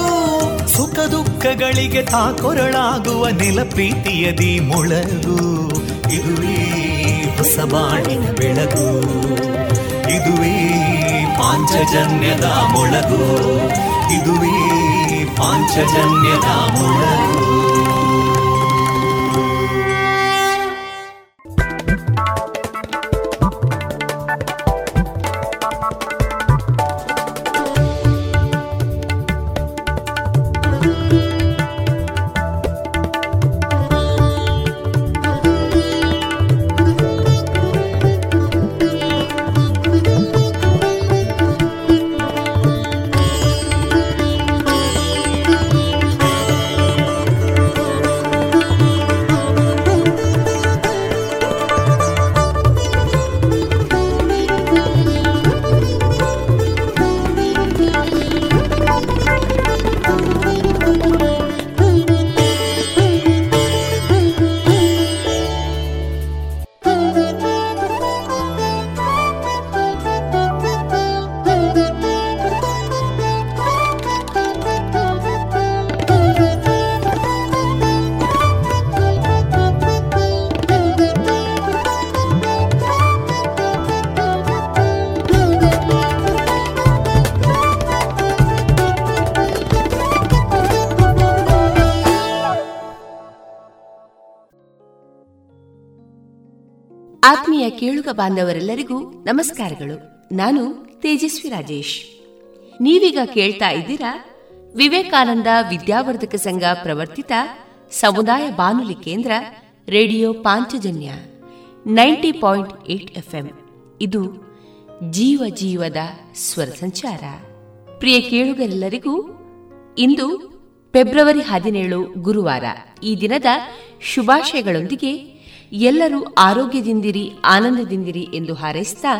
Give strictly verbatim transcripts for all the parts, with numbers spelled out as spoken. ಸುಖ ದುಃಖಗಳಿಗೆ ತಾಕೊರಳಾಗುವ ನೆಲಪ್ರೀತಿಯದಿ ಮೊಳಗು. ಇದುವೇ ಹೊಸ ಬಾಳಿನ ಬೆಳಗು, ಇದುವೇ ಪಾಂಚಜನ್ಯದ ಮೊಳಗು, ಇದುವೇ ಪಾಂಚಜನ್ಯದ ಮೊಳಗು. ಆತ್ಮೀಯ ಕೇಳುಗ ಬಾಂಧವರೆಲ್ಲರಿಗೂ ನಮಸ್ಕಾರಗಳು. ನಾನು ತೇಜಸ್ವಿ ರಾಜೇಶ್. ನೀವೀಗ ಕೇಳ್ತಾ ಇದ್ದೀರಾ ವಿವೇಕಾನಂದ ವಿದ್ಯಾವರ್ಧಕ ಸಂಘ ಪ್ರವರ್ತಿತ ಸಮುದಾಯ ಬಾನುಲಿ ಕೇಂದ್ರ radio Panchajanya ninety point eight FM. ಇದು ಜೀವ ಜೀವದ ಸ್ವರ ಸಂಚಾರ. ಪ್ರಿಯ ಕೇಳುಗರೆಲ್ಲರಿಗೂ ಇಂದು ಫೆಬ್ರವರಿ ಹದಿನೇಳು ಗುರುವಾರ. ಈ ದಿನದ ಶುಭಾಶಯಗಳೊಂದಿಗೆ ಎಲ್ಲರೂ ಆರೋಗ್ಯದಿಂದಿರಿ, ಆನಂದದಿಂದಿರಿ ಎಂದು ಹಾರೈಸುತ್ತಾ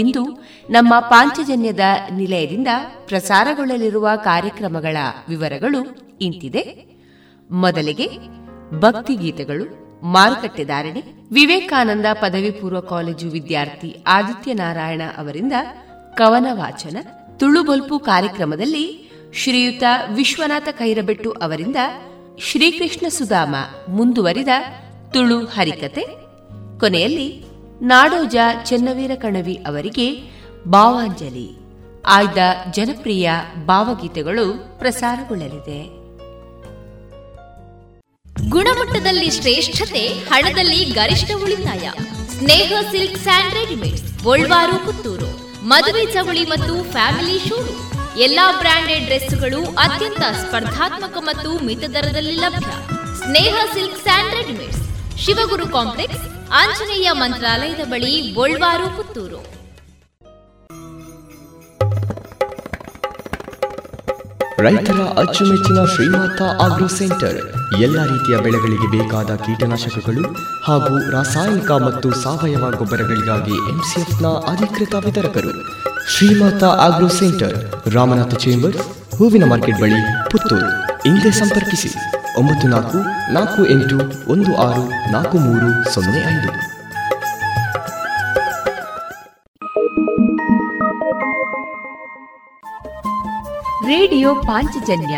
ಇಂದು ನಮ್ಮ ಪಾಂಚಜನ್ಯದ ನಿಲಯದಿಂದ ಪ್ರಸಾರಗೊಳ್ಳಲಿರುವ ಕಾರ್ಯಕ್ರಮಗಳ ವಿವರಗಳು ಇಂತಿದೆ. ಮೊದಲಿಗೆ ಭಕ್ತಿಗೀತೆಗಳು, ಮಾರುಕಟ್ಟೆ ಧಾರಣೆ, ವಿವೇಕಾನಂದ ಪದವಿ ಪೂರ್ವ ಕಾಲೇಜು ವಿದ್ಯಾರ್ಥಿ ಆದಿತ್ಯನಾರಾಯಣ ಅವರಿಂದ ಕವನ ವಾಚನ, ತುಳುಬೊಲ್ಪು ಕಾರ್ಯಕ್ರಮದಲ್ಲಿ ಶ್ರೀಯುತ ವಿಶ್ವನಾಥ ಕೈರಬೆಟ್ಟು ಅವರಿಂದ ಶ್ರೀಕೃಷ್ಣ ಸುಧಾಮ ಮುಂದುವರಿದ ತುಳು ಹರಿಕತೆ, ಕೊನೆಯಲ್ಲಿ ನಾಡೋಜ ಚೆನ್ನವೀರ ಕಣವಿ ಅವರಿಗೆ ಭಾವಾಂಜಲಿ. ಆಯ್ದ ಜನಪ್ರಿಯ ಭಾವಗೀತೆಗಳು ಪ್ರಸಾರಗೊಳ್ಳಲಿದೆ. ಗುಣಮಟ್ಟದಲ್ಲಿ ಶ್ರೇಷ್ಠತೆ, ಹಣದಲ್ಲಿ ಗರಿಷ್ಠ ಉಳಿತಾಯ. ಸ್ನೇಹ ಸಿಲ್ಕ್ ಸ್ಯಾಂಡ್ ರೆಡಿಮೇಡ್ಸ್, ಗೋಲ್ವಾರು ಪುತ್ತೂರು, ಮದುವೆ ಚವಳಿ ಮತ್ತು ಫ್ಯಾಮಿಲಿ ಶೂರು. ಎಲ್ಲಾ ಬ್ರಾಂಡೆಡ್ ಡ್ರೆಸ್ಗಳು ಅತ್ಯಂತ ಸ್ಪರ್ಧಾತ್ಮಕ ಮತ್ತು ಮಿತ ದರದಲ್ಲಿ ಲಭ್ಯ. Sneha silk and readymades, Shivaguru complex, Anjaneya ಮಂತ್ರಾಲಯದ ಬಳಿ, ಗೋಲ್ವಾರು ಪುತ್ತೂರು. ರೈತರ ಅಚ್ಚುಮೆಚ್ಚಿನ ಶ್ರೀಮಾತಾ ಆಗ್ರೋ ಸೆಂಟರ್ ಎಲ್ಲ ರೀತಿಯ ಬೆಳೆಗಳಿಗೆ ಬೇಕಾದ ಕೀಟನಾಶಕಗಳು ಹಾಗೂ ರಾಸಾಯನಿಕ ಮತ್ತು ಸಾವಯವ ಗೊಬ್ಬರಗಳಿಗಾಗಿ ಎಂಸಿಎಫ್ನ ಅಧಿಕೃತ ವಿತರಕರು. Shrimata agro centre, Ramanatha chamber, ಹೂವಿನ ಮಾರ್ಕೆಟ್ ಬಳಿ, ಪುತ್ತೂರು. ಹಿಂದೆ ಸಂಪರ್ಕಿಸಿ ಒಂಬತ್ತು ನಾಲ್ಕು ನಾಲ್ಕು ಎಂಟು ಒಂದು ಆರು ನಾಲ್ಕು ಮೂರು ಸೊನ್ನೆ ಐದು. ರೇಡಿಯೋ ಪಾಂಚಜನ್ಯ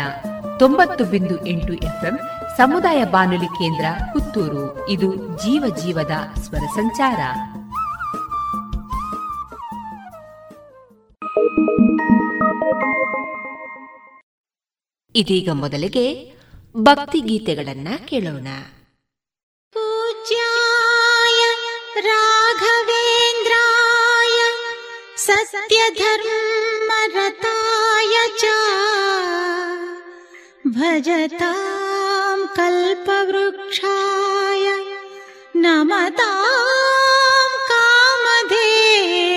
ತೊಂಬತ್ತು ಬಿಂದು ಎಂಟು ಎಫ್ಎಂ ಸಮುದಾಯ ಬಾನುಲಿ ಕೇಂದ್ರ ಪುತ್ತೂರು. ಇದು ಜೀವ ಜೀವದ ಸ್ವರ ಸಂಚಾರ. ಇದೀಗ ಮೊದಲಿಗೆ ಭಕ್ತಿಗೀತೆಗಳನ್ನ ಕೇಳೋಣ. ಪೂಜ್ಯಾಯ ರಾಘವೇಂದ್ರಾಯ ಸತ್ಯಧರ್ಮ ರತಾಯ ಚ ಭಜತಾಂ ಕಲ್ಪವೃಕ್ಷಾಯ ನಮತಾಂ ಕಾಮಧೇನವೇ.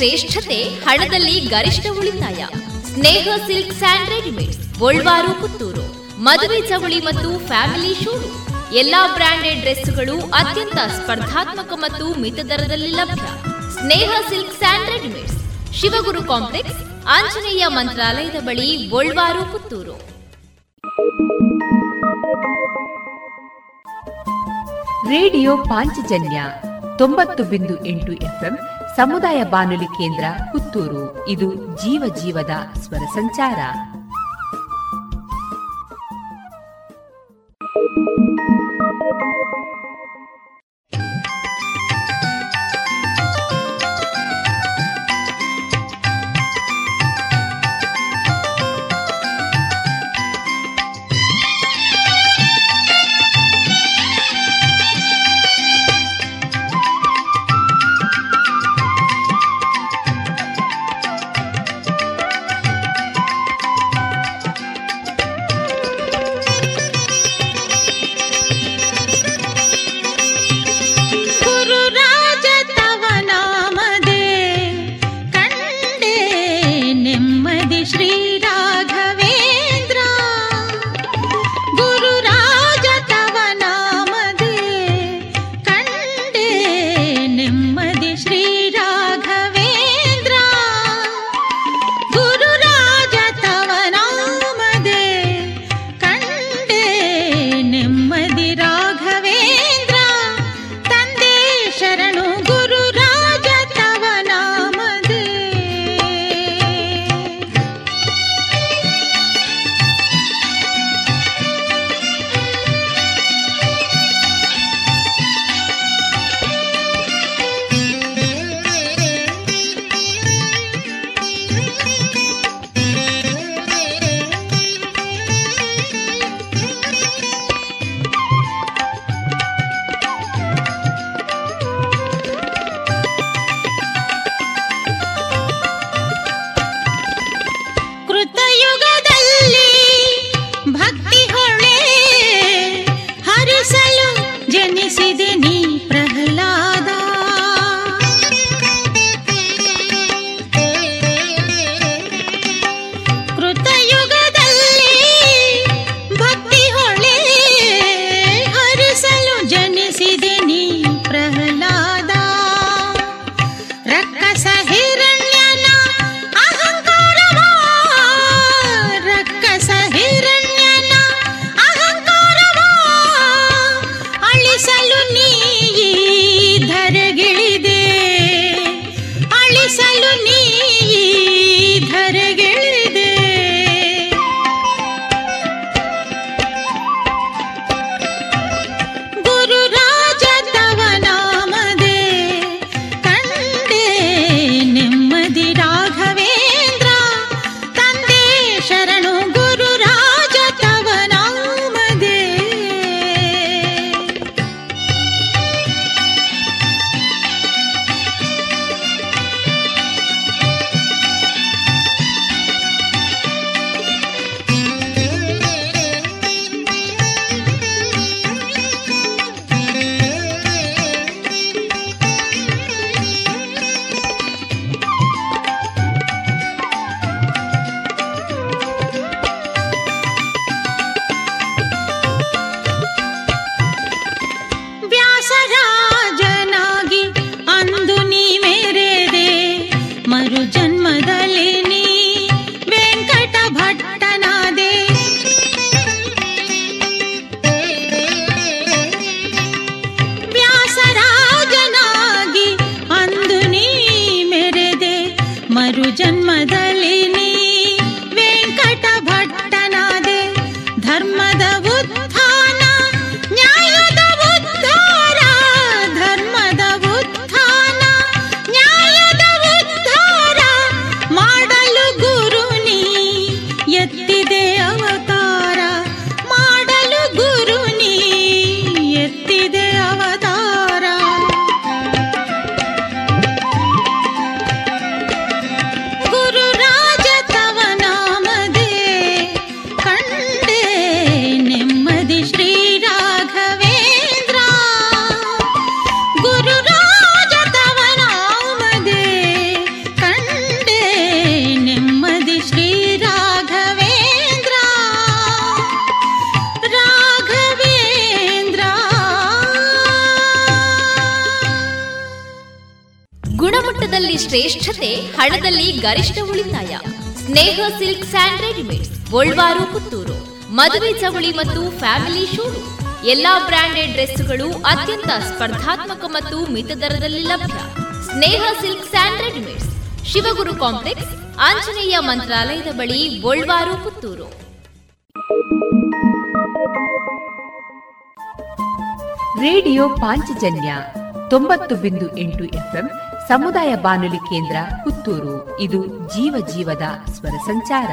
ಶ್ರೇಷ್ಠತೆ, ಹಣದಲ್ಲಿ ಗರಿಷ್ಠ ಉಳಿತಾಯ. ಸ್ನೇಹ ಸಿಲ್ಕ್ ಸ್ಯಾಂಡ್ ರೆಡಿಮೇಡ್ಸ್, ಗೋಲ್ವಾರು ಪುತ್ತೂರು. ಮದುವೆ ಚವಳಿ ಮತ್ತು ಫ್ಯಾಮಿಲಿ ಶೂರು, ಎಲ್ಲಾ ಬ್ರಾಂಡೆಡ್ ಡ್ರೆಸ್ಗಳು ಅತ್ಯಂತ ಸ್ಪರ್ಧಾತ್ಮಕ ಮತ್ತು ಮಿತ ದರದಲ್ಲಿ ಲಭ್ಯ. Sneha silk and readymades, Shivaguru complex, Anjaneya ಮಂತ್ರಾಲಯದ ಬಳಿ, ಗೋಲ್ವಾರು ಪುತ್ತೂರು. ರೇಡಿಯೋ ಪಾಂಚಜನ್ಯ ತೊಂಬತ್ತು ಬಿಂದು ಎಂಟು ಎಫ್ಎಂ ಸಮುದಾಯ ಬಾನುಲಿ ಕೇಂದ್ರ ಪುತ್ತೂರು. ಇದು ಜೀವ ಜೀವದ ಸ್ವರ ಸಂಚಾರ. ಧರ್ಮದ ಉತ್ಥಾನ ನ್ಯಾಯದ ಉದ್ಧಾರ, ಧರ್ಮದ ಉತ್ಥಾನ ನ್ಯಾಯದ ಉದ್ಧಾರ ಮಾಡಲು ಗುರು ನೀ ಎತ್ತಿದೆ ಅವತಾರ, ಮಾಡಲು ಗುರು ನೀ ಎತ್ತಿದೆ ಅವತಾರ. ಗುರುರಾಜ ತವ ನಾಮದೇ ಕಂಡೆ ನೆಮ್ಮದಿ ಶ್ರೀ ರಾಘವೇಂದ್ರ, ಗುರುರಾಜ ತವ ನಾಮದೇ ಕಂಡೆ ನೆಮ್ಮದಿ ಶ್ರೀ ರಾಘವೇಂದ್ರ, ರಾಘವೇಂದ್ರ. ಗುಣಮಟ್ಟದಲ್ಲಿ ಶ್ರೇಷ್ಠತೆ, ಹಣದಲ್ಲಿ ಗರಿಷ್ಠ ಉಳಿತಾಯ. ಸ್ನೇಹ ಸಿಲ್ಕ್ ಸ್ಯಾಂಡ್ ರೆಡಿಮೇಡ್ಸ್, ಗೋಲ್ವಾರು ಪುತ್ತೂರು. ಮದುವೆ ಚವಳಿ ಮತ್ತು ಫ್ಯಾಮಿಲಿ ಶೂರು, ಎಲ್ಲಾ ಬ್ರಾಂಡೆಡ್ ಡ್ರೆಸ್ಗಳು ಅತ್ಯಂತ ಸ್ಪರ್ಧಾತ್ಮಕ ಮತ್ತು ಮಿತ ದರದಲ್ಲಿ ಲಭ್ಯ. Sneha silk and readymades, Shivaguru complex, Anjaneya ಮಂತ್ರಾಲಯದ ಬಳಿ, ಗೋಲ್ವಾರು ಪುತ್ತೂರು. ರೇಡಿಯೋ ಪಾಂಚಜನ್ಯ ತೊಂಬತ್ತು ಬಿಂದು ಎಂಟು ಎಫ್ಎಂ ಸಮುದಾಯ ಬಾನುಲಿ ಕೇಂದ್ರ ಪುತ್ತೂರು. ಇದು ಜೀವ ಜೀವದ ಸ್ವರ ಸಂಚಾರ.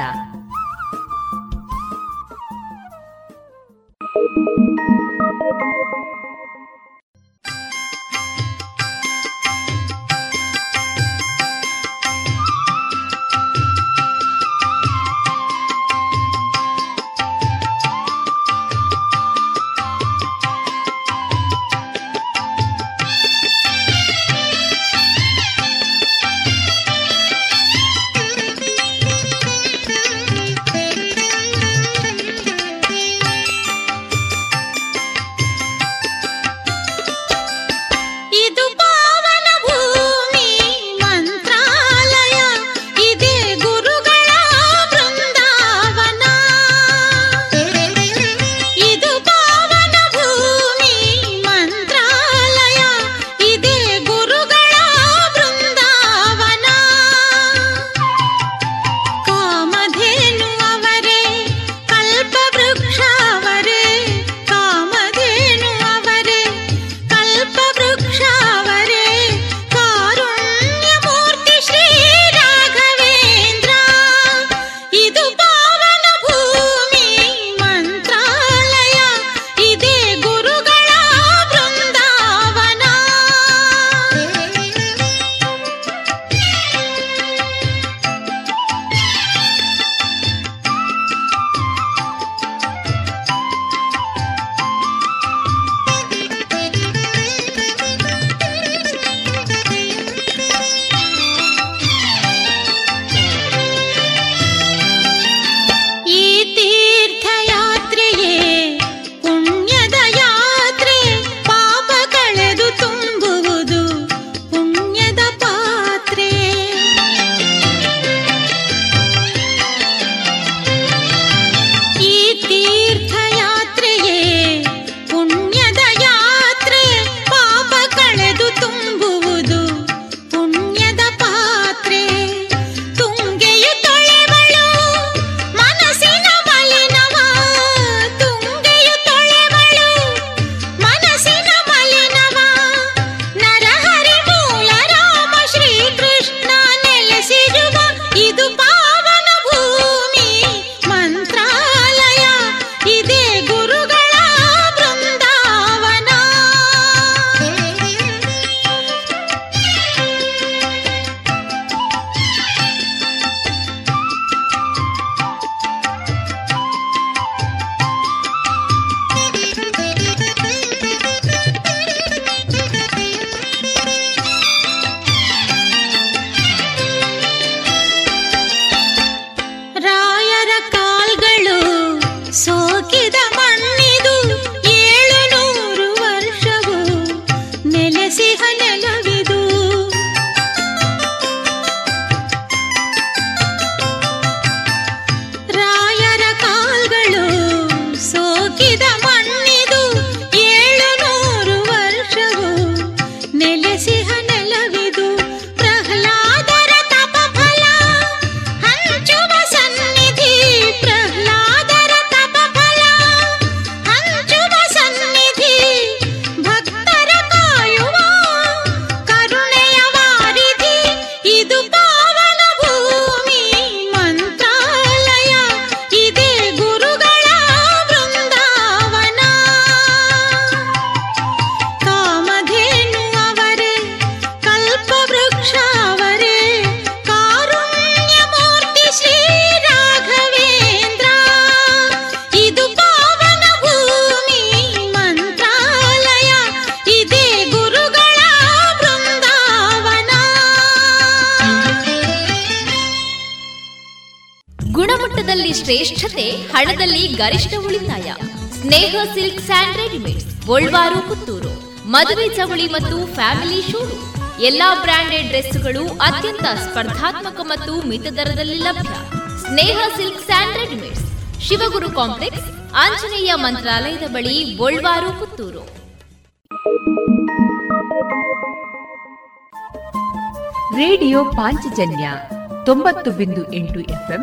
ಶ್ರೇಷ್ಠತೆ, ಹಣದಲ್ಲಿ ಗರಿಷ್ಠ ಉಳಿತಾಯ. ಸ್ನೇಹ ಸಿಲ್ಕ್ ಸ್ಯಾಂಡ್ ರೆಡಿಮೇಡ್ಸ್, ಗೋಲ್ವಾರು ಪುತ್ತೂರು. ಮದುವೆ ಚವಳಿ ಮತ್ತು ಫ್ಯಾಮಿಲಿ ಶೂರು, ಎಲ್ಲಾ ಬ್ರಾಂಡೆಡ್ ಡ್ರೆಸ್ಗಳು ಅತ್ಯಂತ ಸ್ಪರ್ಧಾತ್ಮಕ ಮತ್ತು ಮಿತ ದರದಲ್ಲಿ ಲಭ್ಯ. Sneha silk and readymades, Shivaguru complex, Anjaneya ಮಂತ್ರಾಲಯದ ಬಳಿ, ಗೋಲ್ವಾರು ಪುತ್ತೂರು. ರೇಡಿಯೋ ಪಾಂಚಜನ್ಯ ತೊಂಬತ್ತು ಬಿಂದು ಎಂಟು ಎಫ್ಎಂ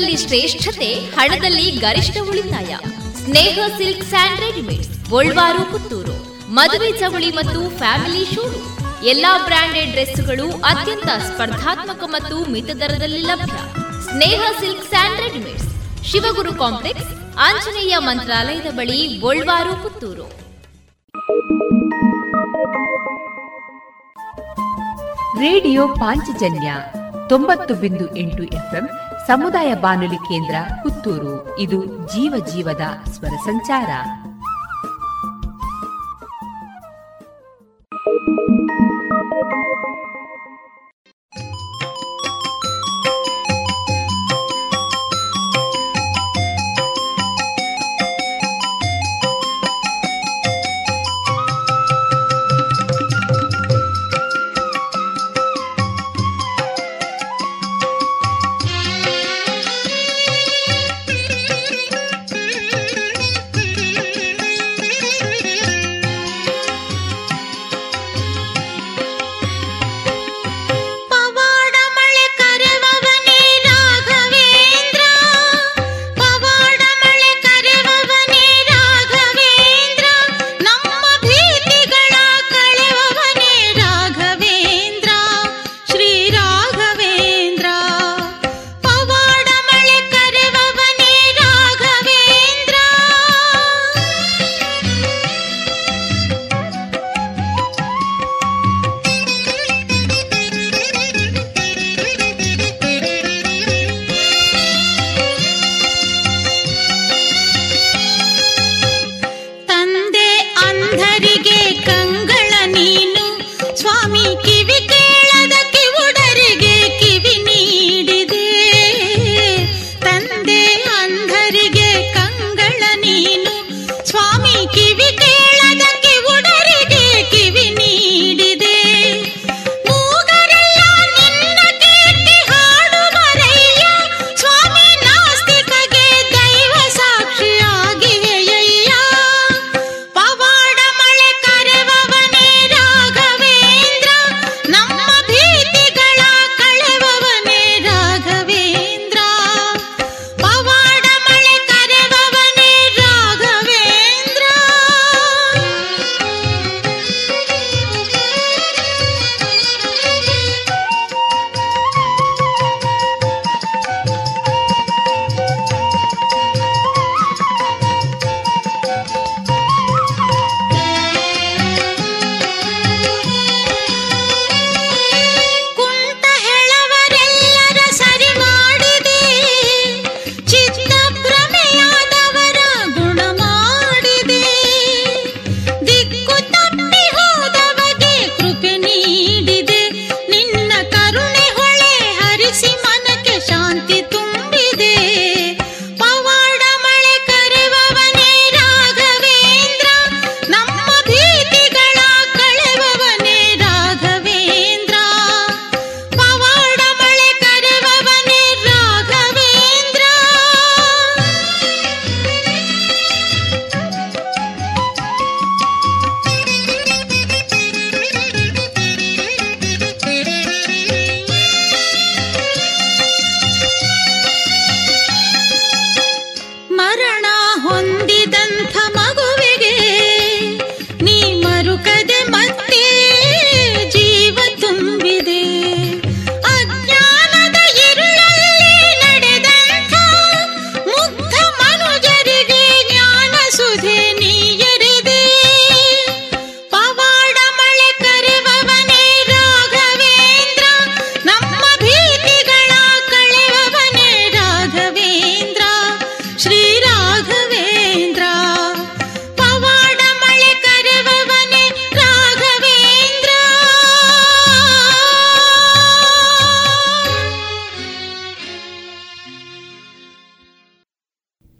ಕೆಲಸದಲ್ಲಿ ಶ್ರೇಷ್ಠತೆ, ಹಣದಲ್ಲಿ ಗರಿಷ್ಠ ಉಳಿತಾಯ. ಸ್ನೇಹ ಸಿಲ್ಕ್ ಸ್ಯಾಂಡ್ ರೆಡಿಮೇಡ್ಸ್, ಗೋಲ್ವಾರು ಪುತ್ತೂರು. ಮದುವೆ ಚವಳಿ ಮತ್ತು ಫ್ಯಾಮಿಲಿ ಶೂರು, ಎಲ್ಲಾ ಬ್ರಾಂಡೆಡ್ ಡ್ರೆಸ್ಗಳು ಅತ್ಯಂತ ಸ್ಪರ್ಧಾತ್ಮಕ ಮತ್ತು ಮಿತ ದರದಲ್ಲಿ ಲಭ್ಯ. Sneha silk and readymades, Shivaguru complex, Anjaneya ಮಂತ್ರಾಲಯದ ಬಳಿ, ಗೋಲ್ವಾರು ಪುತ್ತೂರು. ರೇಡಿಯೋ ಪಾಂಚಜನ್ಯ ತೊಂಬತ್ತು ಬಿಂದು ಎಂಟು ಎಫ್ಎಂ ಸಮುದಾಯ ಬಾನುಲಿ ಕೇಂದ್ರ ಪುತ್ತೂರು. ಇದು ಜೀವ ಜೀವದ ಸ್ವರ ಸಂಚಾರ.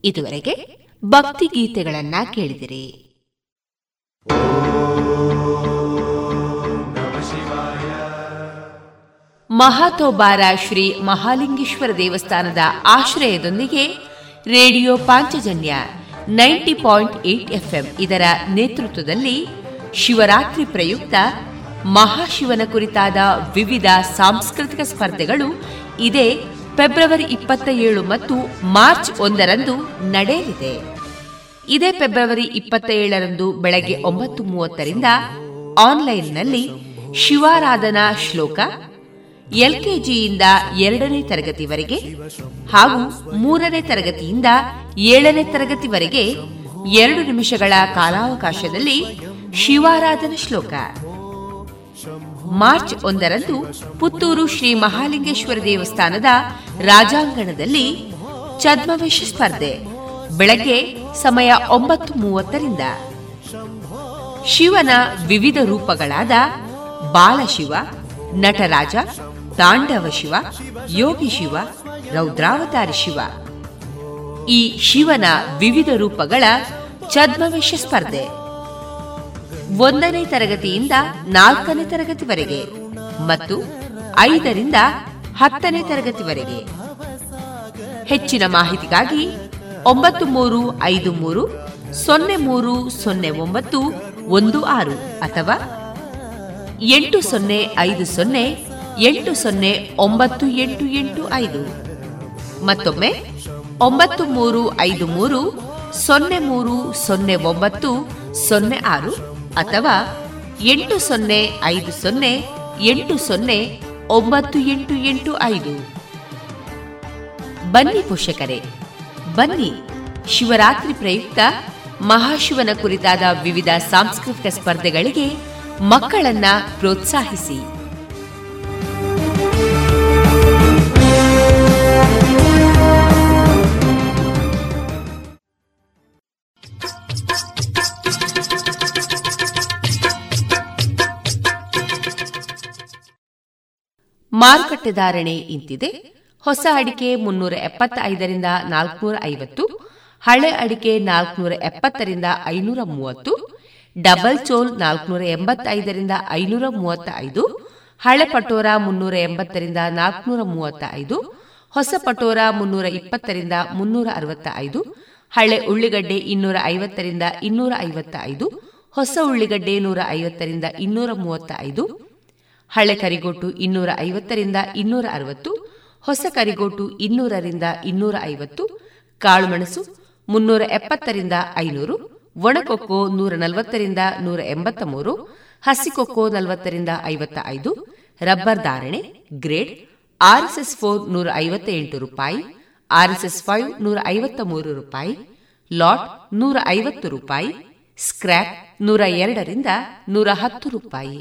ಇದುವರೆಗೆ ಭಕ್ತಿ ಗೀತೆಗಳನ್ನ ಕೇಳಿದಿರಿ. ಮಹಾತೋಬಾರ ಶ್ರೀ ಮಹಾಲಿಂಗೇಶ್ವರ ದೇವಸ್ಥಾನದ ಆಶ್ರಯದೊಂದಿಗೆ radio Panchajanya ninety point eight FM ಇದರ ನೇತೃತ್ವದಲ್ಲಿ ಶಿವರಾತ್ರಿ ಪ್ರಯುಕ್ತ ಮಹಾಶಿವನ ಕುರಿತಾದ ವಿವಿಧ ಸಾಂಸ್ಕೃತಿಕ ಸ್ಪರ್ಧೆಗಳು ಇದೇ ಫೆಬ್ರವರಿ ಇಪ್ಪತ್ತ ಏಳು ಮತ್ತು ಮಾರ್ಚ್ ಒಂದರಂದು ನಡೆಯಲಿದೆ. ಇದೇ ಫೆಬ್ರವರಿ ಇಪ್ಪತ್ತ ಏಳರಂದು ಬೆಳಗ್ಗೆ ಒಂಬತ್ತು ಮೂವತ್ತರಿಂದ ಆನ್ಲೈನ್ನಲ್ಲಿ ಶಿವಾರಾಧನಾ ಶ್ಲೋಕ ಎಲ್ಕೆಜಿಯಿಂದ ಎರಡನೇ ತರಗತಿವರೆಗೆ ಹಾಗೂ ಮೂರನೇ ತರಗತಿಯಿಂದ ಏಳನೇ ತರಗತಿವರೆಗೆ ಎರಡು ನಿಮಿಷಗಳ ಕಾಲಾವಕಾಶದಲ್ಲಿ ಶಿವಾರಾಧನಾ ಶ್ಲೋಕ. ಮಾರ್ಚ್ ಒಂದರಂದು ಪುತ್ತೂರು ಶ್ರೀ ಮಹಾಲಿಂಗೇಶ್ವರ ದೇವಸ್ಥಾನದ ರಾಜಾಂಗಣದಲ್ಲಿ ಛದ್ಮವೇಷ ಸ್ಪರ್ಧೆ ಬೆಳಗ್ಗೆ ಸಮಯ ಒಂಬತ್ತು ಮೂವತ್ತರಿಂದ. ಶಿವನ ವಿವಿಧ ರೂಪಗಳಾದ ಬಾಲಶಿವ, ನಟರಾಜ, ತಾಂಡವ ಶಿವ, ಯೋಗಿ ಶಿವ, ರೌದ್ರಾವತಾರಿ ಶಿವ ಈ ಶಿವನ ವಿವಿಧ ರೂಪಗಳ ಛದ್ಮವೇಷ ಸ್ಪರ್ಧೆ ಒಂದನೇ ತರಗತಿಯಿಂದ ನಾಲ್ಕನೇ ತರಗತಿವರೆಗೆ ಮತ್ತು ಐದರಿಂದ ಹತ್ತನೇ ತರಗತಿವರೆಗೆ. ಹೆಚ್ಚಿನ ಮಾಹಿತಿಗಾಗಿ ಒಂಬತ್ತು ಮೂರು ಐದು ಮೂರು ಸೊನ್ನೆ ಮೂರು ಸೊನ್ನೆ ಒಂಬತ್ತು ಒಂದು ಆರು ಅಥವಾ ಎಂಟು ಸೊನ್ನೆ ಐದು ಸೊನ್ನೆ ಎಂಟು ಸೊನ್ನೆ ಒಂಬತ್ತು ಎಂಟು ಎಂಟು ಐದು. ಮತ್ತೊಮ್ಮೆ ಒಂಬತ್ತು ಮೂರು ಐದು ಮೂರು ಸೊನ್ನೆ ಮೂರು ಸೊನ್ನೆ ಒಂಬತ್ತು ಸೊನ್ನೆ ಆರು ಅಥವಾ ಎಂಟು ಸೊನ್ನೆ ಐದು ಸೊನ್ನೆ ಎಂಟು ಸೊನ್ನೆ ಒಂಬತ್ತು ಎಂಟು ಎಂಟು ಐದು. ಬನ್ನಿ ಪೋಷಕರೇ, ಬನ್ನಿ. ಶಿವರಾತ್ರಿ ಪ್ರಯುಕ್ತ ಮಹಾಶಿವನ ಕುರಿತಾದ ವಿವಿಧ ಸಾಂಸ್ಕೃತಿಕ ಸ್ಪರ್ಧೆಗಳಿಗೆ ಮಕ್ಕಳನ್ನ ಪ್ರೋತ್ಸಾಹಿಸಿ. ಮಾರುಕಟ್ಟೆ ಧಾರಣೆ ಇಂತಿದೆ. ಹೊಸ ಅಡಿಕೆ ಮುನ್ನೂರ ಎಪ್ಪತ್ತೈದರಿಂದ ನಾಲ್ಕುನೂರ ಐವತ್ತು, ಹಳೆ ಅಡಿಕೆ ನಾಲ್ಕುನೂರ ಎಪ್ಪತ್ತರಿಂದ ಐನೂರ ಮೂವತ್ತು, ಡಬಲ್ ಚೋಲ್ ನಾಲ್ಕುನೂರ ಎಂಬತ್ತೈದರಿಂದ ಐನೂರ ಮೂವತ್ತ ಐದು, ಹಳೆ ಪಟೋರ ಮುನ್ನೂರ ಎಂಬತ್ತರಿಂದ ನಾಲ್ಕುನೂರ ಮೂವತ್ತ ಐದು, ಹೊಸ ಪಟೋರ ಮುನ್ನೂರ ಇಪ್ಪತ್ತರಿಂದ ಮುನ್ನೂರ ಅರವತ್ತ ಐದು, ಹಳೆ ಉಳ್ಳಿಗಡ್ಡೆ ಇನ್ನೂರ ಐವತ್ತರಿಂದ ಇನ್ನೂರ ಐವತ್ತ ಐದು, ಹೊಸ ಉಳ್ಳಿಗಡ್ಡೆ ನೂರ ಐವತ್ತರಿಂದ ಇನ್ನೂರ ಮೂವತ್ತ ಐದು, ಹಳೆ ಕರಿಗೋಟು ಇನ್ನೂರ ಐವತ್ತರಿಂದ ಇನ್ನೂರ ಅರವತ್ತು, ಹೊಸ ಕರಿಗೋಟು ಇನ್ನೂರರಿಂದ ಇನ್ನೂರ ಐವತ್ತು, ಕಾಳುಮೆಣಸು ಮುನ್ನೂರ ಎಪ್ಪತ್ತರಿಂದ ಐನೂರು, ಒಣಕೊಕ್ಕೋ ನೂರ ನಲವತ್ತರಿಂದ ನೂರ ಎಂಬತ್ತ ಮೂರು, ಹಸಿಕೊಕ್ಕೋ ನಲವತ್ತರಿಂದ ಐವತ್ತ ಐದು. ರಬ್ಬರ್ ಧಾರಣೆ ಗ್ರೇಡ್ ಆರ್ಎಸ್ಎಸ್ ಫೋರ್ ನೂರ ಐವತ್ತ ಎಂಟು ರೂಪಾಯಿ, ಆರ್ಎಸ್ಎಸ್ ಫೈವ್ ನೂರ ಐವತ್ತ ಮೂರು ರೂಪಾಯಿ, ಲಾಟ್ ನೂರ ಐವತ್ತು ರೂಪಾಯಿ, ಸ್ಕ್ರ್ಯಾಪ್ ನೂರ ಎರಡರಿಂದ ನೂರ ಹತ್ತು ರೂಪಾಯಿ.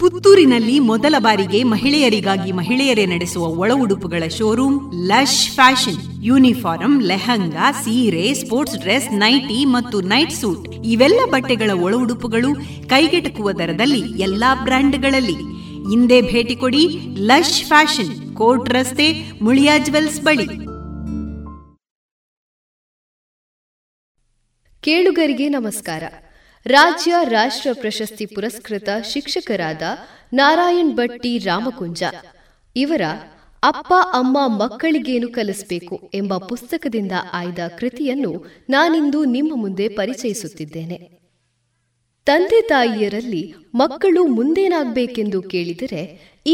ಪುತ್ತೂರಿನಲ್ಲಿ ಮೊದಲ ಬಾರಿಗೆ ಮಹಿಳೆಯರಿಗಾಗಿ ಮಹಿಳೆಯರೇ ನಡೆಸುವ ಒಳ ಉಡುಪುಗಳ showroom lush fashion. Uniform, lehenga, ಸೀರೆ, ಸ್ಪೋರ್ಟ್ಸ್ ಡ್ರೆಸ್, ನೈಟಿ ಮತ್ತು ನೈಟ್ ಸೂಟ್ ಇವೆಲ್ಲ ಬಟ್ಟೆಗಳ ಒಳ ಉಡುಪುಗಳು ಕೈಗೆಟಕುವ ದರದಲ್ಲಿ ಎಲ್ಲಾ ಬ್ರ್ಯಾಂಡ್ಗಳಲ್ಲಿ. ಇಂದೇ ಭೇಟಿ ಕೊಡಿ ಲಶ್ ಫ್ಯಾಷನ್, ಕೋರ್ಟ್ ರಸ್ತೆ, ಮುಳಿಯಾ ಜುವೆಲ್ಸ್ ಬಳಿ. ಕೇಳುಗರಿಗೆ ನಮಸ್ಕಾರ. ರಾಜ್ಯ ರಾಷ್ಟ್ರ ಪ್ರಶಸ್ತಿ ಪುರಸ್ಕೃತ ಶಿಕ್ಷಕರಾದ ನಾರಾಯಣ್ ಭಟ್ಟಿ ರಾಮಕುಂಜ ಇವರ ಅಪ್ಪ ಅಮ್ಮ ಮಕ್ಕಳಿಗೇನು ಕಲಿಸಬೇಕು ಎಂಬ ಪುಸ್ತಕದಿಂದ ಆಯ್ದ ಕೃತಿಯನ್ನು ನಾನಿಂದು ನಿಮ್ಮ ಮುಂದೆ ಪರಿಚಯಿಸುತ್ತಿದ್ದೇನೆ. ತಂದೆ ತಾಯಿಯರಲ್ಲಿ ಮಕ್ಕಳು ಮುಂದೇನಾಗಬೇಕೆಂದು ಕೇಳಿದರೆ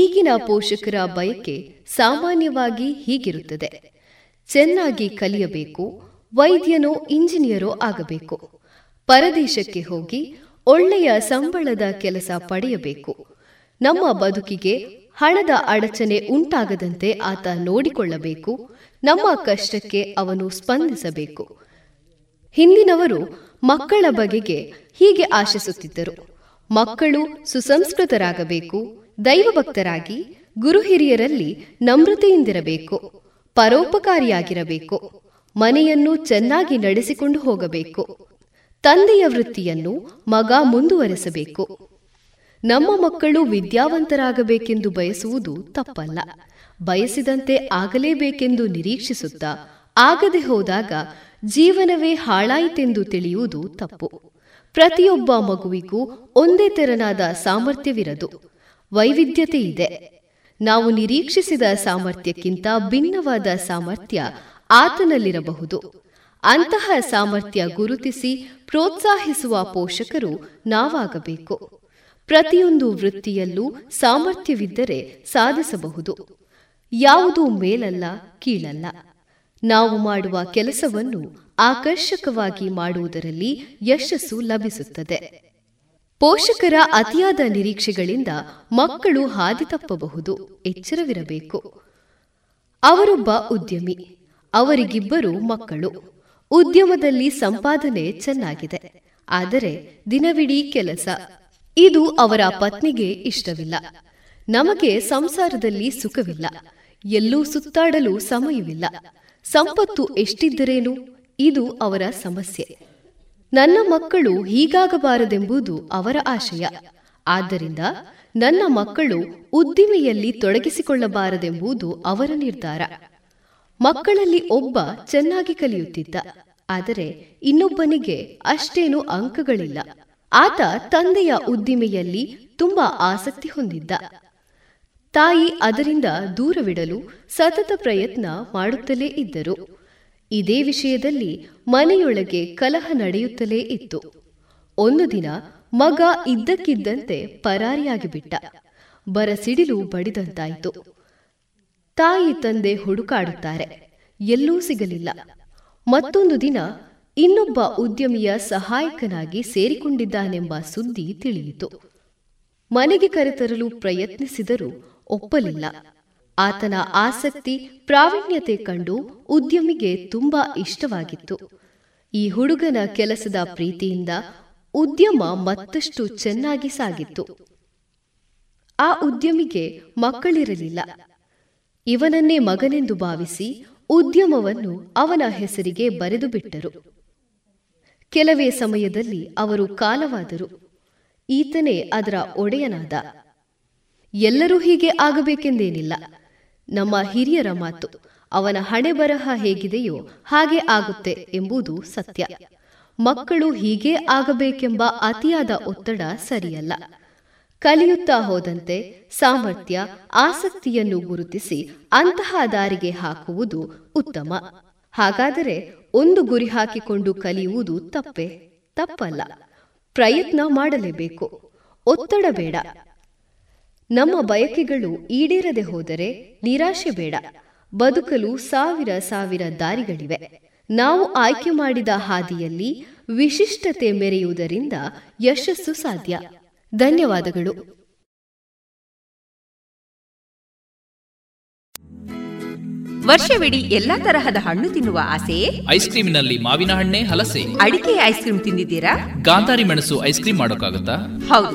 ಈಗಿನ ಪೋಷಕರ ಬಯಕೆ ಸಾಮಾನ್ಯವಾಗಿ ಹೀಗಿರುತ್ತದೆ: ಚೆನ್ನಾಗಿ ಕಲಿಯಬೇಕು, ವೈದ್ಯನೋ ಇಂಜಿನಿಯರೋ ಆಗಬೇಕು, ಪರದೇಶಕ್ಕೆ ಹೋಗಿ ಒಳ್ಳೆಯ ಸಂಬಳದ ಕೆಲಸ ಪಡೆಯಬೇಕು, ನಮ್ಮ ಬದುಕಿಗೆ ಹಣದ ಅಡಚಣೆ ಉಂಟಾಗದಂತೆ ಆತ ನೋಡಿಕೊಳ್ಳಬೇಕು, ನಮ್ಮ ಕಷ್ಟಕ್ಕೆ ಅವನು ಸ್ಪಂದಿಸಬೇಕು. ಹಿಂದಿನವರು ಮಕ್ಕಳ ಬಗೆಗೆ ಹೀಗೆ ಆಶಿಸುತ್ತಿದ್ದರು: ಮಕ್ಕಳು ಸುಸಂಸ್ಕೃತರಾಗಬೇಕು, ದೈವಭಕ್ತರಾಗಿ ಗುರು ಹಿರಿಯರಲ್ಲಿ ನಮ್ರತೆಯಿಂದಿರಬೇಕು, ಪರೋಪಕಾರಿಯಾಗಿರಬೇಕು, ಮನೆಯನ್ನು ಚೆನ್ನಾಗಿ ನಡೆಸಿಕೊಂಡು ಹೋಗಬೇಕು, ತಂದೆಯ ವೃತ್ತಿಯನ್ನು ಮಗ ಮುಂದುವರೆಸಬೇಕು. ನಮ್ಮ ಮಕ್ಕಳು ವಿದ್ಯಾವಂತರಾಗಬೇಕೆಂದು ಬಯಸುವುದು ತಪ್ಪಲ್ಲ, ಬಯಸಿದಂತೆ ಆಗಲೇಬೇಕೆಂದು ನಿರೀಕ್ಷಿಸುತ್ತಾ ಆಗದೆ ಹೋದಾಗ ಜೀವನವೇ ಹಾಳಾಯಿತೆಂದು ತಿಳಿಯುವುದು ತಪ್ಪು. ಪ್ರತಿಯೊಬ್ಬ ಮಗುವಿಗೂ ಒಂದೇ ತೆರನಾದ ಸಾಮರ್ಥ್ಯವಿರದು, ವೈವಿಧ್ಯತೆ ಇದೆ. ನಾವು ನಿರೀಕ್ಷಿಸಿದ ಸಾಮರ್ಥ್ಯಕ್ಕಿಂತ ಭಿನ್ನವಾದ ಸಾಮರ್ಥ್ಯ ಆತನಲ್ಲಿರಬಹುದು. ಅಂತಹ ಸಾಮರ್ಥ್ಯ ಗುರುತಿಸಿ ಪ್ರೋತ್ಸಾಹಿಸುವ ಪೋಷಕರು ನಾವಾಗಬೇಕು. ಪ್ರತಿಯೊಂದು ವೃತ್ತಿಯಲ್ಲೂ ಸಾಮರ್ಥ್ಯವಿದ್ದರೆ ಸಾಧಿಸಬಹುದು. ಯಾವುದೂ ಮೇಲಲ್ಲ, ಕೀಳಲ್ಲ. ನಾವು ಮಾಡುವ ಕೆಲಸವನ್ನು ಆಕರ್ಷಕವಾಗಿ ಮಾಡುವುದರಲ್ಲಿ ಯಶಸ್ಸು ಲಭಿಸುತ್ತದೆ. ಪೋಷಕರ ಅತಿಯಾದ ನಿರೀಕ್ಷೆಗಳಿಂದ ಮಕ್ಕಳು ಹಾದಿ ತಪ್ಪಬಹುದು. ಎಚ್ಚರವಿರಬೇಕು. ಅವರೊಬ್ಬ ಉದ್ಯಮಿ, ಅವರಿಗಿಬ್ಬರು ಮಕ್ಕಳು. ಉದ್ಯಮದಲ್ಲಿ ಸಂಪಾದನೆ ಚೆನ್ನಾಗಿದೆ, ಆದರೆ ದಿನವಿಡೀ ಕೆಲಸ. ಇದು ಅವರ ಪತ್ನಿಗೆ ಇಷ್ಟವಿಲ್ಲ. ನಮಗೆ ಸಂಸಾರದಲ್ಲಿ ಸುಖವಿಲ್ಲ, ಎಲ್ಲೂ ಸುತ್ತಾಡಲು ಸಮಯವಿಲ್ಲ. ಸಂಪತ್ತು ಎಷ್ಟಿದ್ದರೇನು? ಇದು ಅವರ ಸಮಸ್ಯೆ. ನನ್ನ ಮಕ್ಕಳು ಹೀಗಾಗಬಾರದೆಂಬುದು ಅವರ ಆಶಯ. ಆದ್ದರಿಂದ ನನ್ನ ಮಕ್ಕಳು ಉದ್ದಿಮೆಯಲ್ಲಿ ತೊಡಗಿಸಿಕೊಳ್ಳಬಾರದೆಂಬುದು ಅವರ ನಿರ್ಧಾರ. ಮಕ್ಕಳಲ್ಲಿ ಒಬ್ಬ ಚೆನ್ನಾಗಿ ಕಲಿಯುತ್ತಿದ್ದ, ಆದರೆ ಇನ್ನೊಬ್ಬನಿಗೆ ಅಷ್ಟೇನೂ ಅಂಕಗಳಿಲ್ಲ. ಆತ ತಂದೆಯ ಉದ್ದಿಮೆಯಲ್ಲಿ ತುಂಬಾ ಆಸಕ್ತಿ ಹೊಂದಿದ್ದ. ತಾಯಿ ಅದರಿಂದ ದೂರವಿಡಲು ಸತತ ಪ್ರಯತ್ನ ಮಾಡುತ್ತಲೇ ಇದ್ದರು. ಇದೇ ವಿಷಯದಲ್ಲಿ ಮನೆಯೊಳಗೆ ಕಲಹ ನಡೆಯುತ್ತಲೇ ಇತ್ತು. ಒಂದು ದಿನ ಮಗ ಇದ್ದಕ್ಕಿದ್ದಂತೆ ಪರಾರಿಯಾಗಿಬಿಟ್ಟ. ಬರಸಿಡಿಲು ಬಡಿದಂತಾಯಿತು. ತಾಯಿ ತಂದೆ ಹುಡುಕಾಡುತ್ತಾರೆ, ಎಲ್ಲೂ ಸಿಗಲಿಲ್ಲ. ಮತ್ತೊಂದು ದಿನ ಇನ್ನೊಬ್ಬ ಉದ್ಯಮಿಯ ಸಹಾಯಕನಾಗಿ ಸೇರಿಕೊಂಡಿದ್ದಾನೆಂಬ ಸುದ್ದಿ ತಿಳಿಯಿತು. ಮನೆಗೆ ಕರೆತರಲು ಪ್ರಯತ್ನಿಸಿದರೂ ಒಪ್ಪಲಿಲ್ಲ. ಆತನ ಆಸಕ್ತಿ, ಪ್ರಾವೀಣ್ಯತೆ ಕಂಡು ಉದ್ಯಮಿಗೆ ತುಂಬಾ ಇಷ್ಟವಾಗಿತ್ತು. ಈ ಹುಡುಗನ ಕೆಲಸದ ಪ್ರೀತಿಯಿಂದ ಉದ್ಯಮ ಮತ್ತಷ್ಟು ಚೆನ್ನಾಗಿ ಸಾಗಿತ್ತು. ಆ ಉದ್ಯಮಿಗೆ ಮಕ್ಕಳಿರಲಿಲ್ಲ. ಇವನನ್ನೇ ಮಗನೆಂದು ಭಾವಿಸಿ ಉದ್ಯಮವನ್ನು ಅವನ ಹೆಸರಿಗೆ ಬರೆದು ಬಿಟ್ಟರು. ಕೆಲವೇ ಸಮಯದಲ್ಲಿ ಅವರು ಕಾಲವಾದರು. ಈತನೇ ಅದರ ಒಡೆಯನಾದ. ಎಲ್ಲರೂ ಹೀಗೆ ಆಗಬೇಕೆಂದೇನಿಲ್ಲ. ನಮ್ಮ ಹಿರಿಯರ ಮಾತು, ಅವನ ಹಣೆ ಬರಹ ಹೇಗಿದೆಯೋ ಹಾಗೆ ಆಗುತ್ತೆ ಎಂಬುದು ಸತ್ಯ. ಮಕ್ಕಳು ಹೀಗೇ ಆಗಬೇಕೆಂಬ ಅತಿಯಾದ ಒತ್ತಡ ಸರಿಯಲ್ಲ. ಕಲಿಯುತ್ತಾ ಹೋದಂತೆ ಸಾಮರ್ಥ್ಯ, ಆಸಕ್ತಿಯನ್ನು ಗುರುತಿಸಿ ಅಂತಹ ದಾರಿಗೆ ಹಾಕುವುದು ಉತ್ತಮ. ಹಾಗಾದರೆ ಒಂದು ಗುರಿ ಹಾಕಿಕೊಂಡು ಕಲಿಯುವುದು ತಪ್ಪೇ? ತಪ್ಪಲ್ಲ. ಪ್ರಯತ್ನ ಮಾಡಲೇಬೇಕು, ಒತ್ತಡ ಬೇಡ. ನಮ್ಮ ಬಯಕೆಗಳು ಈಡೇರದೆ ಹೋದರೆ ನಿರಾಶೆ ಬೇಡ. ಬದುಕಲು ಸಾವಿರ ಸಾವಿರ ದಾರಿಗಳಿವೆ. ನಾವು ಆಯ್ಕೆ ಮಾಡಿದ ಹಾದಿಯಲ್ಲಿ ವಿಶಿಷ್ಟತೆ ಮೆರೆಯುವುದರಿಂದ ಯಶಸ್ಸು ಸಾಧ್ಯ. ಧನ್ಯವಾದಗಳು. ವರ್ಷವಿಡೀ ಎಲ್ಲಾ ತರಹದ ಹಣ್ಣು ತಿನ್ನುವ ಆಸೆಯೇ? ಐಸ್ ಕ್ರೀಮ್ನಲ್ಲಿ ಮಾವಿನ ಹಣ್ಣೆ, ಹಲಸೆ, ಅಡಿಕೆ ಐಸ್ ಕ್ರೀಮ್ ತಿಂದಿದ್ದೀರಾ? ಗಾಂಧಾರಿ ಮೆಣಸು ಐಸ್ ಕ್ರೀಮ್ ಮಾಡೋಕ್ಕಾಗುತ್ತಾ? ಹೌದು,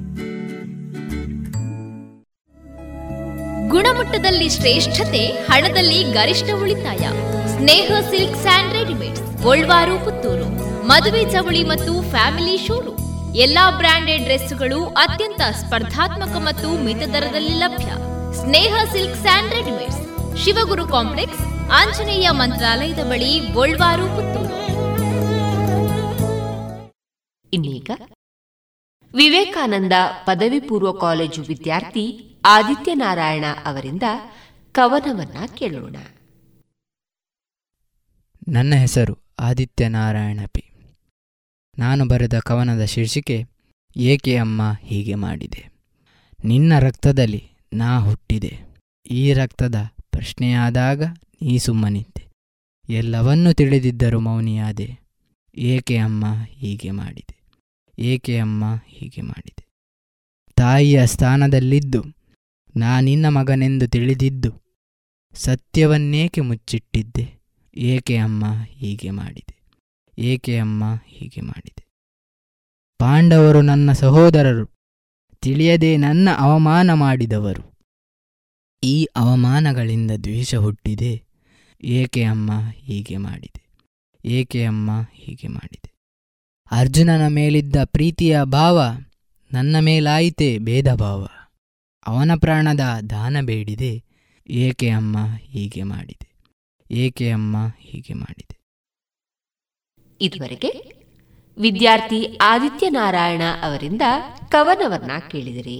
ಗುಣಮಟ್ಟದಲ್ಲಿ ಶ್ರೇಷ್ಠತೆ, ಹಣದಲ್ಲಿ ಗರಿಷ್ಠ ಉಳಿತಾಯ. ಸ್ನೇಹ ಸಿಲ್ಕ್ ಸ್ಯಾಂಡ್ ರೆಡಿಮೇಡ್ಸ್, ಗೋಲ್ವಾರು, ಪುತ್ತೂರು. ಮದುವೆ ಚವಳಿ ಮತ್ತು ಫ್ಯಾಮಿಲಿ ಶೋರೂಮ್. ಎಲ್ಲಾ ಬ್ರಾಂಡೆಡ್ ಡ್ರೆಸ್ಗಳು ಅತ್ಯಂತ ಸ್ಪರ್ಧಾತ್ಮಕ ಮತ್ತು ಮಿತ ದರದಲ್ಲಿ ಲಭ್ಯ. Sneha silk and readymades, Shivaguru complex, Anjaneya ಮಂತ್ರಾಲಯದ ಬಳಿ, ಗೋಲ್ವಾರು, ಪುತ್ತೂರು. ಇನ್ನೀಗ ವಿವೇಕಾನಂದ ಪದವಿ ಪೂರ್ವ ಕಾಲೇಜು ವಿದ್ಯಾರ್ಥಿ ಆದಿತ್ಯನಾರಾಯಣ ಅವರಿಂದ ಕವನವನ್ನ ಕೇಳೋಣ. ನನ್ನ ಹೆಸರು ಆದಿತ್ಯನಾರಾಯಣ ಪಿ. ನಾನು ಬರೆದ ಕವನದ ಶೀರ್ಷಿಕೆ ಏಕೆ ಅಮ್ಮ ಹೀಗೆ ಮಾಡಿದೆ. ನಿನ್ನ ರಕ್ತದಲ್ಲಿ ನಾ ಹುಟ್ಟಿದೆ, ಈ ರಕ್ತದ ಪ್ರಶ್ನೆಯಾದಾಗ ನೀ ಸುಮ್ಮನಿದ್ದೆ, ಎಲ್ಲವನ್ನೂ ತಿಳಿದಿದ್ದರೂ ಮೌನಿಯಾದೆ. ಏಕೆ ಅಮ್ಮ ಹೀಗೆ ಮಾಡಿದೆ, ಏಕೆ ಅಮ್ಮ ಹೀಗೆ ಮಾಡಿದೆ. ತಾಯಿಯ ಸ್ಥಾನದಲ್ಲಿದ್ದು ನಾನಿನ್ನ ಮಗನೆಂದು ತಿಳಿದಿದ್ದು ಸತ್ಯವನ್ನೇಕೆ ಮುಚ್ಚಿಟ್ಟಿದ್ದೆ. ಏಕೆ ಅಮ್ಮ ಹೀಗೆ ಮಾಡಿದೆ, ಏಕೆ ಅಮ್ಮ ಹೀಗೆ ಮಾಡಿದೆ. ಪಾಂಡವರು ನನ್ನ ಸಹೋದರರು, ತಿಳಿಯದೆ ನನ್ನ ಅವಮಾನ ಮಾಡಿದವರು. ಈ ಅವಮಾನಗಳಿಂದ ದ್ವೇಷ ಹುಟ್ಟಿದೆ. ಏಕೆ ಅಮ್ಮ ಹೀಗೆ ಮಾಡಿದೆ, ಏಕೆ ಅಮ್ಮ ಹೀಗೆ ಮಾಡಿದೆ. ಅರ್ಜುನನ ಮೇಲಿದ್ದ ಪ್ರೀತಿಯ ಭಾವ ನನ್ನ ಮೇಲಾಯಿತೆ ಭೇದ ಭಾವ. ಅವನ ಪ್ರಾಣದ ದಾನ ಬೇಡಿದೆ. ಏಕೆ ಅಮ್ಮ ಹೀಗೆ ಮಾಡಿದೆ, ಏಕೆ ಅಮ್ಮ ಹೀಗೆ ಮಾಡಿದೆ. ಇದುವರೆಗೆ ವಿದ್ಯಾರ್ಥಿ ಆದಿತ್ಯನಾರಾಯಣ ಅವರಿಂದ ಕವನವನ್ನ ಕೇಳಿದಿರಿ.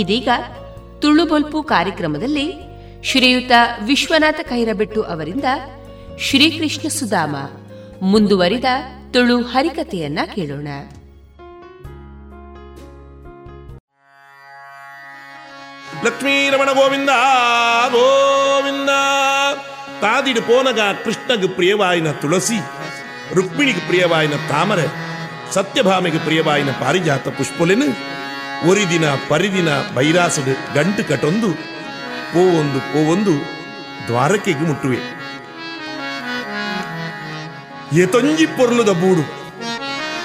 ಇದೀಗ ತುಳು ಬೊಲ್ಪು ಕಾರ್ಯಕ್ರಮದಲ್ಲಿ ಶ್ರೀಯುತ ವಿಶ್ವನಾಥ ಕೈರಬೆಟ್ಟು ಅವರಿಂದ ಶ್ರೀಕೃಷ್ಣ ಸುಧಾಮ ಮುಂದುವರಿದ ತುಳು ಹರಿಕತೆಯನ್ನ ಕೇಳೋಣ. ಲಕ್ಷ್ಮೀ ರಮಣ ಗೋವಿಂದ ಗೋವಿಂದ. ತಾದಿಡು ಪೋನಗ ಕೃಷ್ಣಗೆ ಪ್ರಿಯವಾಯಿನ ತುಳಸಿ, ರುಕ್ಮಿಣಿಗೆ ಪ್ರಿಯವಾಯಿನ ತಾಮರೆ, ಸತ್ಯಭಾಮಿಗೆ ಪ್ರಿಯವಾಯಿನ ಪಾರಿಜಾತ ಪುಷ್ಪಲೆನು ಒರಿದಿನ ಪರಿದಿನ ಬೈರಾಸಡು ಗಂಟು ಕಟೊಂದು ಪೋವೊಂದು ಪೋವೊಂದು ದ್ವಾರಕೆಗೆ ಮುಟ್ಟುವೆ. ಎತೊಂಜಿ ಪೊರ್ಲುದ ಬೂಡು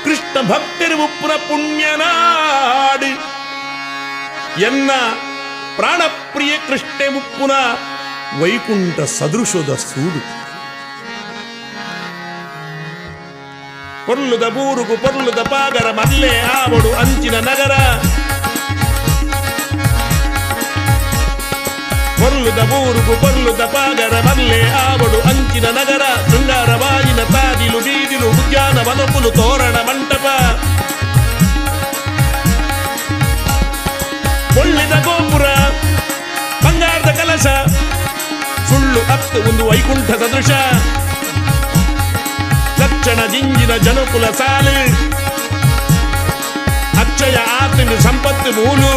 ಕೃಷ್ಣ ಭಕ್ತರು ಉಪ್ಪುರ ಪುಣ್ಯನಾಡು ಎನ್ನ ಪ್ರಾಣಪ್ರಿಯ ಕೃಷ್ಣೆ ಉಪ್ಪುನ ವೈಕುಂಠ ಸದೃಶದ ಸೂಡು. ಪೊರ್ಲುದ ಬೂರುಗು ಪೊರ್ಲುದ ಪಾಗರ ಮಲ್ಲೆ ಆವಡು ಅಂಚಿನ ನಗರ. ಪೊರ್ಲುದ ಬೂರುಗು ಪೊರ್ಲುದ ಪಾಗರ ಮಲ್ಲೆ ಆವಡು ಅಂಚಿನ ನಗರ. ಶೃಂಗಾರ ವಾಯಿನ ತಾದಿಲು ಬೀದಿಲು ಉದ್ಯಾನ ವನಪುಲು ತೋರಣ ಮಂಟಪ. ಒಳ್ಳೆದ ಗೋಪುರ ಬಂಗಾರದ ಕಲಶ ಸುಳ್ಳು ಅತ್ತು ಒಂದು ವೈಕುಂಠ ಸದೃಶ. ಲಕ್ಷಣ ಜಿಂಜಿನ ಜನಕುಲ ಸಾಲು ಅಕ್ಷಯ ಆತನು ಸಂಪತ್ತು ಮೂಲು.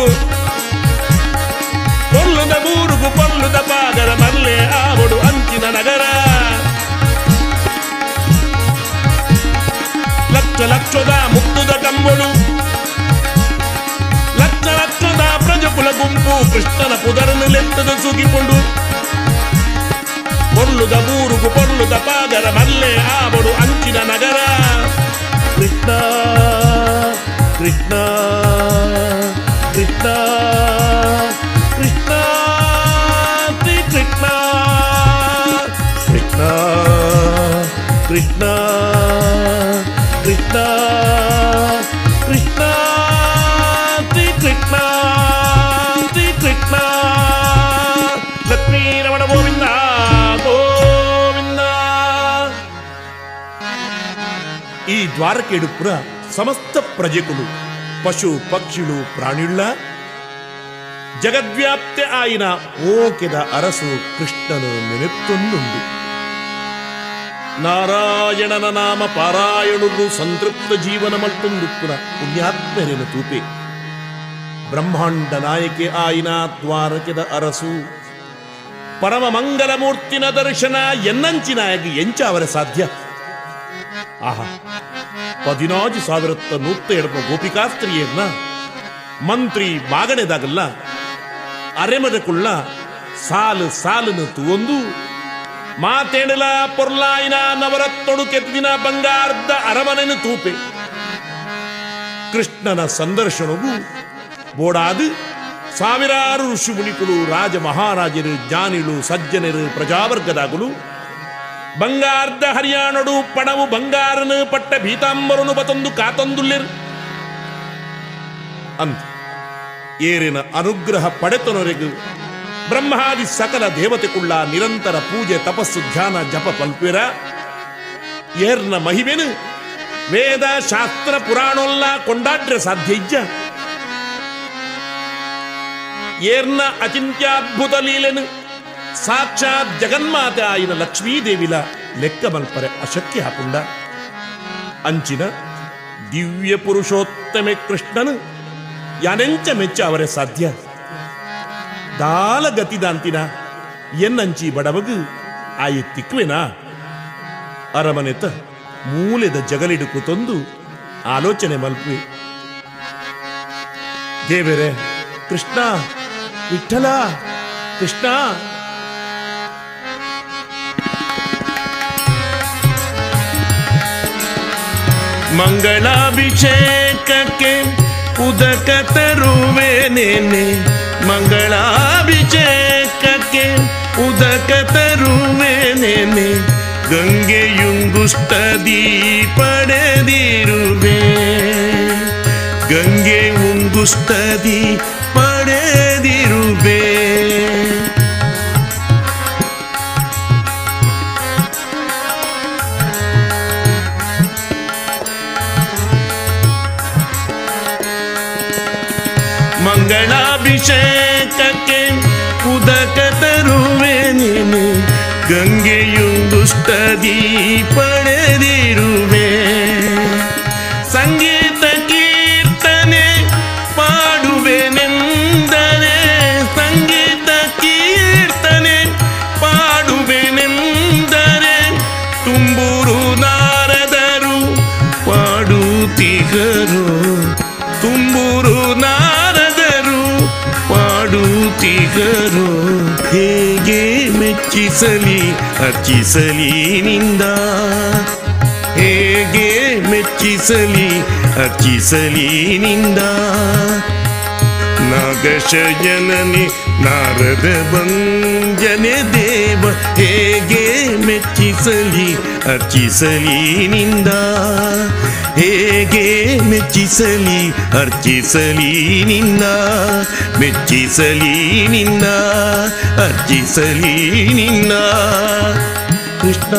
ಪೊರ್ಲುದ ಬೂರುಗು ಪೊರ್ಲುದ ಪಾಗರ ಮಲ್ಲೆ ಆವಡು ಅಂಚಿನ ನಗರ. ಲಕ್ಷ ಲಕ್ಷದ ಮುತ್ತುದ ಕಂಬಳು ಲಕ್ಷ ಲಕ್ಷದ ಪ್ರಜಕುಲ ಗುಂಪು ಕೃಷ್ಣನ ಪುದರನ್ನು ಲೆತ್ತದ ಸುಗಿಕೊಂಡು. ಪೊರ್ಲುದ ಬೂರುಗು ಪೊರ್ಲುದ ಪಾಗರ ಮಲ್ಲೆ ಆವಡು ಅಂಚಿನ ನಗರ. ಕೃಷ್ಣ ಕೃಷ್ಣ ಕೃಷ್ಣ ಕೃಷ್ಣ ಶ್ರೀ ಕೃಷ್ಣ ಕೃಷ್ಣ ಕೃಷ್ಣ ಕೃಷ್ಣ ಕೃಷ್ಣ ಶ್ರೀ ಕೃಷ್ಣ ಶ್ರೀ ಕೃಷ್ಣ. ಲಕ್ಷ್ಮೀ ರಮಣ ಗೋವಿಂದ ಗೋವಿಂದ. ಈ ದ್ವಾರಕೆಡುಪುರ ಸಮಸ್ತ ಪ್ರಜೆಗಳು ಪಶು ಪಕ್ಷಿಳು ಪ್ರಾಣಿಯುಳ್ಳ ಜಗದ್ವ್ಯಾಪ್ತಿ ಆಯಿನ ಓಕೆದ ಅರಸು ಕೃಷ್ಣನು ನೆನೆತ್ತೊಂದುಂಡು. ನಾರಾಯಣನ ನಾಮ ಪಾರಾಯಣುದು ಸಂತೃಪ್ತ ಜೀವನ ಮಲ್ತೊಂದು ಪುರ ಪುಣ್ಯಾತ್ಮರೇನು ತೂಪೆ. ಬ್ರಹ್ಮಾಂಡ ನಾಯಕಿ ಆಯಿನ ದ್ವಾರಕೆದ ಅರಸು ಪರಮ ಮಂಗಲ ಮೂರ್ತಿನ ದರ್ಶನ ಎನ್ನಂಚಿನಾಗಿ ಎಂಚ ಅವರ ಸಾಧ್ಯ. ಆಹಾ, ಪದಿನಾಜು ಸಾವಿರತ್ತ ನೂತ್ತ ಎಡಪ ಗೋಪಿಕಾಸ್ತ್ರೀಯನ್ನ ಮಂತ್ರಿ ಮಾಗಣೆದಾಗಲ್ಲ ಅರೆಮದಕುಳ್ಳ ಸಾಲು ಸಾಲನ್ನು ತೂವೊಂದು ಮಾತೇಡಲ ಪೊರ್ಲಾಯಿನ ನವರತ್ತೊಡು ಕೆತ್ತಿನ ಬಂಗಾರದ ಅರಮನೆನು ತೂಪೆ. ಕೃಷ್ಣನ ಸಂದರ್ಶನವು ಬೋಡಾದು ಸಾವಿರಾರು ಋಷಿ ಮುನಿಗಳು, ರಾಜ ಮಹಾರಾಜರು, ಜ್ಞಾನಿಗಳು, ಸಜ್ಜನರು, ಪ್ರಜಾವರ್ಗದಾಗಲು ಬಂಗಾರದ ಹರಿಯಾಣಡು ಪಣವು ಬಂಗಾರನು ಪಟ್ಟ ಭೀತಾಂಬರನು ಬತೊಂದು ಕಾತೊಂದುಲ್ಲಿರ್ ಅಂತ ಏರಿನ ಅನುಗ್ರಹ ಪಡೆತನೊರೆಗೂ ಬ್ರಹ್ಮಾದಿ ಸಕಲ ದೇವತೆಗಳ ನಿರಂತರ ಪೂಜೆ ತಪಸ್ಸು ಧ್ಯಾನ ಜಪ ಪಲ್ಪಿರ ಏರ್ನ ಮಹಿಮೆನು ವೇದ ಶಾಸ್ತ್ರ ಪುರಾಣೊಲ್ಲ ಕೊಂಡಾಡ್ರೆ ಸಾಧ್ಯ ಇಜ್ಜ. ಏರ್ನ ಅಚಿಂತ್ಯಾದ್ಭುತ ಲೀಲೆನು ಸಾಕ್ಷಾತ್ ಜಗನ್ಮಾತೆ ಆಯಿನ ಲಕ್ಷ್ಮೀದೇವಿಲ ಲೆಕ್ಕ ಮಲ್ಪರೆ ಅಶಕ್ಯ ಹಾಕುಂಡ. ಅಂಚಿನ ದಿವ್ಯ ಪುರುಷೋತ್ತಮೆ ಕೃಷ್ಣನು ಯಾನೆಂಚ ಮೆಚ್ಚ ಅವರೇ ಸಾಧ್ಯ. ದಾಲ ಗತಿದಾಂತಿನ ಎನ್ನಂಚಿ ಬಡವಗು ಆಯಿ ತಿಕ್ವೆನಾ ಅರಮನೆತ ಮೂಲೆದ ಜಗಲಿಡುಕು ತಂದು ಆಲೋಚನೆ ಮಲ್ಪಿ. ದೇವರೇ ಕೃಷ್ಣ ವಿಠಲ ಕೃಷ್ಣ ಮಂಗಳಾಭಿಷೇಕಕ್ಕೆ ಉದಕ ತರುವೆನೇನೆ, ಮಂಗಳಾಭಿಷೇಕಕ್ಕೆ ಉದಕ ತರುವೆನೇನೆ, ಗಂಗೆಯುಂಗುಷ್ಟದಿ ಪಡೆದಿರುವೆ, ಗಂಗೆ ಉಂಗುಷ್ಟದಿ ಪಡೆದಿರುವೆ. ಮಂಗಳಾಭಿಷೇಕಕ್ಕೆ ಉದಕ ತರುವೆ ನೀನು, ಗಂಗೆಯುಂಗುಷ್ಟದಿ ಪಡೆದಿರುವೆ. ಸಂಗೀತ ಕೀರ್ತನೆ ಪಾಡುವೆನೆಂದರೆ, ಸಂಗೀತ ಕೀರ್ತನೆ ಪಾಡುವೆನೆಂದರೆ, ತುಂಬೂರು ನಾರದರು ಪಾಡುತ್ತಿಗರು, ತುಂಬೂರು ನಾರದರು ಪಾಡುತ್ತಿಗರು. ಹೇಗೆ ಮೆಚ್ಚಿಸಲಿ ಅರ್ಚಿಸಲಿ ನಿಂದ, ಹೇಗೆ ಮೆಚ್ಚಿಸಲಿ ಅರ್ಚಿಸಲಿ ನಿಂದ. ನಾಗಶಯನನೆ ನಾರದ ಭಂಜನೆ ದೇವ, ಹೇಗೆ ಮೆಚ್ಚಿಸಲಿ ಅರ್ಚಿಸಲಿ ನಿಂದ, ಹೇಗೆ ಮೆಚ್ಚಿಸಲಿ ಅರ್ಚಿಸಲಿ ನಿಂದ, ಮೆಚ್ಚಿಸಲಿ ನಿಂದ ಅರ್ಚಿಸಲಿ ನಿಂದ. ಕೃಷ್ಣ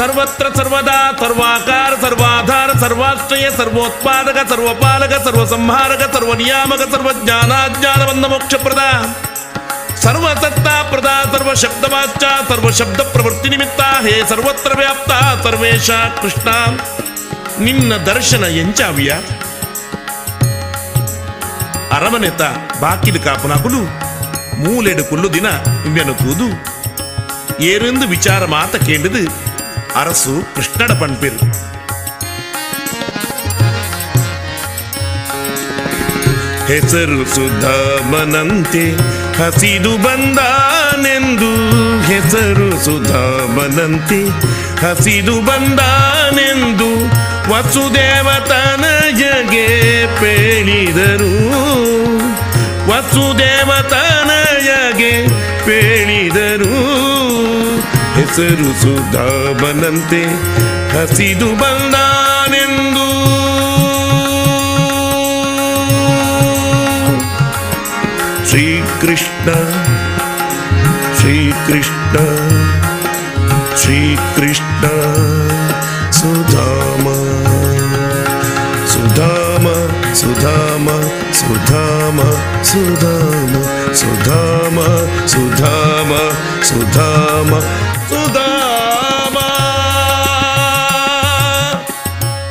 ಸರ್ವತ್ರ ಸರ್ವದಾ ಸರ್ವಾಕಾರ ಸರ್ವಾಧಾರ ಸರ್ವಾಶ್ರಯ ಸರ್ವೋತ್ಪಾದಕ ಸರ್ವಪಾಲಕ ಸರ್ವಸಂಹಾರಕ ಸರ್ವನಿಯಾಮಕ ಸರ್ವಜ್ಞಾನಾಜ್ಞಾನಬಂಧ ಮೋಕ್ಷಪ್ರದ ಸರ್ವಸತ್ತಾಪ್ರದ ಸರ್ವಶಬ್ದವಾಚ್ಯ ಸರ್ವಶಬ್ದ ಪ್ರವೃತ್ತಿ ನಿಮಿತ್ತ ಹೇ ಸರ್ವತ್ರ ವ್ಯಾಪ್ತ ಸರ್ವೇಶ ಕೃಷ್ಣ. ನಿನ್ನ ದರ್ಶನ ಎಂಚಾವಿಯ ಅರಮನೆತ ಬಾಕಿಲು ಕಾಪುನಾಗುಲು ಮೂಲೆಡು ಕುಲ್ಲು ದಿನ ವೆನುಕೂದು ಏರೆಂದು ವಿಚಾರ ಮಾತ ಕೇಳಿದು அரசு கிருஷ்ணட பண்பில் ಹೆಸರು ಸುಧಾಮನಂತೆ ಹಸಿದು ಬಂದಾನೆಂದು, ಹೆಸರು ಸುಧಾಮನಂತೆ ಹಸಿದು ಬಂದಾನೆಂದು ವಸುದೇವತನಯಗೆ ಪೇಳಿದರು, ವಸುದೇವತನಯಗೆ ಪೇಳಿದರು. ಹೆಸರು ಸುಧಾಮನಂತೆ ಹಸಿದು ಬಂದಾನೆಂದು ಶ್ರೀಕೃಷ್ಣ ಶ್ರೀಕೃಷ್ಣ ಶ್ರೀಕೃಷ್ಣ ಸುಧಾಮ ಸುಧಾಮ ಸುಧಾಮ ಸುಧಾಮ ಸುಧಾಮ ಸುಧಾಮ ಸುಧಾಮ ಸುಧಾಮ ಸುಧಾಮ.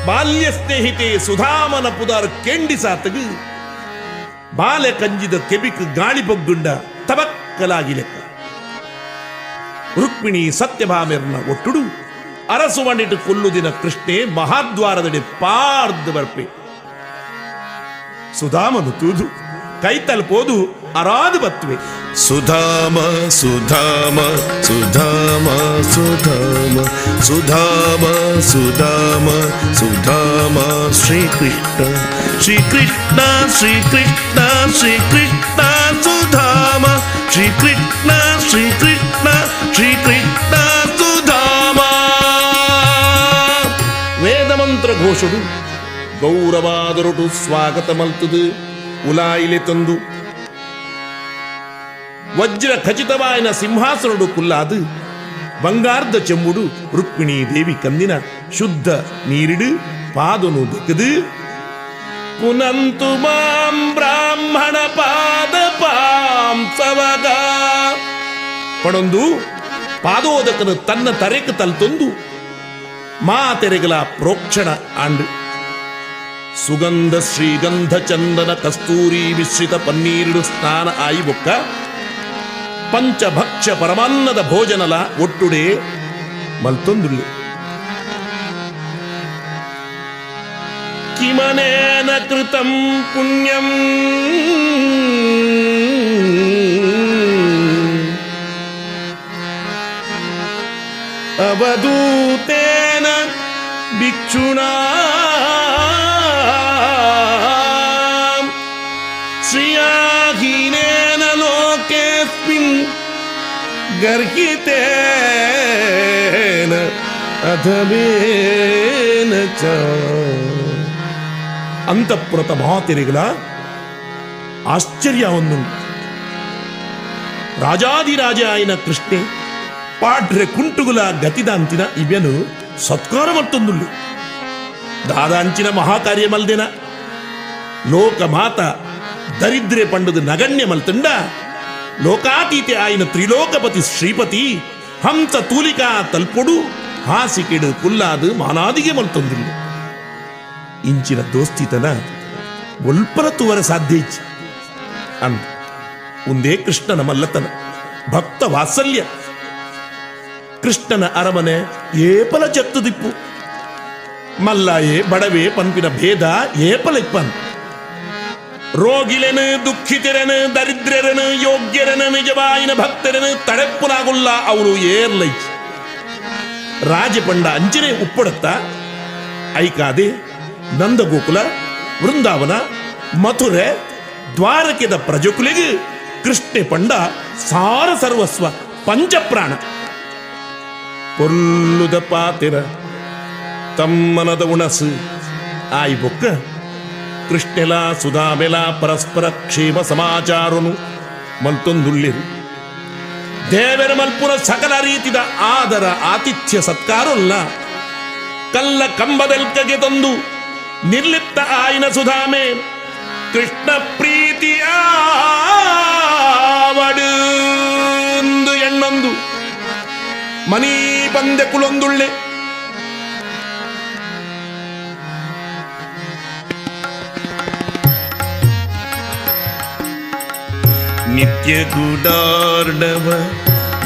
ಬಾಲ್ಯ ಸ್ನೇಹಿತೆ ಸುಧಾಮನ ಪುದಾರ್ ಕೆಂಡಿ ಸಾತಗು ಬಾಲೆ ಕಂಜಿದ ಕೆಬಿಕ್ ಗಾಳಿ ಬಗ್ಗುಂಡ ತಬಕ್ಕಲಾಗಿ ಲೆಕ್ಕ. ರುಕ್ಮಿಣಿ ಸತ್ಯಭಾಮೆರ್ನ ಒಟ್ಟುಡು ಅರಸು ಮಣ್ಣಿಟ್ಟು ಕೊಲ್ಲುದಿನ ಕೃಷ್ಣೆ ಮಹಾದ್ವಾರದಡೆ ಪಾರ್ದು ಬರ್ಪೆ. ಸುಧಾಮನು ತೂದು ಕೈ ತಲುಪೋದು ಅರಾದು ಬತ್ತುವೆ. ಸುಧಾಮ ಸುಧಾಮ ಸುಧಾಮ ಸುಧಾಮ ಸುಧಾಮ ಸುಧಾಮ ಸುಧಾಮ ಶ್ರೀಕೃಷ್ಣ ಶ್ರೀಕೃಷ್ಣ ಶ್ರೀಕೃಷ್ಣ ಶ್ರೀಕೃಷ್ಣ ಸುಧಾಮ ಶ್ರೀಕೃಷ್ಣ ಶ್ರೀಕೃಷ್ಣ ಶ್ರೀಕೃಷ್ಣ ಔಷಧು ಗೌರವಾದರೊಟು ಸ್ವಾಗತ ಮಲ್ತದು ಉಲಾಯಿಲೆ ತಂದು ವಜ್ರ ಖಚಿತವಾಯನ ಸಿಂಹಾಸನೊಡು ಕುಲ್ಲಾದು ಬಂಗಾರ್ದ ಚೆಂಬುಡು ರುಕ್ಮಿಣೀ ದೇವಿ ಕಂದಿನ ಶುದ್ಧ ನೀರಿಡು ಪಾದನು ದಕ್ಕದು ಪುನಂತು ಮಾಂ ಬ್ರಾಹ್ಮಣ ಪಾದ ಪಾಂಸವಗ ಪಣೊಂದು ಪಾದೋದಕನು ತನ್ನ ತರೆಕ ತಲ್ತೊಂದು ಮಾ ತೆರೆಗಲ ಪ್ರೋಕ್ಷಣ ಆಂಡು ಸುಗಂಧ ಶ್ರೀಗಂಧ ಚಂದನ ಕಸ್ತೂರಿ ಮಿಶ್ರಿತ ಪನ್ನೀರು ಸ್ನಾನ ಆಯಿ ಬೊಕ್ಕ ಪಂಚಭಕ್ಷ ಪರಮಾನ್ನದ ಭೋಜನಲ ಒಟ್ಟುಡೆ ಮಲ್ತೊಂದುಳ್ಳಿ ಕಿಮನೇನ ಕೃತಂ ಪುಣ್ಯಂ ಅವಧೂತೇನ ಭಿಕ್ಷುಣಾ ಶ್ರೀಯಾಹೀನೇನ ಲೋಕೇಸ್ಮಿನ್ ಗರ್ಹಿತೇನ ಅಧಮೇನ ಚ ಅಂತಃಪುರತ ಮಹಾತಿರಿಗಳ ಆಶ್ಚರ್ಯವನ್ನುಂಟು. ರಾಜಾದಿರಾಜ ಆಯಿನ ಕೃಷ್ಣೆ ಪಾಡ್ರೆ ಕುಂಟುಗುಲ ಗತಿದಾಂತಿನ ಇವ್ಯನು ಸತ್ಕಾರ ಮತ್ತೊಂದುಳ್ಳಿ ದಾದಾಂಚಿನ ಮಹಾಕಾರ್ಯ ಮಲ್ದೆನ ಲೋಕಮಾತ ದರಿದ್ರೆ ಪಂಡದ ನಗಣ್ಯ ಮಲ್ತಂಡ ಲೋಕಾತೀತೆ ಆಯಿನ ತ್ರಿಲೋಕಪತಿ ಶ್ರೀಪತಿ ಹಂಸ ತೂಲಿಕಾ ತಲ್ಪೊಡು ಹಾಸಿಕೆಡು ಕುಲ್ಲಾದು ಮಾನಾದಿಗೆ ಮಲ್ತೊಂದುಳ್ಳಿ. ಇಂಚಿನ ದೋಸ್ತಿತನ ಒಲ್ಪರ ತೂವರ ಸಾಧ್ಯ ಇಚ್ಚ ಅಂದ ಒಂದೇ ಕೃಷ್ಣನ ಮಲ್ಲತನ ಭಕ್ತ ವಾತ್ಸಲ್ಯ ಕೃಷ್ಣನ ಅರಮನೆ ಏಪಲ ಚತ್ತು ದಿಪ್ಪು ಮಲ್ಲಾಯೇ ಬಡವೆ ಪಂಪಿನ ಭೇದ ಏಪಲ ಇಪ್ಪನ್ ರೋಗಿಲೆನು ದುಃಖಿತರೆನು ದರಿದ್ರರೆನು ಯೋಗ್ಯರೆನು ನಿಜವಾಯಿನ ಭಕ್ತರೆನು ತಡೆಪ್ಪುನಾಗುಲ್ಲ ಅವರು ಏರ್ಲೈ ರಾಜಪಂಡ ಅಂಚನೆ ಉಪ್ಪಡತ್ತ ಐಕಾದೆ ನಂದಗೋಕುಲ ವೃಂದಾವನ ಮಥುರೆ ದ್ವಾರಕೆದ ಪ್ರಜಕುಲಿಗೆ ಕೃಷ್ಣೆ ಪಂಡ ಸಾರ ಸರ್ವಸ್ವ ಪಂಚಪ್ರಾಣ ಪೊಲ್ಲುದ ಪಾತಿರ ತಮ್ಮನದ ಉಣಸು ಆಯಿ ಬೊಕ್ಕ ಕೃಷ್ಣೆಲ ಸುಧಾಮೆಲ ಪರಸ್ಪರ ಕ್ಷೇಮ ಸಮಾಚಾರನು ಮಲ್ತೊಂದುಳ್ಳಿರು ದೇವರ ಮಲ್ಪುರ ಸಕಲ ರೀತಿದ ಆದರ ಆತಿಥ್ಯ ಸತ್ಕಾರಲ್ಲ ಕಲ್ಲ ಕಂಬದಲ್ಕಗೆ ತಂದು ನಿರ್ಲಿಪ್ತ ಆಯಿನ ಸುಧಾಮೆ ಕೃಷ್ಣ ಪ್ರೀತಿಯ ಆವಡು ಎಣ್ಣೊಂದು ಮನೀ ಬಂದೆ ಕುಳೊಂದುಳ್ಳೆ ನಿತ್ಯ ಗುಡಾರ್ಡವ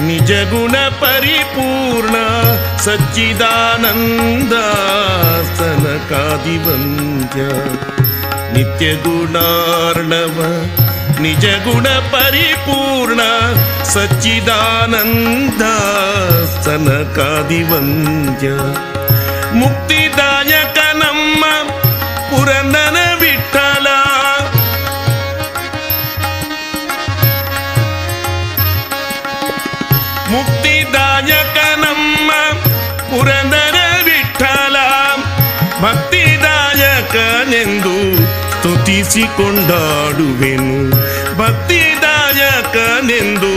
ನಿಜ ಗುಣ ಪರಿಪೂರ್ಣ ಸಚ್ಚಿದಾನಂದಾಸನ ಕಾದಿವಂತ್ಯ ನಿತ್ಯ ಗುಣಾರ್ಣವ ನಿಜ ಗುಣ ಪರಿಪೂರ್ಣ ಸಚ್ಚಿದಾನಂದ ಸನಕಾದಿವಂದ್ಯ ಮುಕ್ತಿದಾಯಕ ನಮ್ಮ ಪುರಂದನ ವಿಠಲ ಮುಕ್ತಿದಾಯಕ ನಮ್ಮ ಪುರಂದನ ವಿಠಲ ಭಕ್ತಿದಾಯಕನೆಂದು ಸ್ತುತಿಸಿಕೊಂಡಾಡುವೆನು ಭಕ್ತಿದಾಯಕನೆಂದು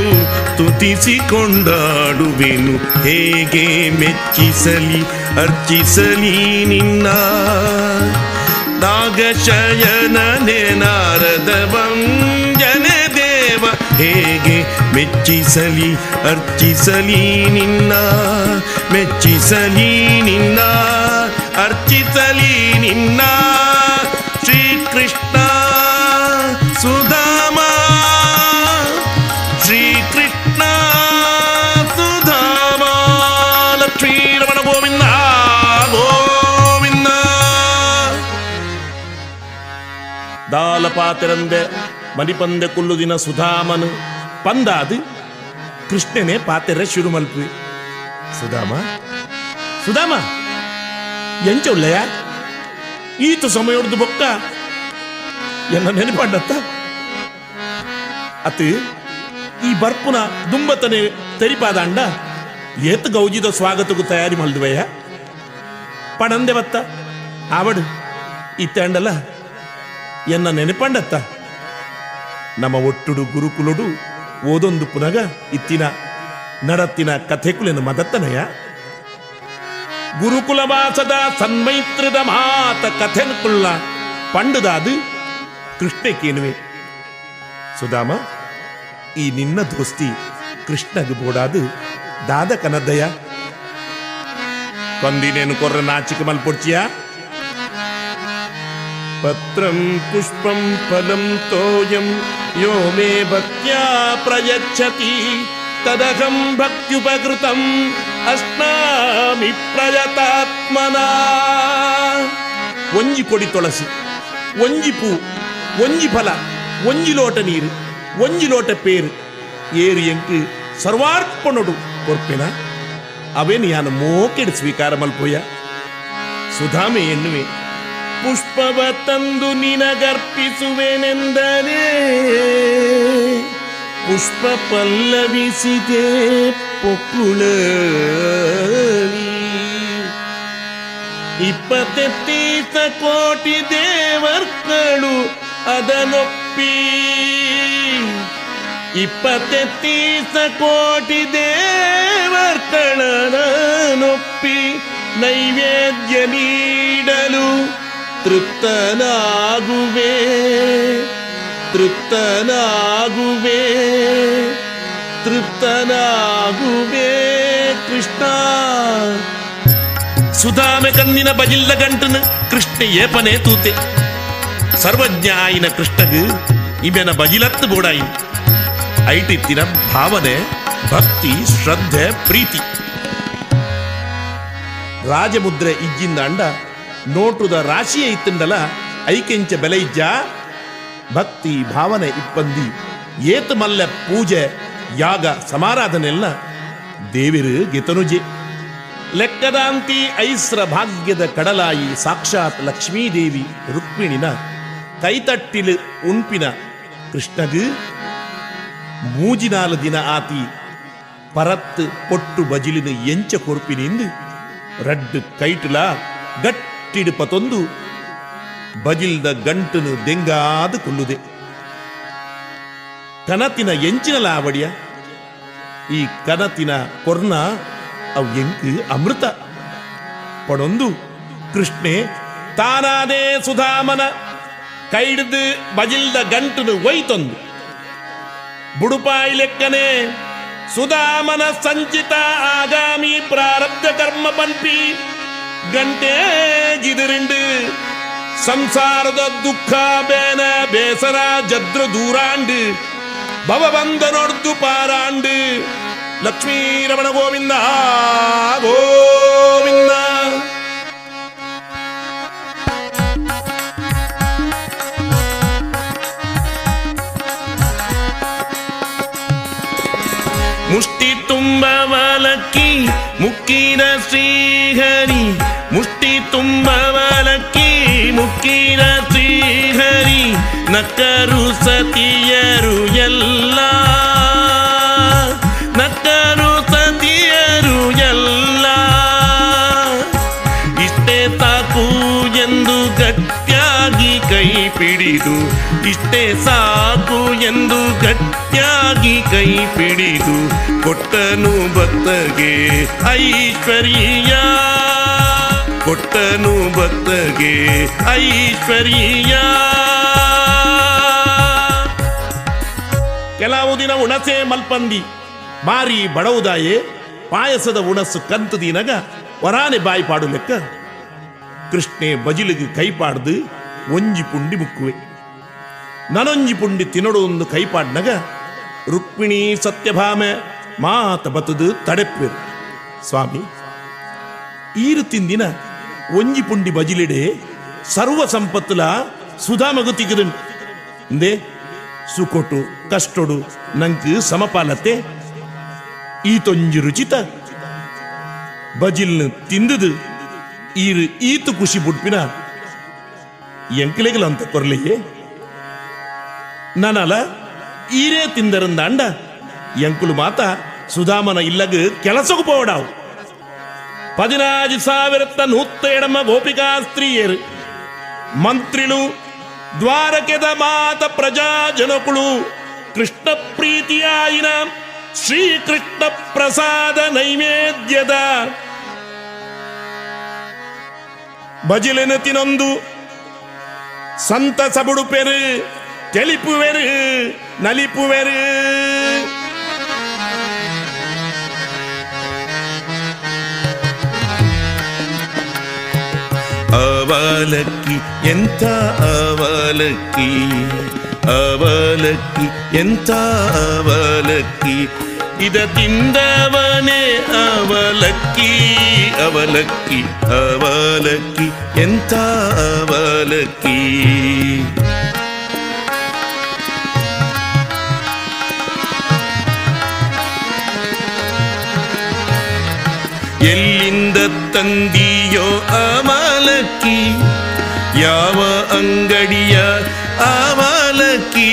ಸ್ತುತಿಸಿಕೊಂಡಾಡುವೆನು ಹೇಗೆ ಮೆಚ್ಚಿಸಲಿ ಅರ್ಚಿಸಲಿ ನಿನ್ನ ನಾಗಶಯನನೆ ನಾರದ ವಂಜನೆ ದೇವ ಹೇಗೆ ಮೆಚ್ಚಿಸಲಿ ಅರ್ಚಿಸಲಿ ನಿನ್ನ ಮೆಚ್ಚಿಸಲಿ ನಿನ್ನ ಅರ್ಚಿಸಲಿ ನಿನ್ನ ಶ್ರೀಕೃಷ್ಣ ಸುಧಾಮ ಶ್ರೀಕೃಷ್ಣ ಸುಧಾಮ ಲಕ್ಷ್ಮೀ ರಮಣ ಗೋವಿಂದ ಗೋವಿಂದ ದಾಲಪಾತಿರಂದೆ ಮಣಿಪಂದೆ ಕುಲ್ಲುದಿನ ಸುಧಾಮನು ಪಂದಾದು ಕೃಷ್ಣನೇ ಪಾತೆರೆ ಶುರು ಮಲ್ಪಿ ಸುಧಾಮ ಸುಧಾಮ ಎಂಚ ಉಳ್ಳಯ ಈತು ಸಮಯೊಡ್ದು ಬೊಕ್ಕ ಎಲ್ಲ ನೆನಪಾಂಡತ್ತ ಅತಿ ಈ ಬರ್ಪುನ ದುಂಬತನೆ ತೆರಿಪಾದ ಅಂಡ ಏತ್ ಗೌಜಿದ ಸ್ವಾಗತಕ್ಕೂ ತಯಾರಿ ಮಲ್ದುವಯ್ಯ ಪಣಂದೆ ಬತ್ತ ಆವಡ್ ಇತ್ತಂಡಲ ಎನ್ನ ನೆನಪಂಡತ್ತ ನಮ್ಮ ಒಟ್ಟುಡು ಗುರುಕುಲುಡು ಓದೊಂದು ಪುನಗ ಇತ್ತಿನ ನಡತ್ತಿನ ಕಥೆಕುಲೆನು ಮದತ್ತನಯ ಗುರುಕುಲವಾಸದ ಸನ್ಮೈತ್ರದ ಮಾತ ಕಥೆನ್ ಕುಲ್ಲ ಪಂಡದಾದು ಕೃಷ್ಣಕ್ಕೇನುವೆ ಸುಧಾಮ ಈ ನಿನ್ನ ದೋಸ್ತಿ ಕೃಷ್ಣಗೆ ಬೋಡಾದು ದಾದ ಕನದ್ದಯ ಕೊಂದಿನೇನು ಕೊರ್ರ ನಾಚಿಕೆ ಮಲ್ಪೊಡ್ಚಿಯ ಪತ್ರಂ ಪುಷ್ಪಂ ಫಲಂ ತೋಯಂ ಯೋ ಮೇ ಭಕ್ತ್ಯಾ ಪ್ರಯಚ್ಛತಿ ತದಹಂ ಭಕ್ತ್ಯುಪಕೃತಂ ಅಸ್ನಾಮಿ ಪ್ರಯತಾತ್ಮನಾ. ಒಂಜಿ ಕೊಡಿ ತುಳಸಿ, ಒಂಜಿ ಪೂ, ಒಂಜಿ ಫಲ, ಒಂಜಿ ಲೋಟ ನೀರು, ಒಂಜಿ ಲೋಟ ಪೇರು ಏರು ಎಂಕು ಸರ್ವಾರ್ಪಣೊಡು ಕೊರ್ಪಿನ ಅವೇನು ಯಾನು ಮೋಕೆಡು ಸ್ವೀಕಾರ ಮಲ್ಪೋಯ. ಸುಧಾಮೆ ಎನ್ನುವೆ ಪುಷ್ಪವ ತಂದು ನಿನಗರ್ಪಿಸುವೆನೆಂದರೆ ಪುಷ್ಪ ಪಲ್ಲವಿಸಿದೆ ಪೊಕ್ಕುಳಲಿ ಇಪ್ಪತ್ತೆತ್ತೀಸ ಕೋಟಿ ದೇವರ್ಗಳು ಅದನೊಪ್ಪಿ ಇಪ್ಪತ್ತೆತ್ತೀಸ ಕೋಟಿ ದೇವರ್ತಳನೊಪ್ಪಿ ನೈವೇದ್ಯ ನೀಡಲು ತೃಪ್ತನಾಗುವೆ ತೃಪ್ತನಾಗುವೆ ತೃಪ್ತನಾಗುವೆ ಕೃಷ್ಣ. ಸುಧಾಮೆ ಕಣ್ಣಿನ ಬಜಿಲ್ಲ ಗಂಟನ ಕೃಷ್ಣ ಏಪನೇ ತೂತೆ ಸರ್ವಜ್ಞ ಆಯಿನ ಕೃಷ್ಣಗ ಇವೆನ ಬಜಿಲತ್ತು ಬೋಡಾಯಿನ ಐಟಿತ್ತಿನ ಭಾವನೆ ಭಕ್ತಿ ಶ್ರದ್ಧೆ ಪ್ರೀತಿ ರಾಜಮುದ್ರೆ ಇಜ್ಜಿಂದ ಅಂಡ ನೋಟುದ ರಾಶಿಯೇ ಇತ್ತಂಡಲ ಐಕೆಂಚ ಬೆಲೈಜ್ಜ ಭಕ್ತಿ ಭಾವನೆ ಇಪ್ಪಂದಿ ಏತು ಮಲ್ಲ ಪೂಜೆ ಯಾಗ ಸಮಾರಾಧನೆಲ್ಲ ದೇವಿರು ಗೆತನುಜೆ ಲೆಕ್ಕದಾಂತಿ ಐಸ್ರ ಭಾಗ್ಯದ ಕಡಲಾಯಿ ಸಾಕ್ಷಾತ್ ಲಕ್ಷ್ಮೀದೇವಿ ರುಕ್ಮಿಣಿನ ಕೈತಟ್ಟಿಲು ಉಣ್ಪಿನ ಕೃಷ್ಣಗು ಮೂಜಿನಾಲು ದಿನ ಆತಿ ಪರತ್ ಪೊಟ್ಟು ಬಜಿಲಿನ ಎಂಚ ಕೊರ್ಪಿನಿಂದ ರಡ್ಡು ಕೈಟುಲ ಗಟ್ಟಿಡು ಪತೊಂದು ಬಜಿಲ್ದ ಗಂಟನು ದೆಂಗಾದು ಕೊಲ್ಲುದೆ ಕನತಿನ ಎಂಚಿನ ಲಾವಡಿಯ ಈ ಕನತಿನ ಕೊರ್ನ ಅವು ಎಂಕು ಅಮೃತ ಪಡೊಂದು ಕೃಷ್ಣೆ ತಾನಾದೇ ಸುಧಾಮನ ಕೈಡ್ದು ಬಜಿಲ್ದ ಗಂಟನು ಒಯ್ತೊಂದು ಬುಡುಪಾಯಿ ಲೆಕ್ಕನೆ ಸುಧಾಮನ ಸಂಚಿತ ಆಗಾಮಿ ಪ್ರಾರಬ್ಧ ಕರ್ಮ ಪಂಪಿ ಗಂಟೆ ಜಿದುರಿಂಡು ಸಂಸಾರದ ದುಃಖ ಬೇನ ಬೇಸರ ಜದ್ರ ದೂರಾಂಡು ಭವಬಂಧನೊಡ್ದು ಪಾರಾಂಡು ಲಕ್ಷ್ಮೀ ರಮಣ ಗೋವಿಂದ ಗೋವಿಂದ. ಮುಷ್ಟಿ ತುಂಬ ಬಾಲಕ್ಕಿ ಮುಕ್ಕಿನ ಶ್ರೀಹರಿ ಮುಷ್ಟಿ ತುಂಬ ಬಾಲಕ್ಕಿ ಮುಕ್ಕಿನ ಶ್ರೀಹರಿ ನಕ್ಕರು ಸತಿಯರು ಎಲ್ಲ ನಕ್ಕರು ಸತಿಯರು ಎಲ್ಲ ಇಷ್ಟೇ ಸಾಕು ಎಂದು ಗಟ್ಟಿಯಾಗಿ ಕೈ ಪಿಡಿದು ಇಷ್ಟೇ ಸಾಕು ಎಂದು ಗಟ್ಟಿ ಕೈ ಪಿಡಿದು ಕೊಟ್ಟನು ಭಕ್ತಗೆ ಐಶ್ವರ್ಯ ಕೊಟ್ಟನು ಭಕ್ತಗೆ ಐಶ್ವರ್ಯ. ಕೆಲವು ದಿನ ಉಣಸೆ ಮಲ್ಪಂದಿ ಮಾರಿ ಬಡವುದಾಯೇ ಪಾಯಸದ ಉಣಸು ಕಂತು ದಿನಗ ವರಾನೆ ಬಾಯಿ ಪಾಡು ಲೆಕ್ಕ ಕೃಷ್ಣೆ ಬಜಿಲಿಗೆ ಕೈಪಾಡ್ದು ಒಂಜಿ ಪುಂಡಿ ಮುಕ್ಕುವೆ ನನೊಂಜಿ ಪುಂಡಿ ತಿನ್ನೋಡು ಒಂದು ಕೈಪಾಡ್ನಾಗ ರುಕ್ಮಿಣಿ ಸತ್ಯಭಾಮೆ ಮಾತ ಬತದು ತಡೆಪ್ಪಿರು ಸ್ವಾಮಿ ಈರು ತಿಂದಿನ ಒಂಜಿ ಪುಂಡಿ ಬಜಿಲಿಡೆ ಸರ್ವ ಸಂಪತ್ತುಲ ಸುಧಾಮಗು ತಿಗದು ಇಂದೇ ಸುಕೊಟು ಕಷ್ಟೊಡು ನಂಗೆ ಸಮಪಾಲತೆ ಈತೊಂಜಿ ರುಚಿತ ಬಜಿಲ್ನು ತಿಂದದು ಈರು ಈತು ಖುಷಿ ಬುಡ್ಪಿನ ಎಂಕಲೆಗಲಂತ ಕೊರಲೆಯೇ ನಾನಲ್ಲ ಈರೇ ತಿಂದರಿಂದ ಅಂಡ ಎಂಕುಲು ಮಾತ ಸುಧಾಮನ ಇಲ್ಲಗ ಕೆಲಸಕ್ಕೆ ಪೋಡಾವು ಪದಿನಾರು ಸಾವಿರತ್ತ ನೂತ್ತೇಳಮ್ಮ ಗೋಪಿಕಾ ಸ್ತ್ರೀಯರು, ಮಂತ್ರಿಳು, ದ್ವಾರಕೆದ ಮಾತ ಪ್ರಜಾ ಜನಕುಳು, ಕೃಷ್ಣ ಪ್ರೀತಿಯಾಯಿನ ಶ್ರೀಕೃಷ್ಣ ಪ್ರಸಾದ ನೈವೇದ್ಯದ ಬಜಿಲೆನ ತಿನೊಂದು ಸಂತಸ ಬುಡುಪೆರು, ತೆಲಿಪುವೆರು ನಲಿಪುವೆರು. ಅವಲಕ್ಕಿ ಎಂತ ಅವಲಕ್ಕಿ, ಅವಲಕ್ಕಿ ಎಂತ ಅವಲಕ್ಕಿ, ಇದ ತಿಂದವನೇ ಅವಲಕ್ಕಿ. ಅವಲಕ್ಕಿ ಅವಲಕ್ಕಿ ಎಂತ ಅವಲಕ್ಕಿ, ಎಲ್ಲಿಂದ ತಂದಿಯೋ ಅವಲಕ್ಕಿ, ಯಾವ ಅಂಗಡಿಯ ಅವಲಕ್ಕಿ,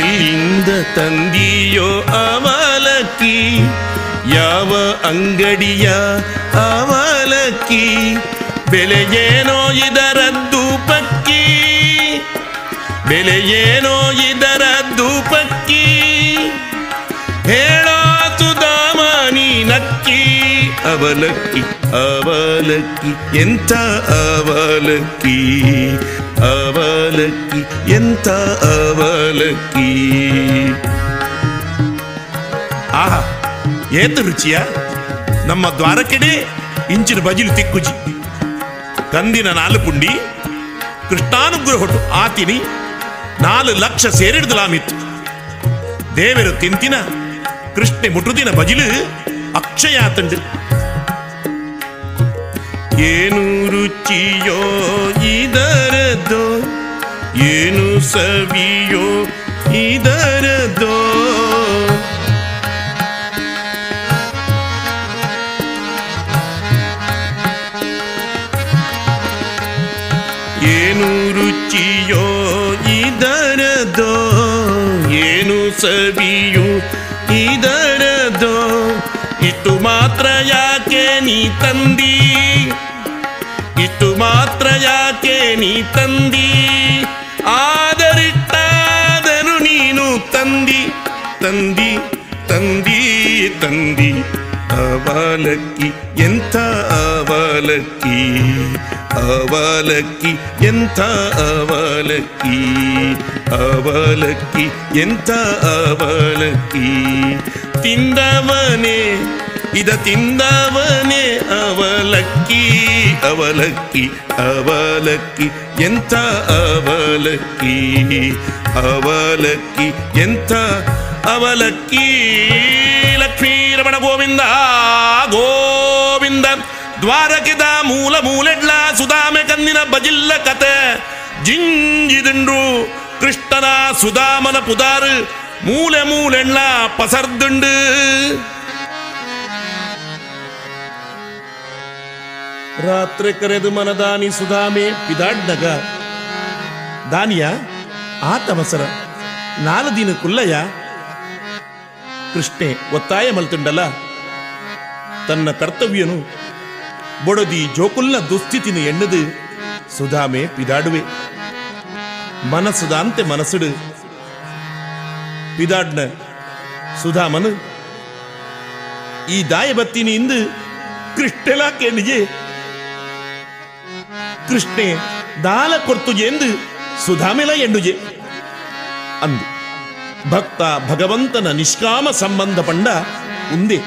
ಎಲ್ಲಿಂದ ತಂದಿಯೋ ಅವಲಕ್ಕಿ, ಯಾವ ಅಂಗಡಿಯ ಅವಲಕ್ಕಿ, ಬೆಲೆಯೇನೋ ಇದರದ್ದು ಪಕ್ಕಿ, ಬೆಲೆಯೇನೋ ಇದರದ್ದು ಪಕ್ಕಿ, ಹೇಳೋ ಸುಧಾಮನಿ ನಕ್ಕಿ. ಅವಲಕ್ಕಿ ಅವಲಕ್ಕಿ ಎಂಥ ಅವಲಕ್ಕಿ, ಅವಲಕ್ಕಿ ಎಂಥ ಅವಲಕ್ಕಿ. ಆಹಾ ಏತ ರುಚಿಯ ನಮ್ಮ ದ್ವಾರಕೆಡೆ ಇಂಚಿನ ಬಜಿಲು ತಿಕ್ಕುಜಿ, ಕಂದಿನ ನಾಲ್ಪುಂಡಿ ಕೃಷ್ಣಾನುಗ್ರಹೊಟ್ಟು ಆತಿನಿ ನಾಲ್ಕು ಲಕ್ಷ ಸೇರಿಡ್ದು ಲಾಮಿತ್ತು. ದೇವರು ತಿಂತಿನ ಕೃಷ್ಣೆ ಮುಟುದಿನ ಬಜಿಲು ಅಕ್ಷಯ ತಂಡು. ಏನು ರುಚಿಯೋ ಇದರದೋ, ಏನು ಸವಿಯೋ ಇದರದೋ, ಏನು ರುಚಿಯೋ ಇದರದೋ, ಏನು ಸವಿಯೋ ಇದರದೋ, ಇಟ್ಟು ಮಾತ್ರ ಯಾಕೆ ನೀ ತಂದಿ, ಇಟ್ಟು ಮಾತ್ರ ಯಾಕೆ ನೀ ತಂದಿ, ಆದರಿಟ್ಟಾದರೂ ನೀನು ತಂದಿ ತಂದಿ ತಂದಿ ತಂದಿ. ಅವಲಕ್ಕಿ ಎಂಥ ಅವಲಕ್ಕಿ, ಅವಲಕ್ಕಿ ಎಂಥ ಅವಲಕ್ಕಿ, ಅವಲಕ್ಕಿ ಎಂಥ ಅವಲಕ್ಕಿ, ತಿಂದವನೇ ಇದ ತಿಂದವನೇ ಅವಲಕ್ಕಿ. ಅವಲಕ್ಕಿ ಅವಲಕ್ಕಿ ಎಂಥ ಅವಲಕ್ಕಿ, ಅವಲಕ್ಕಿ ಎಂಥ ಅವಲಕ್ಕಿ. ಲಕ್ಷ್ಮೀ ರಮಣ ಗೋವಿಂದ ಗೋವಿಂದ. ದ್ವಾರಕೆದ ಮೂಲ ಮೂಲೆಡ್ಲ ಸುಧಾಮೆ ಕಂದಿನ ಬಜಿಲ್ಲ ಕತೆ ಜಿಂಜಿದಿಂಡ್ರು, ಕೃಷ್ಣನ ಸುಧಾಮನ ಪುದಾರು ಮೂಲೆ ಮೂಲೆಡ್ಲ ಪಸರ್ದುಂಡು. ರಾತ್ರಿ ಕರೆದು ಮನದಾನಿ ಸುಧಾಮೆ ಪಿದಾಡ್ನಗ ದಾನಿಯ ಆತಮಸರ ನಾಲ್ ದಿನ ಕುಲ್ಲಯ್ಯ. ಕೃಷ್ಣೆ ಒತ್ತಾಯ ಮಲ್ತುಂಡಲ್ಲ ತನ್ನ ಕರ್ತವ್ಯನು ಬೊಡದಿ ಜೋಕುಲ್ಲ ದುಸ್ಥಿತಿನ ಎಣ್ಣದು ಸುಧಾಮೆ ಪಿದಾಡುವೆ ಮನಸುದಾಂತೆ ಮನಸುಡು ಪಿದಾಡ್ನ ಸುಧಾಮನು. ಈ ದಾಯಬತ್ತಿನಿಂದ ಕೃಷ್ಣೆಲಾ ಕೇಳಿಯೇ ಕೃಷ್ಣೆ ದಾಲ ಕೊರ್ತುಜೆ ಎಂದು ಸುಧಾಮೆಲ ಎಂಡುಜೆ ಅಂದು. ಭಕ್ತ ಭಗವಂತನ ನಿಷ್ಕಾಮ ಸಂಬಂಧ ಪಂಡ ಉಂದೆ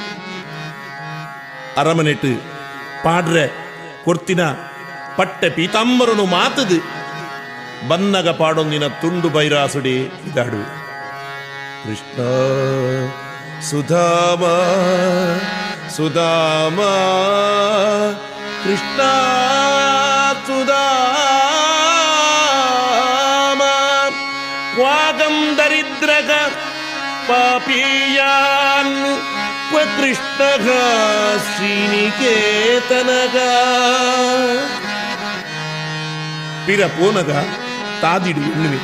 ಅರಮನೆಟ್ಟು ಪಾಡ್ರ ಕೊರ್ತಿನ ಪಟ್ಟೆ ಪೀತಾಂಬರನು ಮಾತದು ಬನ್ನಗ ಪಾಡೊಂದಿನ ತುಂಡು ಬೈರಾಸುಡೆ ಇದಾಡು. ಕೃಷ್ಣ ಸುಧಾಮ ಸುಧಾಮ ಕೃಷ್ಣ ಸುಧಾಮ ವಾಗಂ ದರಿದ್ರಗ ಪಾಪಿಯಾನ್ ಕೃಷ್ಣಗ ಶ್ರೀನಿಕೇತನಗ ಪಿರ ಪೋನಗ ತಾದಿಡು ಎನ್ನುವೆ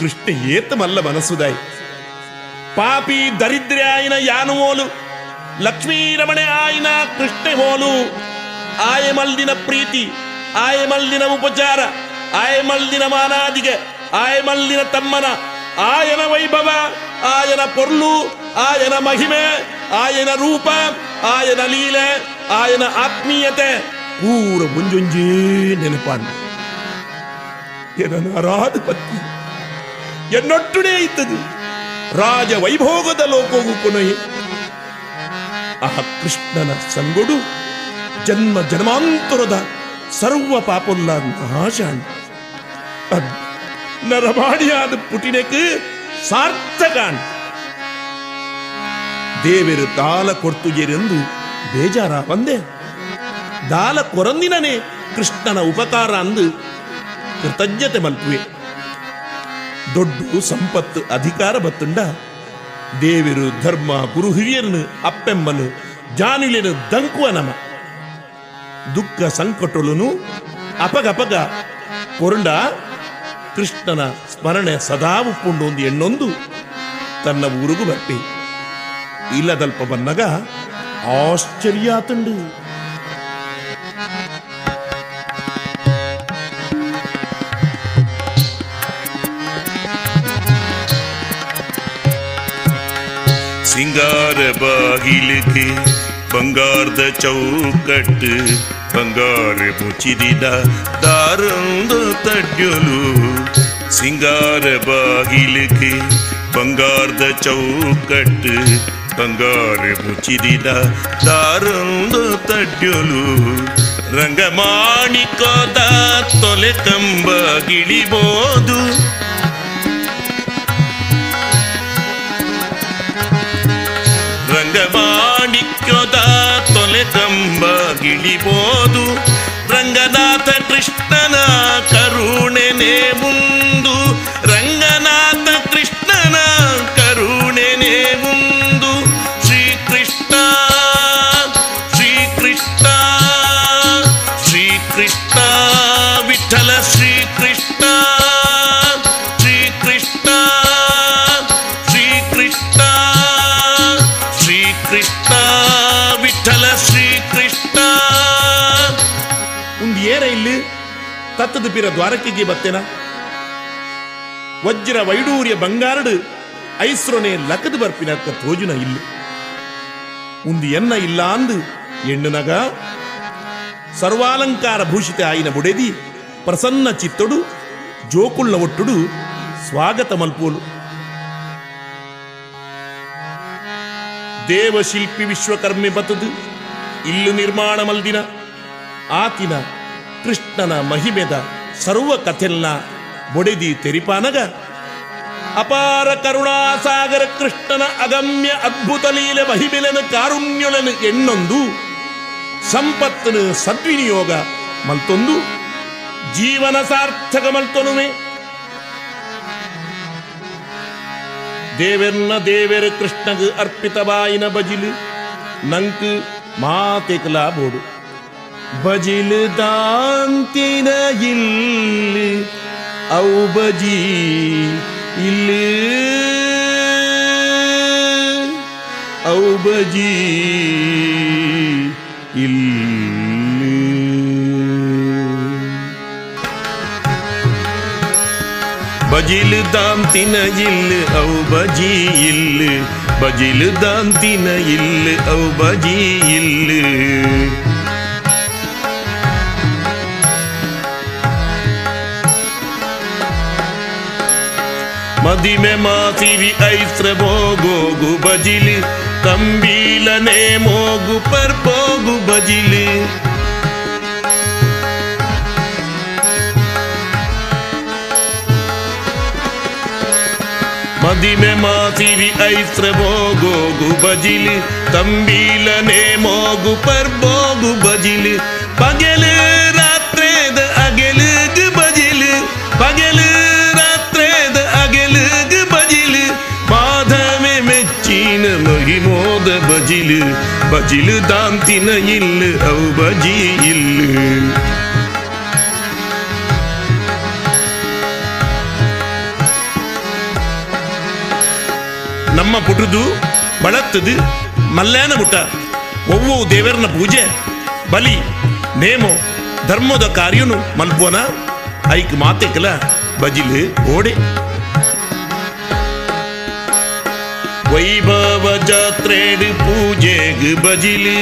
ಕೃಷ್ಣ ಏತಮಲ್ಲ ಮನಸುದಾಯಿ. ಪಾಪಿ ದರಿದ್ರ ಆಯಿನ ಯಾನುವೋಲು ಲಕ್ಷ್ಮೀರಮಣೆ ಆಯಿನ ಕೃಷ್ಣ ಹೋಲು. ಆಯಮಲ್ದಿನ ಪ್ರೀತಿ, ಆಯಮಲ್ದಿನ ಉಪಚಾರ, ಆಯಮಲ್ದಿನ ಮಾನಾದಿಗೆ, ಆಯಮಲ್ದಿನ ತಮ್ಮನ, ಆಯನ ವೈಭವ, ಆಯನ ಪೊರ್ಲು, ಆಯನ ಮಹಿಮೆ, ಆಯನ ರೂಪ, ಆಯನ ಲೀಲೆ, ಆಯನ ಆತ್ಮೀಯತೆ ಪೂರ ಮುಂಜೊಂಜೇ ನೆನಪಾಂಡ. ಏನನ್ನು ಅರಾಧ ಪತ್ನಿ ಎನ್ನೊಟ್ಟುಡೇ ಇದ್ದದು ರಾಜ ವೈಭೋಗದ ಲೋಕವು ಕೊನೆಯೇ. ಆ ಕೃಷ್ಣನ ಸಂಗೊಡು ಜನ್ಮ ಜನ್ಮಾಂತರದ ಸರ್ವ ಪಾಪುಲ್ಲ ನಾಶಾಣ. ನರಮಾಡಿಯಾದ ಪುಟಿನಕ್ಕೆ ಸಾರ್ಥಕಾಣ. ದೇವರು ತಾಲ ಕೊಡ್ತುಗೆರೆಂದು ಬೇಜಾರ ಬಂದೆ, ದಾಲ ಕೊರಂದಿನೇ ಕೃಷ್ಣನ ಉಪಕಾರ ಅಂದು ಕೃತಜ್ಞತೆ ಮಲ್ಪುವೆ. ದೊಡ್ಡ ಸಂಪತ್ತು ಅಧಿಕಾರ ಬತ್ತುಂಡ ದೇವರು ಧರ್ಮ ಗುರು ಹಿರಿಯರನ್ನು ಅಪ್ಪೆಮ್ಮನು ಜಾನುಲೆನು ದಂಕುವ ನಮ. ದುಃಖ ಸಂಕಟೊಳನು ಅಪಗಪಗ ಕೊರಂಡ ಕೃಷ್ಣನ ಸ್ಮರಣೆ ಸದಾ ಉಪ್ಪುಂಡು ಒಂದು ಎಣ್ಣೊಂದು ತನ್ನ ಊರಿಗೂ ಬರ್ತಿ ಇಲ್ಲದಲ್ಪ ಬನ್ನಗ ಆಶ್ಚರ್ಯ ಆತಂಡು. ಸಿಂಗಾರ ಬಾಗಿಲಿಗೆ ಬಂಗಾರದ ಚೌಕಟ್ಟು, ಬಂಗಾರ ಮುಚ್ಚಿದ ದಾರೊಂದು ತಡ್ಯಲು. ಸಿಂಗಾರ ಬಾಗಿಲಿಗೆ ಬಂಗಾರದ ಚೌಕಟ್ಟು, ಬಂಗಾರ ಮುಚ್ಚಿದ ದಾರೊಂದು ತಡ್ಯಲು. ರಂಗಮಾಣಿಕದ ತೊಲೆ ಕಂಬಗಿಳಿಬೋದು, ರಂಗಮಾಣಿಕ್ಯದ ತೊಲೆ ಕಂಬಗಿಳಿಬೋದು. ರಂಗನಾಥ ಕೃಷ್ಣನ ಕರುಣೆನೇ ಮುಂದು, ರಂಗನಾಥ ಕೃಷ್ಣನ ಕರುಣೆನೇ ಮುಂದು. ಶ್ರೀಕೃಷ್ಣ ಶ್ರೀಕೃಷ್ಣ ಶ್ರೀಕೃಷ್ಣ ವಿಠಲ ಶ್ರೀಕೃಷ್ಣ ಶ್ರೀಕೃಷ್ಣ ಶ್ರೀಕೃಷ್ಣ ಶ್ರೀಕೃಷ್ಣ ವಿಠಲ ಶ್ರೀಕೃಷ್ಣ. ಒಂದು ಏರ ಇಲ್ಲಿ ತತ್ತದ ಪಿರ ದ್ವಾರಕೆಗೆ ಬತ್ತೇನ ವಜ್ರ ವೈಡೂರ್ಯ ಬಂಗಾರಡು ಐಸ್ರೋನೆ ಲಕದ ಬರ್ಪಿನ ತೋಜುನ ಇಲ್ಲಿ ಒಂದು ಎನ್ನ ಇಲ್ಲ ಅಂದು ಎಣ್ಣನಗ ಸರ್ವಾಲಂಕಾರ ಭೂಷಿತ ಆಯಿನ ಬುಡೆದಿ ಪ್ರಸನ್ನ ಚಿತ್ತಡು ಜೋಕುಳ್ಳ ಒಟ್ಟುಡು ಸ್ವಾಗತ ಮಲ್ಪೋಲು. ದೇವಶಿಲ್ಪಿ ವಿಶ್ವಕರ್ಮೆ ಬತದು ಇಲ್ಲು ನಿರ್ಮಾಣ ಮಲ್ದಿನ ಆತಿನ ಕೃಷ್ಣನ ಮಹಿಮೆದ ಸರ್ವ ಕಥೆಲ್ನ ಬೊಡೆದಿ ತೆರಿಪಾನಗ. ಅಪಾರ ಕರುಣಾಸಾಗರ ಕೃಷ್ಣನ ಅಗಮ್ಯ ಅದ್ಭುತ ಲೀಲೆ ಮಹಿಮೆಲನ ಕಾರುಣ್ಯಲನ ಎಣ್ಣೊಂದು. ಸಂಪತ್ತನು ಸದ್ವಿನಿಯೋಗ ಮಲ್ತೊಂದು, ಜೀವನ ಸಾರ್ಥಕ ಮಲ್ತೊನುವೆ. ದೇವೆರ್ನ ದೇವೆರ ಕೃಷ್ಣಗ ಅರ್ಪಿತವಾಯಿನ ಬಜಿಲು ನಂಕು ಮಾತೆಕಲಾ ಬೋಡು. ಬಜಿಲು ದಾಂತಿನ ಇಲ್ಲಿ ಅವು ಬಜಿ ಇಲ್ಲಿ ಅವು ಬಜಿ ಇಲ್ಲಿ. ಬಜಿಲು ದಾಂತಿನ ಇಲ್ಲಿ ಅವು ಬಜಿ ಇಲ್ಲಿ, ಬಜಿಲು ದಾಂತಿನ ಇಲ್ಲಿ ಅವು ಬಜಿ ಇಲ್ಲಿ. ಮದಿಮೆ ಮಾಸಿರಿ ಐಸ್ರ ಮೋಗೋಗು ಬಜಿಲಿ, ತಂಬೀಲನೆ ಮೋಗು ಪರ್ಬೋಗು ಬಜಿಲಿ. ಮದಿಮೆ ಮಾಸಿರಿ ಐಸ್ರ ಮೋಗೋಗು ಬಜಿಲಿ, ತಂಬೀಲನೆ ಮೋಗು ಪರ್ಬೋಗು ಬಜಿಲಿ. ಪಗೆಲು ರಾತ್ರೆದ ಅಗೆಲುಗು ಬಜಿಲಿ, ಪಗೆಲು ಮೋದ ಬಜಿಲು. ಬಜಿಲು ದಾಂತಿನ ಇಲ್ಲು ಅವು ಬಜಿ ಇಲ್ಲು. ತಮ್ಮ ಪುಟದು ಬಳತ್ತದು ಮಲ್ಲೇನ ಮುಟ ಒವ್ವವು ದೇವರನ ಪೂಜೆ ಬಲಿ ನೇಮೋ ಧರ್ಮದ ಕಾರ್ಯನು ಮಲ್ಪೋನ ಐಕ್ ಮಾತೆಕಲ ಬಜಿಲು ಓಡೆ ವೈಭವ ಜಾತ್ರೆಡು ಪೂಜೆಗು ಬಜಿಲು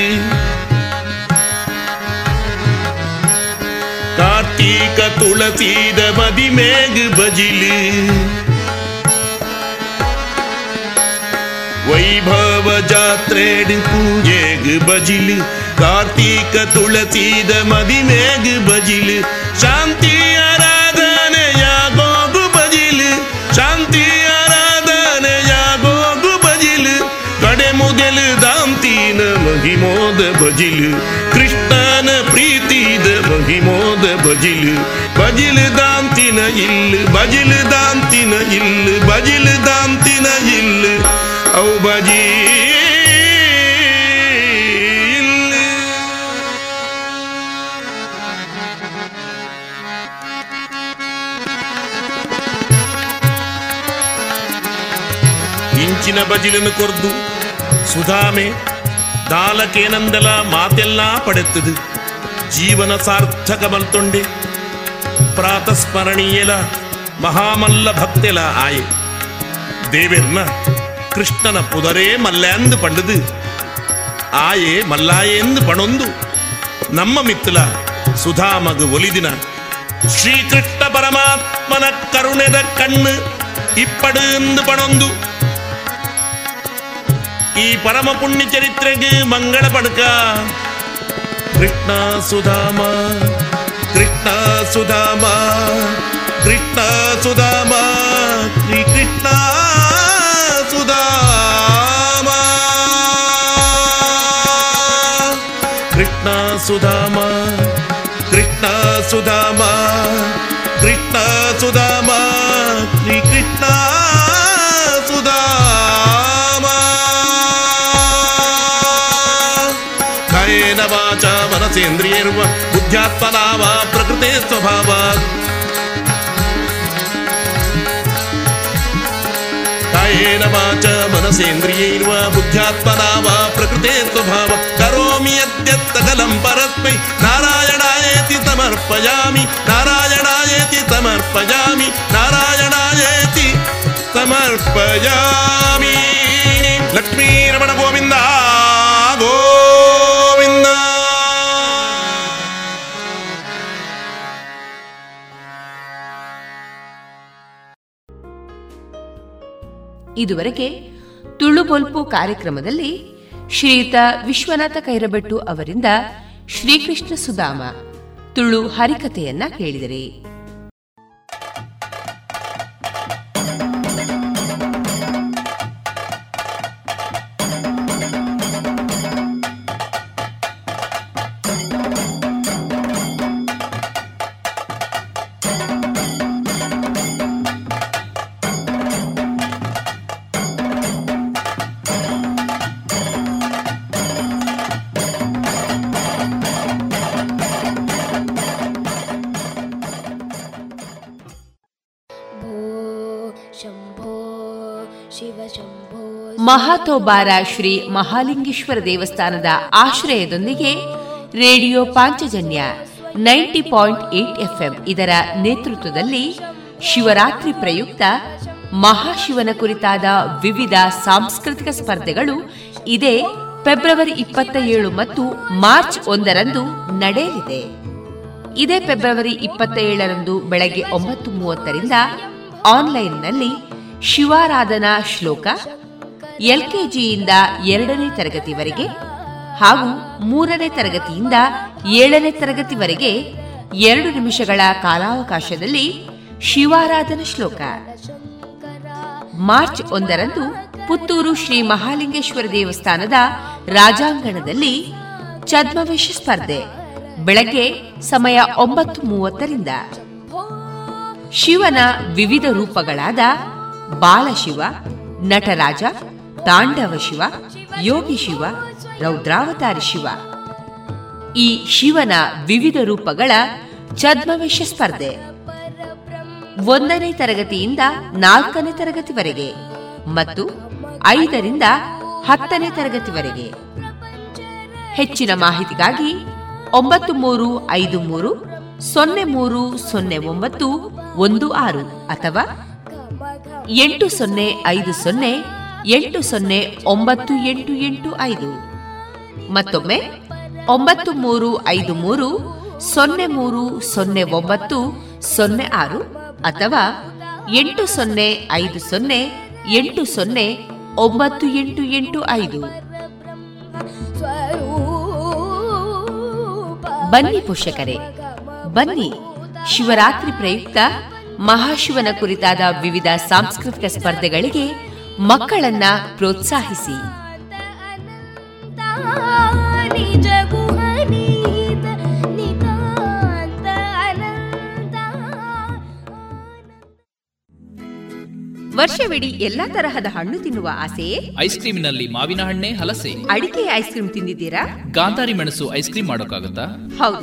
ಕಾರ್ತೀಕ ತುಳಸೀದ ಮದಿಮೇಗು ಬಜಿಲು ವೈಭವ ಜಾತ್ರೆಡು ಪೂಜೆಗು ಬಜಿಲು ಕಾರ್ತೀಕ ತುಳಸೀದ ಮದಿಮೇಗು ಬಜಿಲು ಶಾಂತಿ ಆರಾಧನೆಯಾಗೋಗು ಬಜಿಲು ಶಾಂತಿ ಆರಾಧನೆಯಾಗೋಗು ಬಜಿಲು ಕಡೆ ಮುದಲು ದಾಂತೀನ ಮಹಿಮೋದ ಬಜಿಲು ಕೃಷ್ಣನ ಪ್ರೀತಿದ ಮಹಿಮೋದ ಬಜಿಲು ಬಜಿಲು ದಾಂತಿನ ಇಲ್ಲು ಬಜಿಲು ದಾಂತಿನ ಇಲ್ಲು ಬಜಿಲು ದಾಂತಿನ ಇಲ್ಲು ಔ ಬಜಿ ಇಂಚಿನ ಬಜಿಲನ್ನು ಕೊರ್ದು ಸುಧಾಮೆ ದಾಲಕೇನಂದಲ ಮಾತೆಲ್ಲ ಪಡೆತದು ಜೀವನ ಸಾರ್ಥಕ ಮಲ್ತೊಂಡೆ ಪ್ರಾತಸ್ಮರಣೀಯಲ ಮಹಾಮಲ್ಲ ಭಕ್ತೆಲ ಆಯೆ ದೇವೆರ್ನ ಕೃಷ್ಣನ ಪುದರೇ ಮಲ್ಲೆಂದು ಪಂಡದು ಆಯೆ ಮಲ್ಲಾಯೆಂದು ಪಣೊಂದು ನಮ್ಮ ಮಿತ್ತಲ ಸುಧಾಮಗು ಒಲಿದಿನ ಶ್ರೀಕೃಷ್ಣ ಪರಮಾತ್ಮನ ಕರುಣೆದ ಕಣ್ಣು ಇಪ್ಪಡು ಎಂದು ಪಣೊಂದು ಈ ಪರಮ ಪುಣ್ಯ ಚರಿತ್ರೆಗೆ ಮಂಗಳ ಪಡಕ ಕೃಷ್ಣ ಸುಧಾಮ ಕೃಷ್ಣ ಸುಧಾಮ ಕೃಷ್ಣ ಸುಧಾಮ ಶ್ರೀ ಕೃಷ್ಣ ಸುಧಾಮ ಕೃಷ್ಣ ಸುಧಾಮ ಕೃಷ್ಣ ಸುಧಾಮ ಕೃಷ್ಣ ಸುಧಾಮ ಶ್ರೀ ಕೃಷ್ಣ ವಾಚ ಮನಸೇಂದ್ರಿಯರ್ವ ಬುದ್ಧ್ಯಾತ್ಮನಾವ ಪ್ರಕೃತೆ ಸ್ವಭಾವ ಕಾಯೇನ ವಾಚ ಮನಸೇಂದ್ರಿಯೈರ್ವ ಬುದ್ಧ್ಯಾತ್ಮನಾವ ಪ್ರಕೃತೆ ಸ್ವಭಾವ ಕರೋಮಿ ಯತ್ಯತ್ತಕಲಂ ಪರಸ್ಮೈ ನಾರಾಯಣಾಯೇತಿ ಸಮರ್ಪಯಾಮಿ ನಾರಾಯಣಾಯೇತಿ ಸಮರ್ಪಯಾಮಿ ನಾರಾಯಣಾಯೇತಿ ಸಮರ್ಪಯಾಮಿ ಲಕ್ಷ್ಮೀರಮಣ ಗೋವಿಂದ ಇದುವರೆಗೆ ತುಳು ಬೊಲ್ಪು ಕಾರ್ಯಕ್ರಮದಲ್ಲಿ ಶ್ರೀಯುತ ವಿಶ್ವನಾಥ ಕೈರಬೆಟ್ಟು ಅವರಿಂದ ಶ್ರೀಕೃಷ್ಣ ಸುಧಾಮ ತುಳು ಹರಿಕಥೆಯನ್ನ ಕೇಳಿದರೆ. ಮಹಾತೋಬಾರ ಶ್ರೀ ಮಹಾಲಿಂಗೇಶ್ವರ ದೇವಸ್ಥಾನದ ಆಶ್ರಯದೊಂದಿಗೆ radio Panchajanya ninety point eight FM ಇದರ ನೇತೃತ್ವದಲ್ಲಿ ಶಿವರಾತ್ರಿ ಪ್ರಯುಕ್ತ ಮಹಾಶಿವನ ಕುರಿತಾದ ವಿವಿಧ ಸಾಂಸ್ಕೃತಿಕ ಸ್ಪರ್ಧೆಗಳು ಇದೇ ಫೆಬ್ರವರಿ ಇಪ್ಪತ್ತ ಏಳು ಮತ್ತು ಮಾರ್ಚ್ ಒಂದರಂದು ನಡೆಯಲಿದೆ. ಇದೇ ಫೆಬ್ರವರಿ ಇಪ್ಪತ್ತ ಏಳರಂದು ಬೆಳಗ್ಗೆ ಒಂಬತ್ತು ಮೂವತ್ತರಿಂದ ಆನ್ಲೈನ್ನಲ್ಲಿ ಶಿವಾರಾಧನಾ ಶ್ಲೋಕ ಎಲ್ಕೆಜಿಯಿಂದ ಎರಡನೇ ತರಗತಿವರೆಗೆ ಹಾಗೂ ಮೂರನೇ ತರಗತಿಯಿಂದ ಏಳನೇ ತರಗತಿವರೆಗೆ ಎರಡು ನಿಮಿಷಗಳ ಕಾಲಾವಕಾಶದಲ್ಲಿ ಶಿವಾರಾಧನಾ ಶ್ಲೋಕ. ಮಾರ್ಚ್ ಒಂದರಂದು ಪುತ್ತೂರು ಶ್ರೀ ಮಹಾಲಿಂಗೇಶ್ವರ ದೇವಸ್ಥಾನದ ರಾಜಾಂಗಣದಲ್ಲಿ ಛದ್ಮವೇಷ ಸ್ಪರ್ಧೆ ಬೆಳಗ್ಗೆ ಸಮಯ ಒಂಬತ್ತು ಮೂವತ್ತರಿಂದ. ಶಿವನ ವಿವಿಧ ರೂಪಗಳಾದ ಬಾಲಶಿವ, ನಟರಾಜ, ತಾಂಡವ ಶಿವ, ಯೋಗಿ ಶಿವ, ರೌದ್ರಾವತಾರಿ ಶಿವ ಈ ಶಿವನ ವಿವಿಧ ರೂಪಗಳ ಛದ್ಮವೇಷ ಸ್ಪರ್ಧೆ ಒಂದನೇ ತರಗತಿಯಿಂದ ನಾಲ್ಕನೇ ತರಗತಿವರೆಗೆ ಮತ್ತು ಐದರಿಂದ ಹತ್ತನೇ ತರಗತಿವರೆಗೆ. ಹೆಚ್ಚಿನ ಮಾಹಿತಿಗಾಗಿ ಒಂಬತ್ತು ಮೂರು ಐದು ಮೂರು ಸೊನ್ನೆ ಮೂರು ಸೊನ್ನೆ ಒಂಬತ್ತು ಒಂದು ಆರು ಅಥವಾ ಎಂಟು ಸೊನ್ನೆ ಐದು ಸೊನ್ನೆ ಎಂಟು ಸೊನ್ನೆ ಒಂಬತ್ತು ಎಂಟು ಎಂಟು ಐದು. ಮತ್ತೊಮ್ಮೆ ಒಂಬತ್ತು ಮೂರು ಐದು ಮೂರು ಸೊನ್ನೆ ಮೂರು ಸೊನ್ನೆ ಒಂಬತ್ತು ಸೊನ್ನೆ ಆರು ಅಥವಾ ಎಂಟು ಸೊನ್ನೆ ಐದು ಸೊನ್ನೆ ಎಂಟು ಸೊನ್ನೆ ಒಂಬತ್ತು ಎಂಟು ಎಂಟು ಐದು. ಬನ್ನಿ ಪೋಷಕರೇ, ಬನ್ನಿ. ಶಿವರಾತ್ರಿ ಪ್ರಯುಕ್ತ ಮಹಾಶಿವನ ಕುರಿತಾದ ವಿವಿಧ ಸಾಂಸ್ಕೃತಿಕ ಸ್ಪರ್ಧೆಗಳಿಗೆ ಮಕ್ಕಳನ್ನ ಪ್ರೋತ್ಸಾಹಿಸಿ. ವರ್ಷವಿಡೀ ಎಲ್ಲಾ ತರಹದ ಹಣ್ಣು ತಿನ್ನುವ ಆಸೆಯೇ? ಐಸ್ ಕ್ರೀಮ್ನಲ್ಲಿ ಮಾವಿನ ಹಣ್ಣೆ, ಹಲಸೆ, ಅಡಿಕೆ ಐಸ್ ಕ್ರೀಮ್ ತಿಂದಿದ್ದೀರಾ? ಗಾಂಧಾರಿ ಮೆಣಸು ಐಸ್ ಕ್ರೀಮ್ ಮಾಡೋಕ್ಕಾಗತ್ತಾ? ಹೌದು,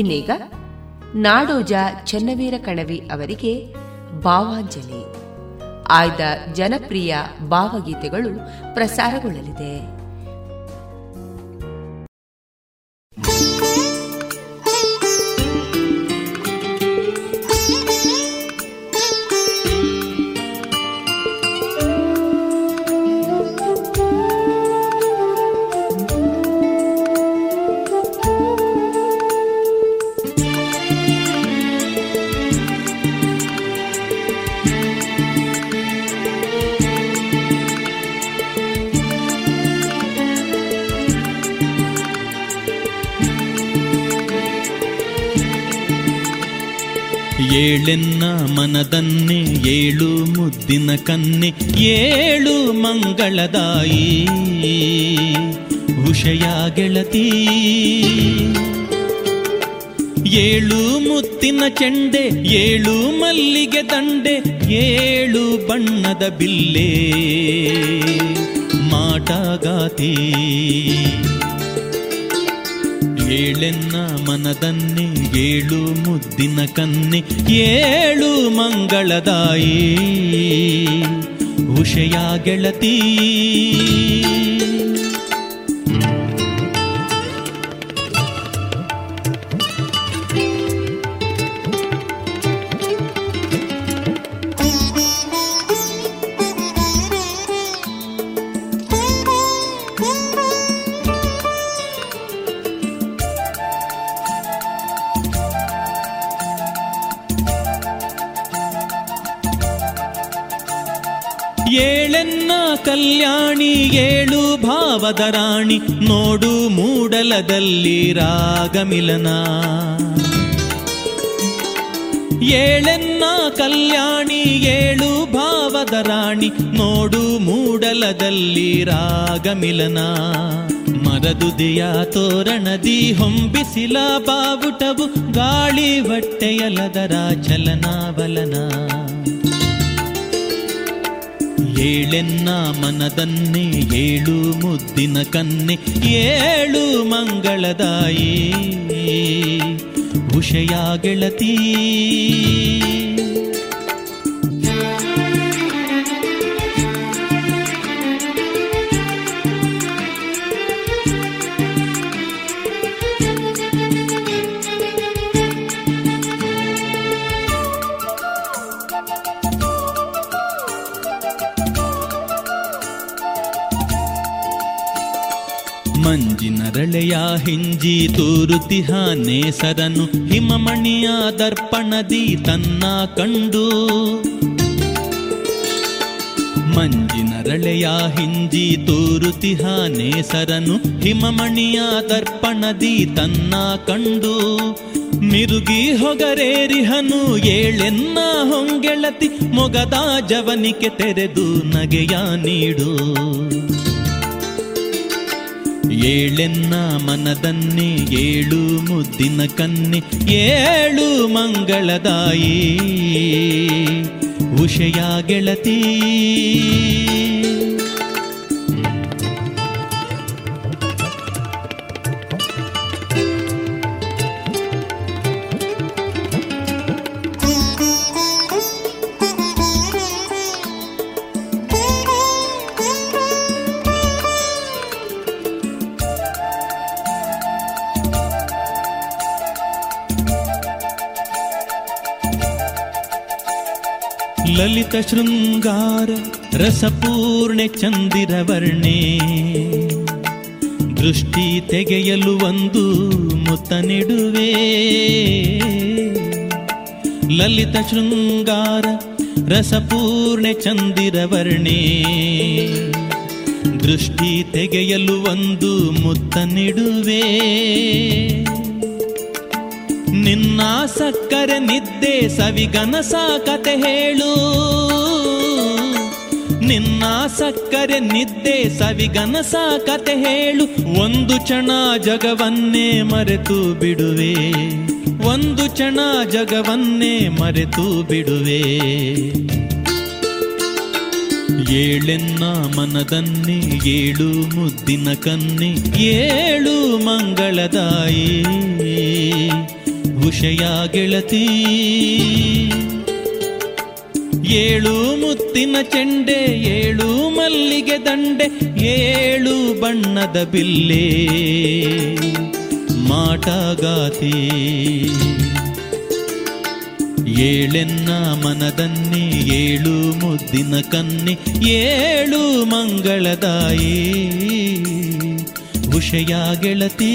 ಇನ್ನೀಗ ನಾಡೋಜ ಚೆನ್ನವೀರ ಕಣವಿ ಅವರಿಗೆ ಭಾವಾಂಜಲಿ. ಆಯ್ದ ಜನಪ್ರಿಯ ಭಾವಗೀತೆಗಳು ಪ್ರಸಾರಗೊಳ್ಳಲಿದೆ. ಏಳೆನ್ನ ಮನದನ್ನೇ ಏಳು ಮುದ್ದಿನ ಕನ್ನೆ ಏಳು ಮಂಗಳದಾಯಿ ಉಷಯ ಗೆಳತಿ, ಏಳು ಮುತ್ತಿನ ಚೆಂಡೆ ಏಳು ಮಲ್ಲಿಗೆ ದಂಡೆ ಏಳು ಬಣ್ಣದ ಬಿಲ್ಲೆ ಮಾಟಗಾತಿ, ಏಳೆನ್ನ ಮನದನ್ನೇ ಏಳು ಮುದ್ದಿನ ಕನ್ನೆ ಏಳು ಮಂಗಳದಾಯಿ ಉಷಯ ಗೆಳತಿ. ಕಲ್ಯಾಣಿ ಏಳು ಭಾವದ ರಾಣಿ ನೋಡು ಮೂಡಲದಲ್ಲಿ ರಾಗಮಿಲನ, ಏಳೆನ್ನ ಕಲ್ಯಾಣಿ ಏಳು ಭಾವದ ರಾಣಿ ನೋಡು ಮೂಡಲದಲ್ಲಿ ರಾಗಮಿಲನ, ಮರದುದೆಯ ತೋರಣದಿ ಹೊಂಬಿಸಿಲ ಬಾವುಟವು ಗಾಳಿ ಬಟ್ಟೆಯಲದರ ಚಲನಾವಲನ, ಏಳೆನ್ನ ಮನದನ್ನೇ ಏಳು ಮುದ್ದಿನ ಕನ್ನೆ ಏಳು ಮಂಗಳದಾಯಿ ಉಷಯ ಗೆಳತಿ. ಮಂಜಿನರಳೆಯ ಹಿಂಜಿ ತೂರುತಿಹಾನೆ ಸರನು ಹಿಮಮಣಿಯ ದರ್ಪಣದಿ ತನ್ನ ಕಂಡು, ಮಂಜಿನರಳೆಯ ಹಿಂಜಿ ತೂರುತಿಹಾನೆ ಸರನು ಹಿಮಮಣಿಯ ದರ್ಪಣದಿ ತನ್ನ ಕಂಡು ಮಿರುಗಿ ಹೊಗರೇರಿಹನು ಏಳೆನ್ನ ಹೊಂಗೆಳತಿ ಮೊಗದ ಜವನಿಕೆ ತೆರೆದು ನಗೆಯ ನೀಡು ಏಳೆನ್ನ ಮನದನ್ನೇ ಏಳು ಮುದ್ದಿನ ಕನ್ನೆ ಏಳು ಮಂಗಳದಾಯಿ ಉಷೆಯ ಗೆಳತಿ ಲಲಿತ ಶೃಂಗಾರ ರಸಪೂರ್ಣೆ ಚಂದಿರವರ್ಣೆ ದೃಷ್ಟಿ ತೆಗೆಯಲು ಒಂದು ಮುತ್ತ ನಿಡುವೆ ಲಲಿತ ಶೃಂಗಾರ ರಸಪೂರ್ಣೆ ಚಂದಿರವರ್ಣೆ ದೃಷ್ಟಿ ತೆಗೆಯಲು ಒಂದು ಮುತ್ತ ನಿಡುವೆ ನಿನ್ನ ಸಕ್ಕರೆ ನಿದ್ದೆ ಸವಿಗನಸ ಕತೆ ಹೇಳು ನಿನ್ನ ಸಕ್ಕರೆ ನಿದ್ದೆ ಸವಿಗನಸ ಕತೆ ಹೇಳು ಒಂದು ಕ್ಷಣ ಜಗವನ್ನೇ ಮರೆತು ಬಿಡುವೆ ಒಂದು ಕ್ಷಣ ಜಗವನ್ನೇ ಮರೆತು ಬಿಡುವೆ ಏಳೆನ್ನ ಮನದನ್ನೇ ಏಳು ಮುದ್ದಿನ ಕನ್ನೆ ಏಳು ಮಂಗಳದಾಯಿ ಉಷಯ ಗೆಳತಿ ಏಳು ಮುತ್ತಿನ ಚೆಂಡೆ ಏಳು ಮಲ್ಲಿಗೆ ದಂಡೆ ಏಳು ಬಣ್ಣದ ಬಿಲ್ಲೆ ಮಾಟಗಾತಿ ಏಳೆನ್ನ ಮನದನ್ನೇ ಏಳು ಮುದ್ದಿನ ಕನ್ನೆ ಏಳು ಮಂಗಳದಾಯಿ ಉಷಯ ಗೆಳತಿ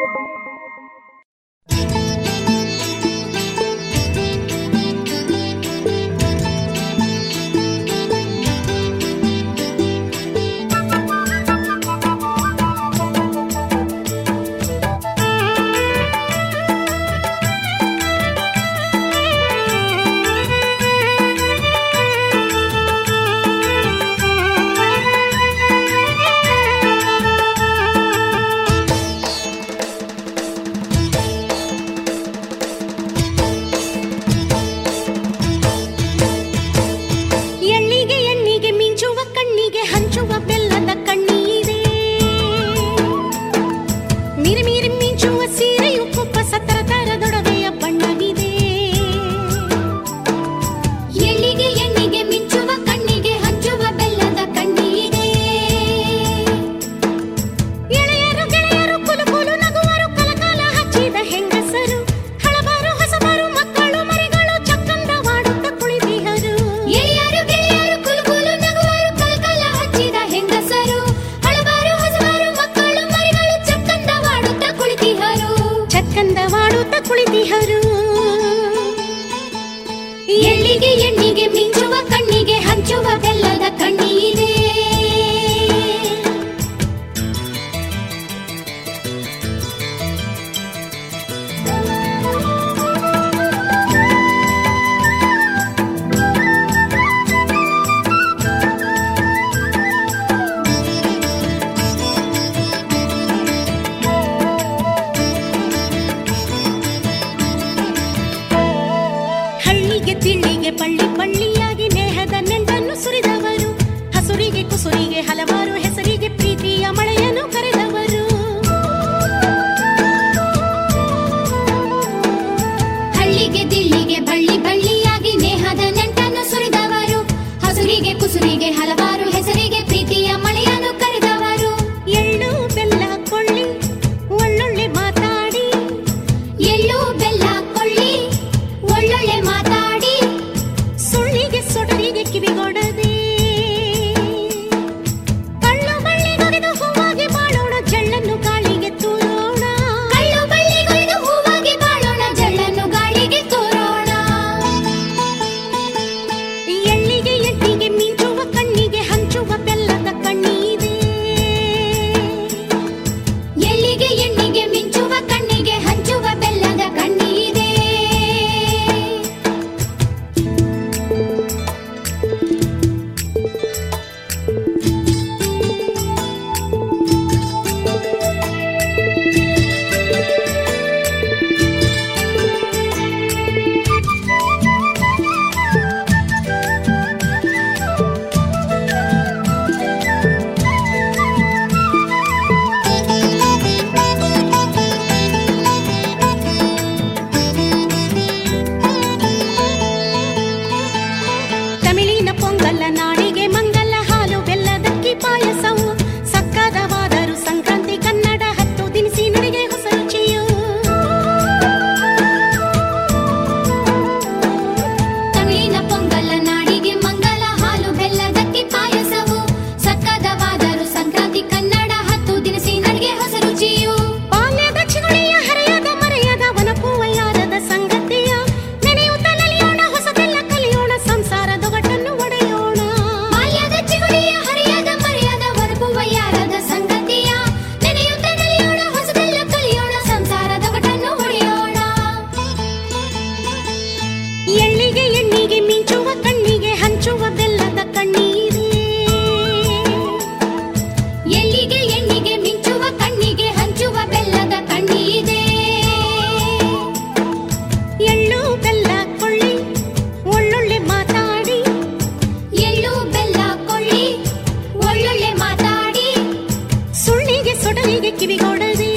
ಸುಡರಿಗೆ ಕಿವಿಗೊಡದೆ,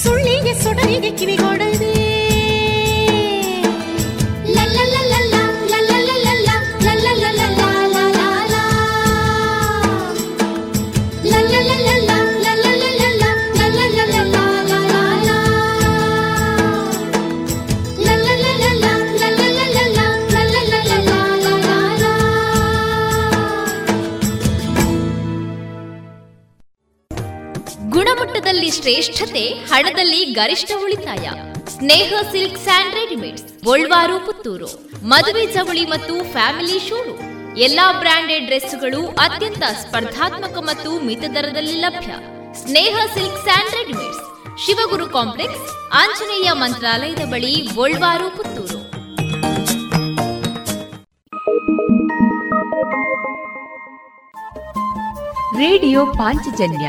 ಸುಳ್ಳಿಗೆ ಸುಡರಿಗೆ ಕಿವಿಗೊಡದೆ. ಶ್ರೇಷ್ಠತೆ, ಹಣದಲ್ಲಿ ಗರಿಷ್ಠ ಉಳಿತಾಯ. ಸ್ನೇಹ ಸಿಲ್ಕ್ ಸ್ಯಾಂಡ್ ರೆಡಿಮೇಡ್ಸ್, ಗೋಲ್ವಾರು, ಪುತ್ತೂರು. ಮದುವೆ ಚವಳಿ ಮತ್ತು ಫ್ಯಾಮಿಲಿ ಶೋರೂಮ್. ಎಲ್ಲಾ ಬ್ರಾಂಡೆಡ್ ಡ್ರೆಸ್ಗಳು ಅತ್ಯಂತ ಸ್ಪರ್ಧಾತ್ಮಕ ಮತ್ತು ಮಿತ ದರದಲ್ಲಿ ಲಭ್ಯ. Sneha silk and readymades, Shivaguru complex, Anjaneya ಮಂತ್ರಾಲಯದ ಬಳಿ, ಗೋಲ್ವಾರು, ಪುತ್ತೂರು. ರೇಡಿಯೋ ಪಾಂಚಜನ್ಯ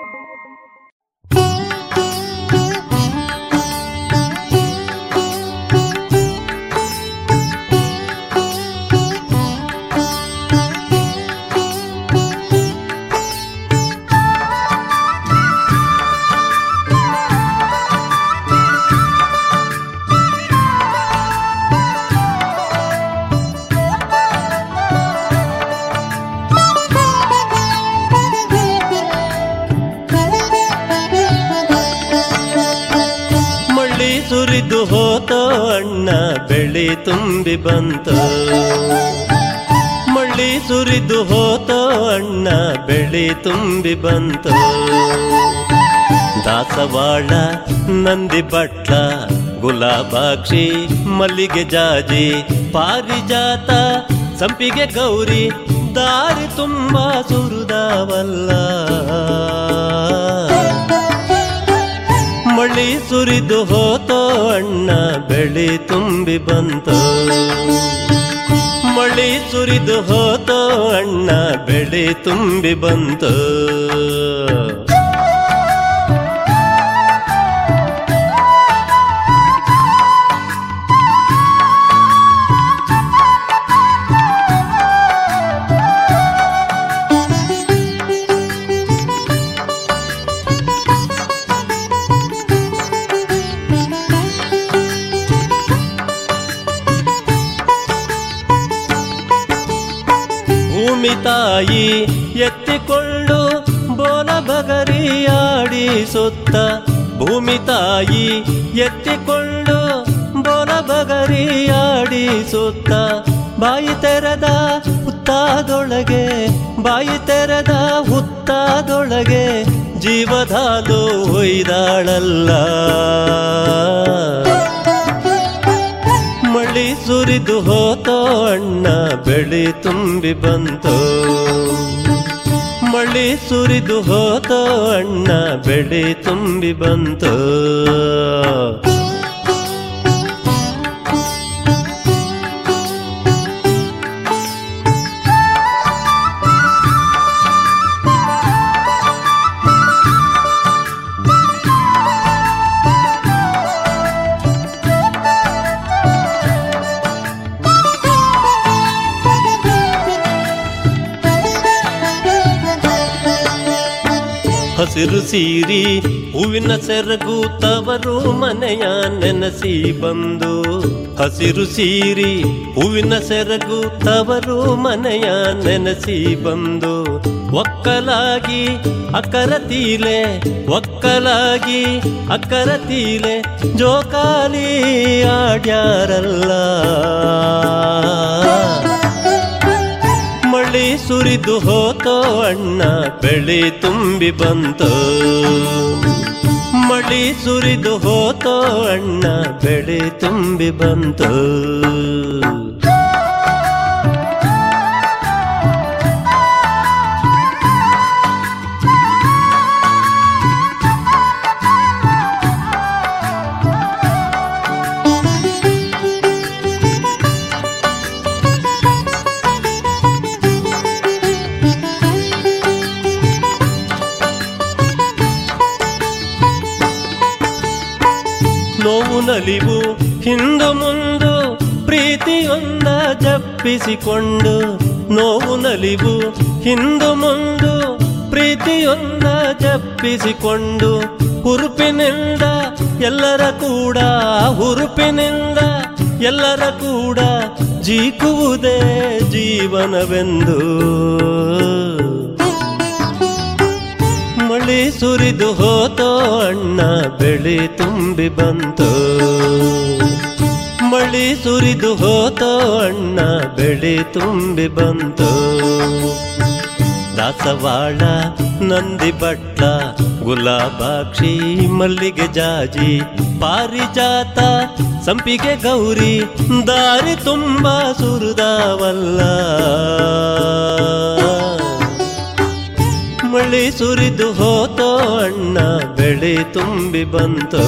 ಬೆಳೆ ತುಂಬಿ ಬಂತು ಮಳ್ಳಿ ಸುರಿದು ಹೋತೋ ಅಣ್ಣ ಬೆಳೆ ತುಂಬಿ ಬಂತು. ದಾಸವಾಳ, ನಂದಿ ಬಟ್ಲ, ಗುಲಾಬಾಕ್ಷಿ, ಮಲ್ಲಿಗೆ ಜಾಜಿ, ಪಾರಿಜಾತ, ಸಂಪಿಗೆ ಗೌರಿ, ದಾರಿ ತುಂಬ ಸುರಿದವಲ್ಲ. ಮಳಿ ಸುರಿದು ಹೋತೋ ಅಣ್ಣ ಬೆಳೆ ತುಂಬಿ ಬಂತು. ಮಳಿ ಸುರಿದು ಹೋತೋ ಅಣ್ಣ ಬೆಳೆ ತುಂಬಿ ಬಂತು. ತಾಯಿ ಎತ್ತಿಕೊಂಡು ಬೋಲ ಬಗರಿಯಾಡಿಸುತ್ತ, ಭೂಮಿ ತಾಯಿ ಎತ್ತಿಕೊಂಡು ಬೋಲ ಬಗರಿಯಾಡಿಸುತ್ತ, ಬಾಯಿ ತೆರೆದ ಹುತ್ತಾದೊಳಗೆ, ಬಾಯಿ ತೆರೆದ ಹುತ್ತಾದೊಳಗೆ ಜೀವಧಾಲು ಹೊಯ್ದಾಳಲ್ಲ. ಮಳಿ ಸುರಿದು ಹೋತೋ ಅಣ್ಣ ಬೆಳೆ ತುಂಬಿ ಬಂತು. ಮಳಿ ಸುರಿದು ಹೋತೋ ಅಣ್ಣ ಬೆಳೆ ತುಂಬಿ ಬಂತು. ಹಸಿರು ಸೀರಿ ಹೂವಿನ ಸೆರಗು ತವರು ಮನೆಯ ನೆನೆಸಿ ಬಂದು, ಹಸಿರು ಸೀರಿ ಹೂವಿನ ಸೆರಗು ತವರು ಮನೆಯ ನೆನೆಸಿ ಬಂದು, ಒಕ್ಕಲಾಗಿ ಅಕ್ಕರತೀಲೆ, ಒಕ್ಕಲಾಗಿ ಅಕ್ಕರತೀಲೆ ಜೋಕಾಲಿ ಆಡ್ಯಾರಲ್ಲ. ಮಳಿ ಸುರಿದು ಹೋತೋ ಅಣ್ಣ ಬೆಳೆ ತುಂಬಿ ಬಂತು. ಮಳಿ ಸುರಿದು ಹೋತೋ ಅಣ್ಣ ಬೆಳೆ ತುಂಬಿ ಬಂತು. ನೋವು ನಲಿವು ಹಿಂದು ಮುಂದು ಪ್ರೀತಿಯೊಂದ ಜಪ್ಪಿಸಿಕೊಂಡು, ನೋವು ನಲಿವು ಹಿಂದು ಮುಂದು ಪ್ರೀತಿಯೊಂದ ಜಪ್ಪಿಸಿಕೊಂಡು, ಹುರುಪಿನಿಂದ ಎಲ್ಲರ ಕೂಡ ಹುರುಪಿನಿಂದ ಎಲ್ಲರ ಕೂಡ ಜೀಕುವುದೇ ಜೀವನವೆಂದು. ಮಳೆ ಸುರಿದು ಹೋತೋ ಅಣ್ಣ ಬೆಳೆ ತುಂಬಿ ಬಂತು, ಮಳೆ ಸುರಿದು ಹೋತೋ ಅಣ್ಣ ಬೆಳೆ ತುಂಬಿ ಬಂತು. ದಾಸವಾಳ ನಂದಿ ಬಟ್ಲ ಗುಲಾಬಾಕ್ಷಿ ಮಲ್ಲಿಗೆ ಜಾಜಿ ಪಾರಿಜಾತ ಸಂಪಿಗೆ ಗೌರಿ ದಾರಿ ತುಂಬ ಸುರಿದಾವಲ್ಲ. ಮಳೆ ಸುರಿದು ಹೋತೋ ಅಣ್ಣ ಬೆಳೆ ತುಂಬಿ ಬಂತು.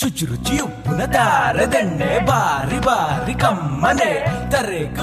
ಶುಚಿರುಚಿ ಉಪ್ಪುನದಾರ ದಣ್ಣೆ ಬಾರಿ ಬಾರಿ ಕಮ್ಮನೆ, ತರೇಕು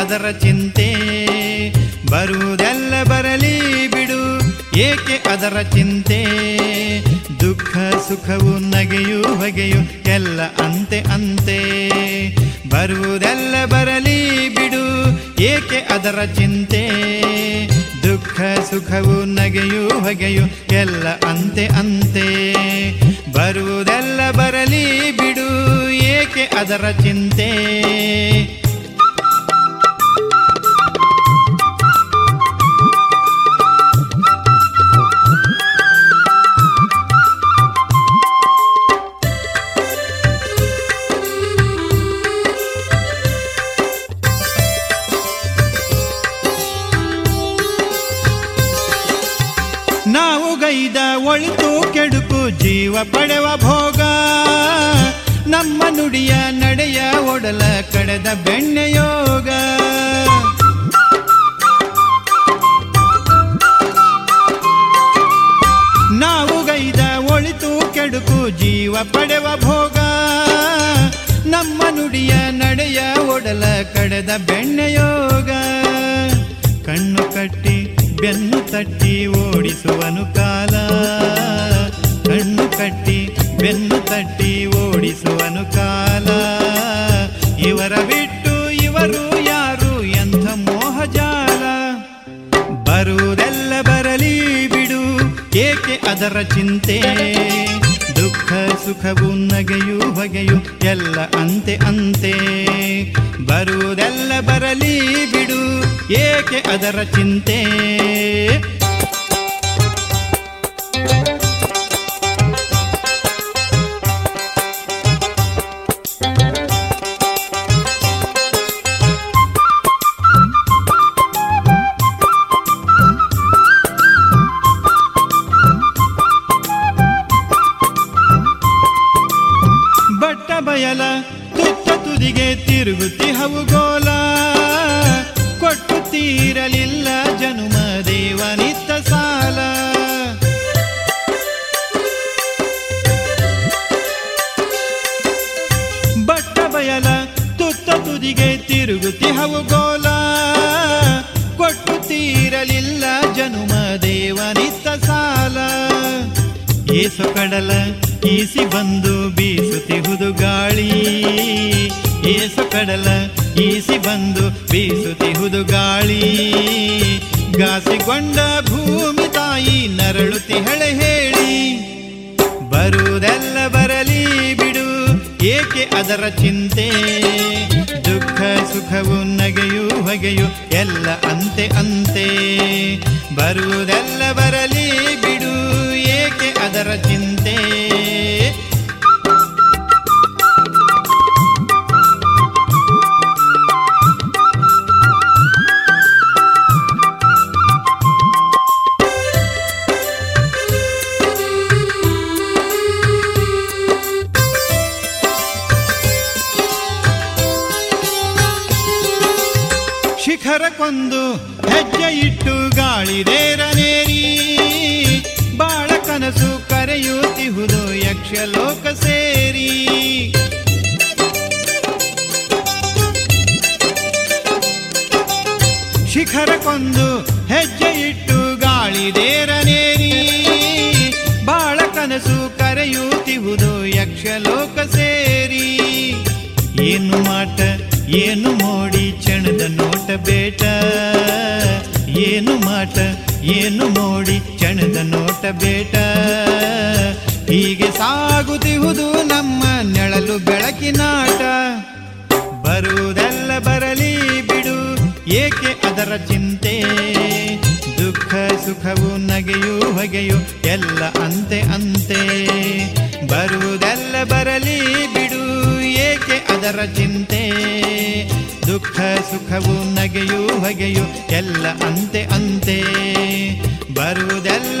ಅದರ ಚಿಂತೆ ಬರುವುದೆಲ್ಲ ಬರಲಿ ಬಿಡು, ಏಕೆ ಅದರ ಚಿಂತೆ. ದುಃಖ ಸುಖವು ನಗೆಯು ಬಗೆಯು ಎಲ್ಲ ಅಂತೆ ಅಂತೆ, ಬರುವುದೆಲ್ಲ ಬರಲಿ ಬಿಡು, ಏಕೆ ಅದರ ಚಿಂತೆ. ದುಃಖ ಸುಖವು ನಗೆಯು ಬಗೆಯು ಎಲ್ಲ ಅಂತೆ ಅಂತೆ, ಬರುವುದೆಲ್ಲ ಬರಲಿ ಬಿಡು, ಏಕೆ ಅದರ ಚಿಂತೆ. ಒಳಿತು ಕೆಡುಕು ಜೀವ ಪಡೆವ ಭೋಗ, ನಮ್ಮ ನುಡಿಯ ನಡೆಯ ಒಡಲ ಕಡೆದ ಬೆಣ್ಣೆಯೋಗ. ನಾವು ಗೈದ ಒಳಿತು ಕೆಡುಕು ಜೀವ ಪಡೆವ ಭೋಗ, ನಮ್ಮ ನುಡಿಯ ನಡೆಯ ಒಡಲ ಕಡೆದ ಬೆಣ್ಣೆಯೋಗ. ಕಣ್ಣು ಕಟ್ಟಿ ಬೆನ್ನು ತಟ್ಟಿ ಓಡಿಸುವನು ಕಾಲ, ಕಣ್ಣು ಕಟ್ಟಿ ಬೆನ್ನು ತಟ್ಟಿ ಓಡಿಸುವನು ಕಾಲ. ಇವರ ಬಿಟ್ಟು ಇವರು ಯಾರು ಎಂಥ ಮೋಹಜಾಲ. ಬರುವುದೆಲ್ಲ ಬರಲಿ ಬಿಡು, ಏಕೆ ಅದರ ಚಿಂತೆ. ದುಃಖ ಸುಖವು ನಗೆಯು ಬಗೆಯು ಎಲ್ಲ ಅಂತೆ ಅಂತೆ, ಬರುವುದೆಲ್ಲ ಬರಲಿ ಬಿಡು, ಏಕೆ ಅದರ ಚಿಂತೆ. ಬಟ್ಟ ಬಯಲ ತುತ್ತ ತುದಿಗೆ ತಿರುಗುತ್ತಿ ಹವುಗೋಲ, ಕೊಟ್ಟುತ್ತೀರಲಿಲ್ಲ ಜನುಮ ದೇವನಿತ್ತ ಸಾಲ. ಬಟ್ಟ ಬಯಲ ತುತ್ತ ತುದಿಗೆ ತಿರುಗುತ್ತಿಹವು ಗೋಲ. ಕೊಟ್ಟುತ್ತೀರಲಿಲ್ಲ ಜನುಮ ದೇವನಿತ್ತ ಸಾಲ. ಏಸು ಕಡಲ ಈಸಿ ಬಂದು ಬೀಸುತ್ತಿಹುದು ಗಾಳಿ. ಏಸು ಕಡಲ ಈಸಿ ಬಂದು ಬೀಸುತ್ತಿಹುದು ಗಾಳಿ. ಗಾಸಿಗೊಂಡ ಭೂಮಿ ತಾಯಿ ನರಳುತ್ತಿಹಳೆ ಹೇಳಿ. ಬರುವುದೆಲ್ಲ ಬರಲಿ ಬಿಡು ಏಕೆ ಅದರ ಚಿಂತೆ. ದುಃಖ ಸುಖವು ನಗೆಯು ಹೊಗೆಯು ಎಲ್ಲ ಅಂತೆ ಅಂತೆ. ಬರುವುದೆಲ್ಲ ಬರಲಿ ಬಿಡು ಏಕೆ ಅದರ ಚಿಂತೆ. ಶಿಖರಕ್ಕೊಂದು ಹೆಜ್ಜೆ ಇಟ್ಟು ಗಾಳಿದೇರನೇರಿ. ಬಾಳ ಕನಸು ಕರೆಯುತ್ತಿಹುದು ಯಕ್ಷಲೋಕ ಸೇರಿ. ಶಿಖರಕ್ಕೊಂದು ಹೆಜ್ಜೆ ಇಟ್ಟು ಗಾಳಿದೇರನೇರಿ. ಬಾಳ ಕನಸು ಕರೆಯುತ್ತಿಹುದು ಯಕ್ಷಲೋಕ ಸೇರಿ. ಏನು ಮಾಟ ಏನು ಮೋಡಿ ಚಣದ ನೋಟ ಬೇಟ. ಏನು ಮಾಟ ಏನು ಮೋಡಿ ಚಣದ ನೋಟ ಬೇಟ. ಹೀಗೆ ಸಾಗುತ್ತಿಹುದು ನಮ್ಮ ನೆಳಲು ಬೆಳಕಿನಾಟ. ಬರುವುದೆಲ್ಲ ಬರಲಿ ಬಿಡು ಏಕೆ ಅದರ ಚಿಂತೆ. ದುಃಖ ಸುಖವು ನಗೆಯು ಹೊಗೆಯು ಎಲ್ಲ ಅಂತೆ ಅಂತೆ. ಬರುವುದೆಲ್ಲ ಬರಲಿ ಬಿಡು ಏಕೆ ಅದರ ಚಿಂತೆ. ದುಃಖ ಸುಖವು ನಗೆಯು ಹೊಗೆಯು ಎಲ್ಲ ಅಂತೆ ಅಂತೆ. ಬರುವುದೆಲ್ಲ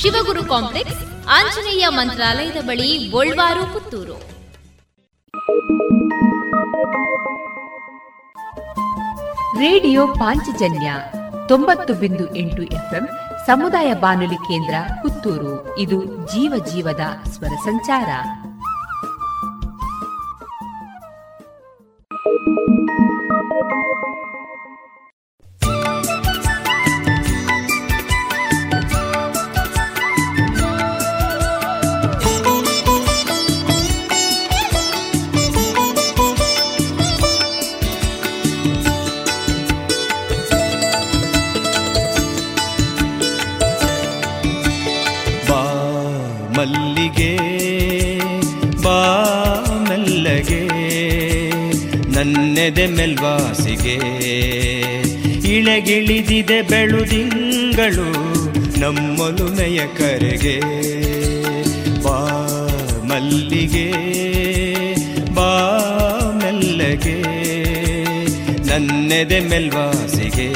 ಶಿವಗುರು ಕಾಂಪ್ಲೆಕ್ಸ್, ಆಂಜನೇಯ ಮಂತ್ರಾಲಯದ ಬಳಿ, ಗೋಲ್ವಾರು ಪುತ್ತೂರು. ರೇಡಿಯೋ ಪಾಂಚಜನ್ಯ ತೊಂಬತ್ತು ಬಿಂದು ಎಂಟು ಎಫ್ಎಂ ಸಮುದಾಯ ಬಾನುಲಿ ಕೇಂದ್ರ ಪುತ್ತೂರು. ಇದು ಜೀವ ಜೀವದ ಸ್ವರ ಸಂಚಾರ. ಮಲ್ಲಿಗೆ ಬಾ ಮೆಲ್ಲಗೆ ನನ್ನೆದೆ ಮೆಲ್ವಾಸಿಗೆ ಇಳೆಗಿಳಿದಿದೆ ಬೆಳುದಿಂಗಳು ನಮ್ಮೊಲುಮೆಯ ಕರೆಗೆ. ಬಾ ಮಲ್ಲಿಗೆ ಬಾ ಮೆಲ್ಲಗೆ ನನ್ನೆದೆ ಮೆಲ್ವಾಸಿಗೆ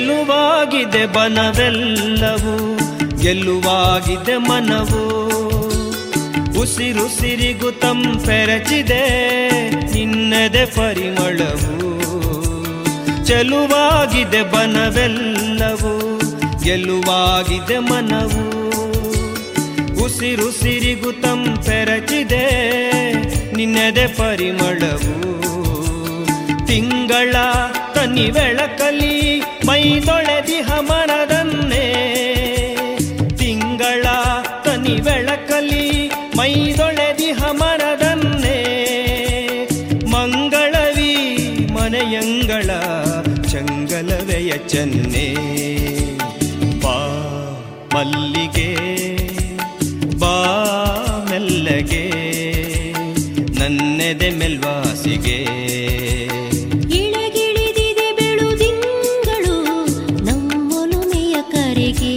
ಗೆಲುವಾಗಿದೆ ಬನವೆಲ್ಲವೂ ಗೆಲ್ಲುವಾಗಿದೆ ಮನವು ಉಸಿರುಸಿರಿಗು ತಂಪೆರಚಿದೆ ನಿನ್ನದೆ ಪರಿಮಳವು. ಚೆಲುವಾಗಿದೆ ಬನವೆಲ್ಲವೂ ಗೆಲ್ಲುವಾಗಿದೆ ಮನವು ಉಸಿರುಸಿರಿಗು ತಂಪೆರಚಿದೆ ನಿನ್ನದೆ ಪರಿಮಳವು. ತಿಂಗಳ ತನಿ ಬೆಳಕಲಿ ಮೈ ತೊಳೆದಿಹ ಮನದನ್ನೇ, ತಿಂಗಳ ತನಿ ಬೆಳಕಲಿ ಮೈ ತೊಳೆದಿಹ ಮನದನ್ನೇ, ಮಂಗಳವಿ ಮನೆಯಂಗಳ ಚಂಗಲವೆಯ ಚನ್ನೇ, ಬಾ ಮಲ್ಲಿಗೆ ಬಾ ಮೆಲ್ಲಗೆ ನನ್ನೆದೆ ಮೆಲ್ವಾಸಿಗೆ, ಇಳಗಿಳಿದಿದೆ ಬೆಳು ದಿಂಗಳು ನಮ್ಮೊಲುಮೆಯ ಕರೆಗೆ,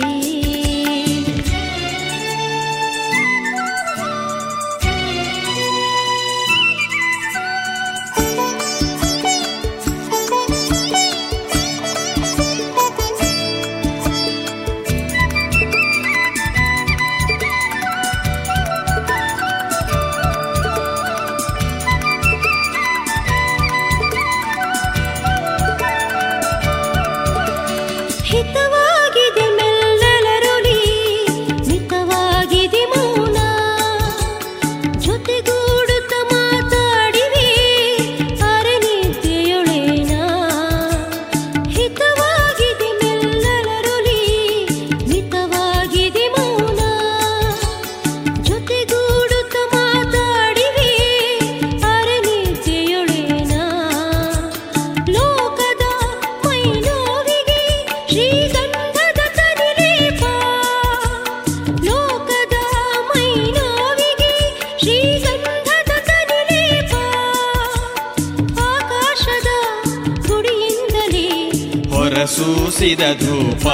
ಸೂಸಿದ ಧೂಪ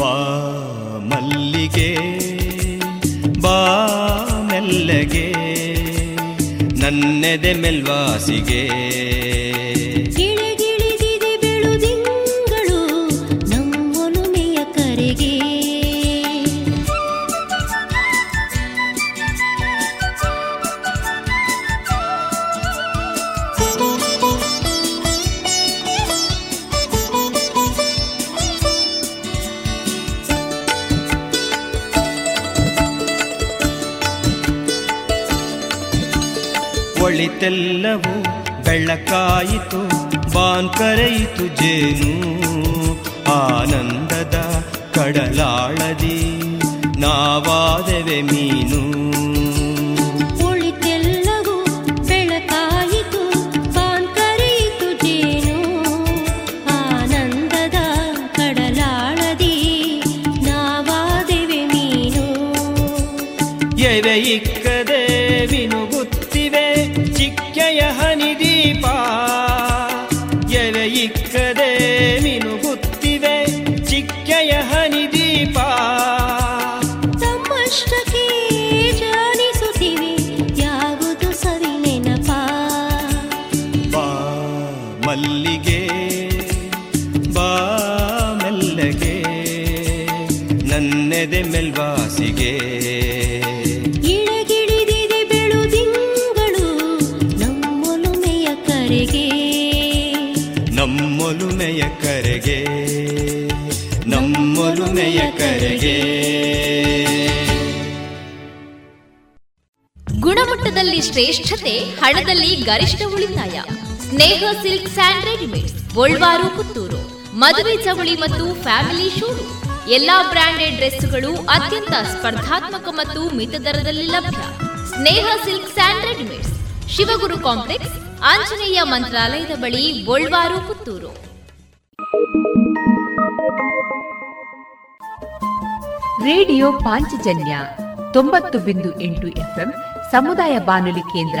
ಬಾ ಮಲ್ಲಿಗೆ ಬಾ ಮೆಲ್ಲಗೆ ನನ್ನೆದೆ ಮೆಲ್ವಾಸಿಗೆ, ಗಿಳಿಗಿಳಿದಿದೆ ಬೆಳು ದಿಂಗಳು ನಮ್ಮೊಲುಮೆಯ ಕರೆಗೆ, ಲ್ಲವೂ ಬೆಳ್ಳಕಾಯಿತು ಬಾನ್ಕರೆಯಿತು ಜೇನು, ಆನಂದದ ಕಡಲಾಳದಿ ನಾವಾದವೆ ಮೀನು, ಉಳಿತೆಲ್ಲವೂ ಬೆಳಕಾಯಿತು ಬಾನ್ಕರೆಯಿತು ಜೇನು, ಆನಂದದ ಕಡಲಾಳದಿ ನಾವಾದವೆ ಮೀನು, ಎವೆ ಇಕ್ಕದೆ ವಿನುಗುತ್ತಿವೆ ಚಿಕ್ಕೆಯ ಹನಿದೀಪ, ಎಲೆ ಇಕ್ಕದೆ ಮಿನುಗುತ್ತಿವೆ ಚಿಕ್ಕೆಯ ಹನಿದೀಪ, ತಮ್ಮಷ್ಟಕ್ಕೆ ಜಾನಿಸುತ್ತಿವೆ ಯಾವುದು ಸರಿ ನೆನಪ, ಬಾ ಮಲ್ಲಿಗೆ ಬಾ ಮೆಲ್ಲಗೆ ನನ್ನೆದೆ ಮೆಲ್ವಾಸಿಗೆ, ನಮ್ಮೊಲುಮೆಯ ಕರೆಗೆ ನಮ್ಮೊಲುಮೆಯ ಕರೆಗೆ. ಗುಣಮಟ್ಟದಲ್ಲಿ ಶ್ರೇಷ್ಠತೆ, ಹಣದಲ್ಲಿ ಗರಿಷ್ಠ ಉಳಿತಾಯ. ಸ್ನೇಹ ಸಿಲ್ಕ್ ಸ್ಯಾಂಡ್ ರೆಡಿಮೇಡ್ಸ್, ಗೋಲ್ವಾರು ಪುತ್ತೂರು. ಮದುವೆ ಚವಳಿ ಮತ್ತು ಫ್ಯಾಮಿಲಿ ಶೂರು. ಎಲ್ಲಾ ಬ್ರಾಂಡೆಡ್ ಡ್ರೆಸ್ಗಳು ಅತ್ಯಂತ ಸ್ಪರ್ಧಾತ್ಮಕ ಮತ್ತು ಮಿತ ದರದಲ್ಲಿ ಲಭ್ಯ. Sneha silk and readymades, Shivaguru complex, Anjaneya ಮಂತ್ರಾಲಯದ ಬಳಿ, ಗೋಲ್ವಾರು ಪುತ್ತೂರು. ರೇಡಿಯೋ ಪಾಂಚಜನ್ಯ ತೊಂಬತ್ತು ಬಿಂದು ಎಂಟು ಎಫ್ಎಂ ಸಮುದಾಯ ಬಾನುಲಿ ಕೇಂದ್ರ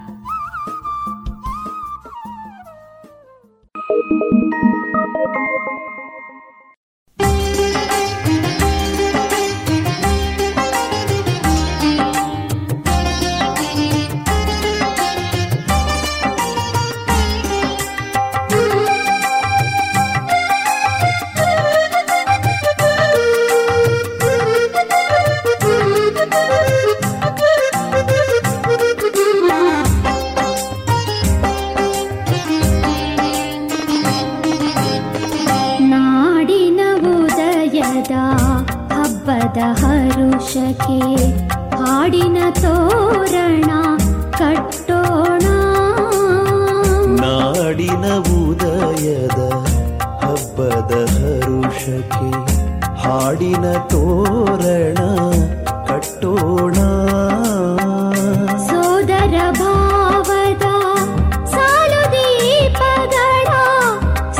ಹರುಷಕ್ಕೆ ಹಾಡಿನ ತೋರಣ ಕಟ್ಟೋಣ ನಾಡಿನ ಉದಯದ ಹಬ್ಬದ ಹರುಷಕ್ಕೆ ಹಾಡಿನ ತೋರಣ ಕಟ್ಟೋಣ ಸೋದರ ಭಾವದ ಸಾಲು ದೀಪಗಳ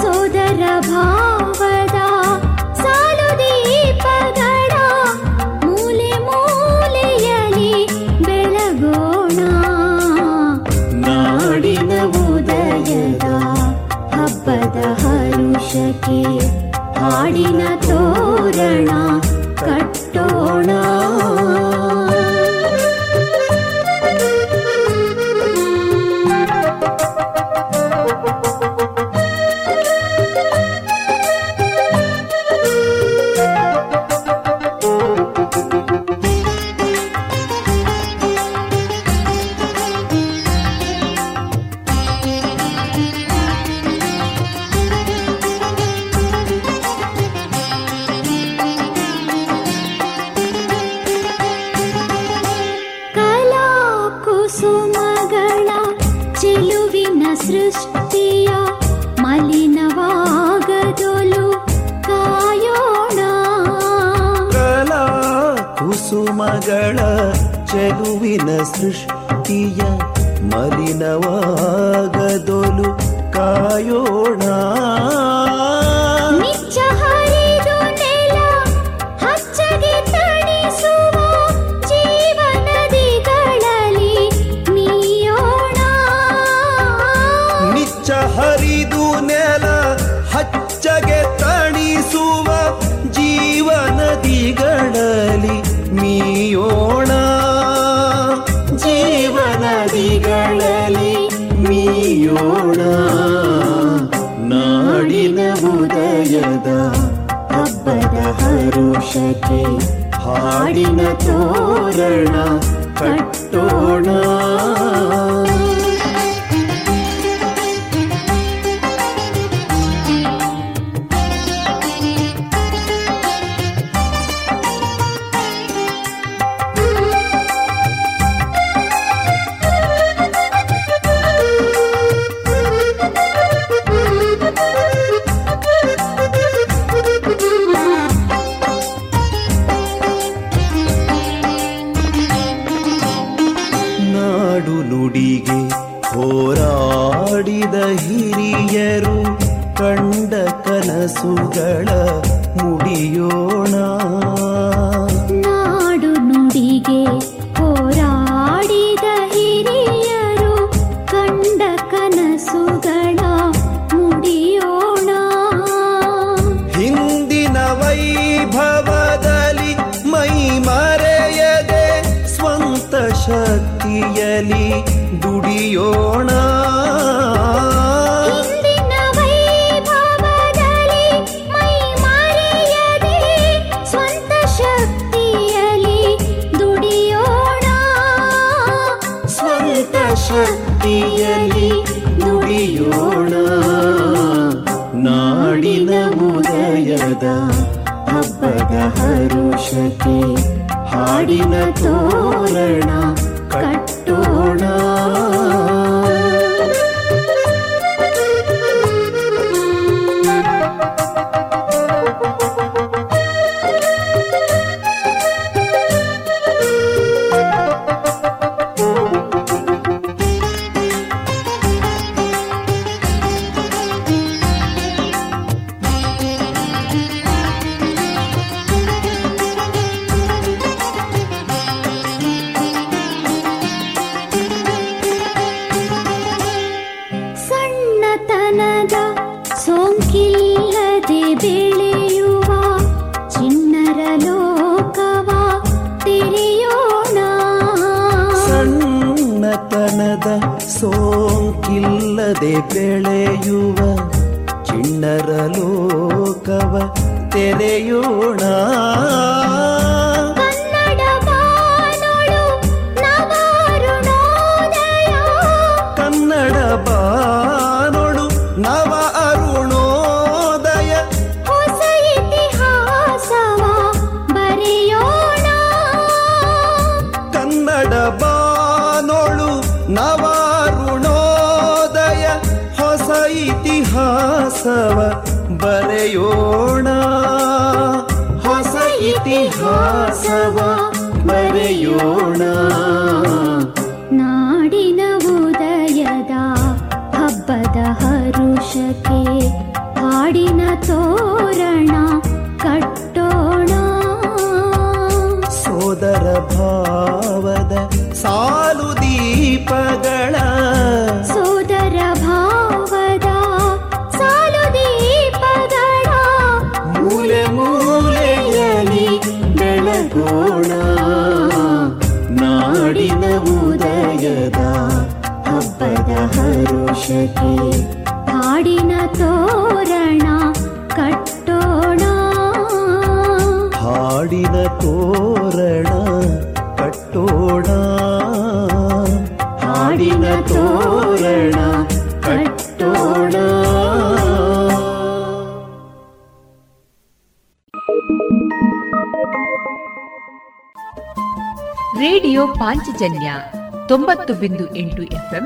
ಸೋದರ ಭಾವದ ಸಾಲು ದೀಪಗಳ ಮೂಲೆ ಮೂಲೆಯಲ್ಲಿ ಬೆಳಗೋಣ ನಾಡಿನ ಉದಯದ ಹಬ್ಬದ ಹರುಷಕ್ಕೆ ಹಾಡಿನ ತೋರಣ ಕಟ್ಟೋಣ ಸೃಷ್ಟಿಯ ಮಲಿನವಾಗದೊಲು ಕಾಯೋಣ ನಿಚ್ಚ ಹರಿದು ನೆಲ ಹಚ್ಚಗೆ ತಣಿಸುವ ಜೀವನದಿಗಳಲ್ಲಿ ನೀಯೋಣ ನಿಚ್ಚ ಹರಿದು ನೆಲ ಹಚ್ಚಗೆ ತಣಿಸುವ ಜೀವನದಿಗಳಲ್ಲಿ ನೀಯೋಣ ಮೀಯೋಣ ನಾಡಿನ ಉದಯದ ಹಬ್ಬದ ಹರುಷಕ್ಕೆ ಹಾಡಿನ ತೋರಣ ಕಟ್ಟೋಣ ಇತಿಹಾಸವ ಬರೆಯೋಣ, ಹೊಸ ಇತಿಹಾಸವ ಬರೆಯೋಣ. ನಾಡಿನ ಉದಯದ ಹಬ್ಬದ ಹರುಷಕ್ಕೆ ಹಾಡಿನ ತೋರಣ ಕಟ್ಟೋಣ. ಸೋದರ ಭಾವದ ಸಾಲು ದೀಪಗಳ ಸೋದರ ಭಾವದ ಸಾಲು ದೀಪಗಳ ಮೂಲೆ ಮೂಲೆಯಲ್ಲಿ ಬೆಳಗೋಣ. ನಾಡಿನ ಉದಯದ ಹಬ್ಬದ ಹರುಷಕ್ಕೆ ಹಾಡಿನ ತೋರಣ ಕಟ್ಟೋಣ. ಹಾಡಿನ ತೋರಣ ಕಟ್ಟೋಣ, ಹಾಡಿನ ತೋರಣ ಕಟ್ಟೋಣ. ರೇಡಿಯೋ ಪಾಂಚಜನ್ಯ ತೊಂಬತ್ತು ಬಿಂದು ಎಂಟು ಎಫ್ಎಂ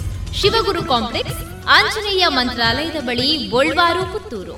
ಶಿವಗುರು ಕಾಂಪ್ಲೆಕ್ಸ್, ಆಂಜನೇಯ ಮಂತ್ರಾಲಯದ ಬಳಿ, ಗೋಲ್ವಾರು ಪುತ್ತೂರು.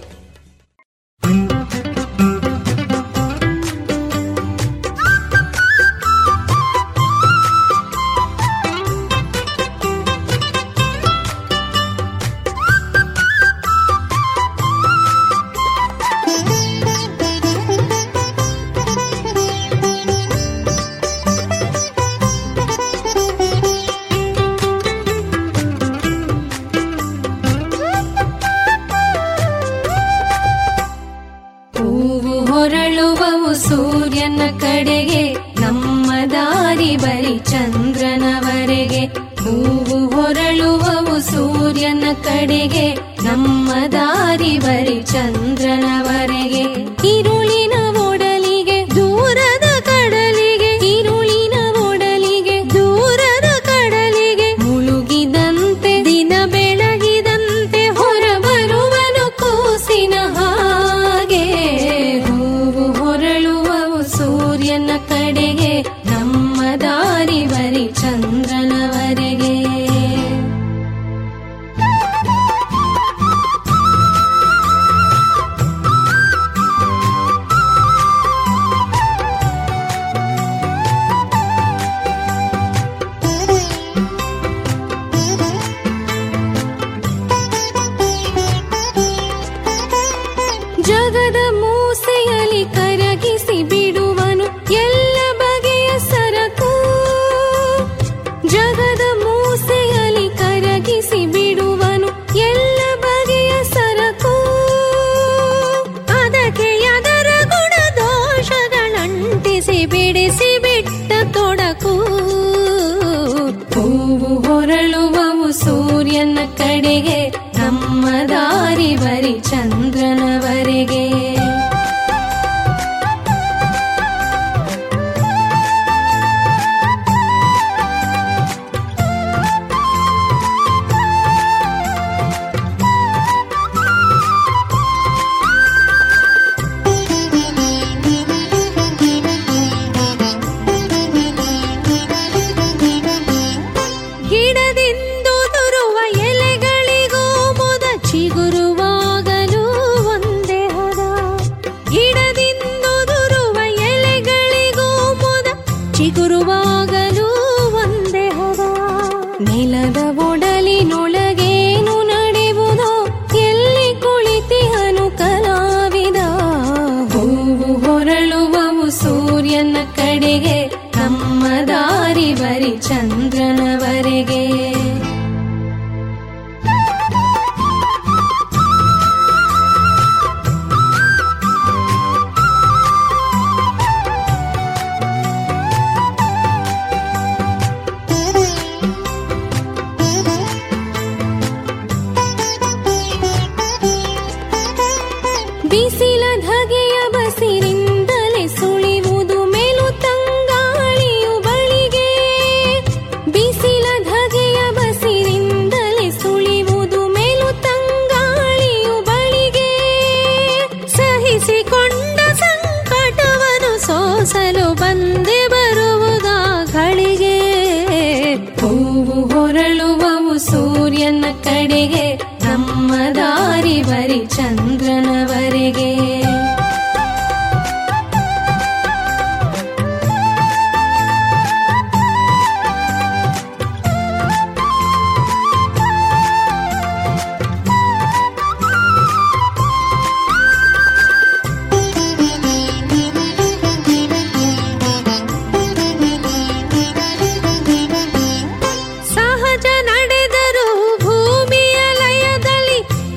ಸೂರ್ಯನ ಕಡೆಗೆ, ನಮ್ಮ ದಾರಿ ಬರಿ ಚಂದ್ರನವರೆಗೆ.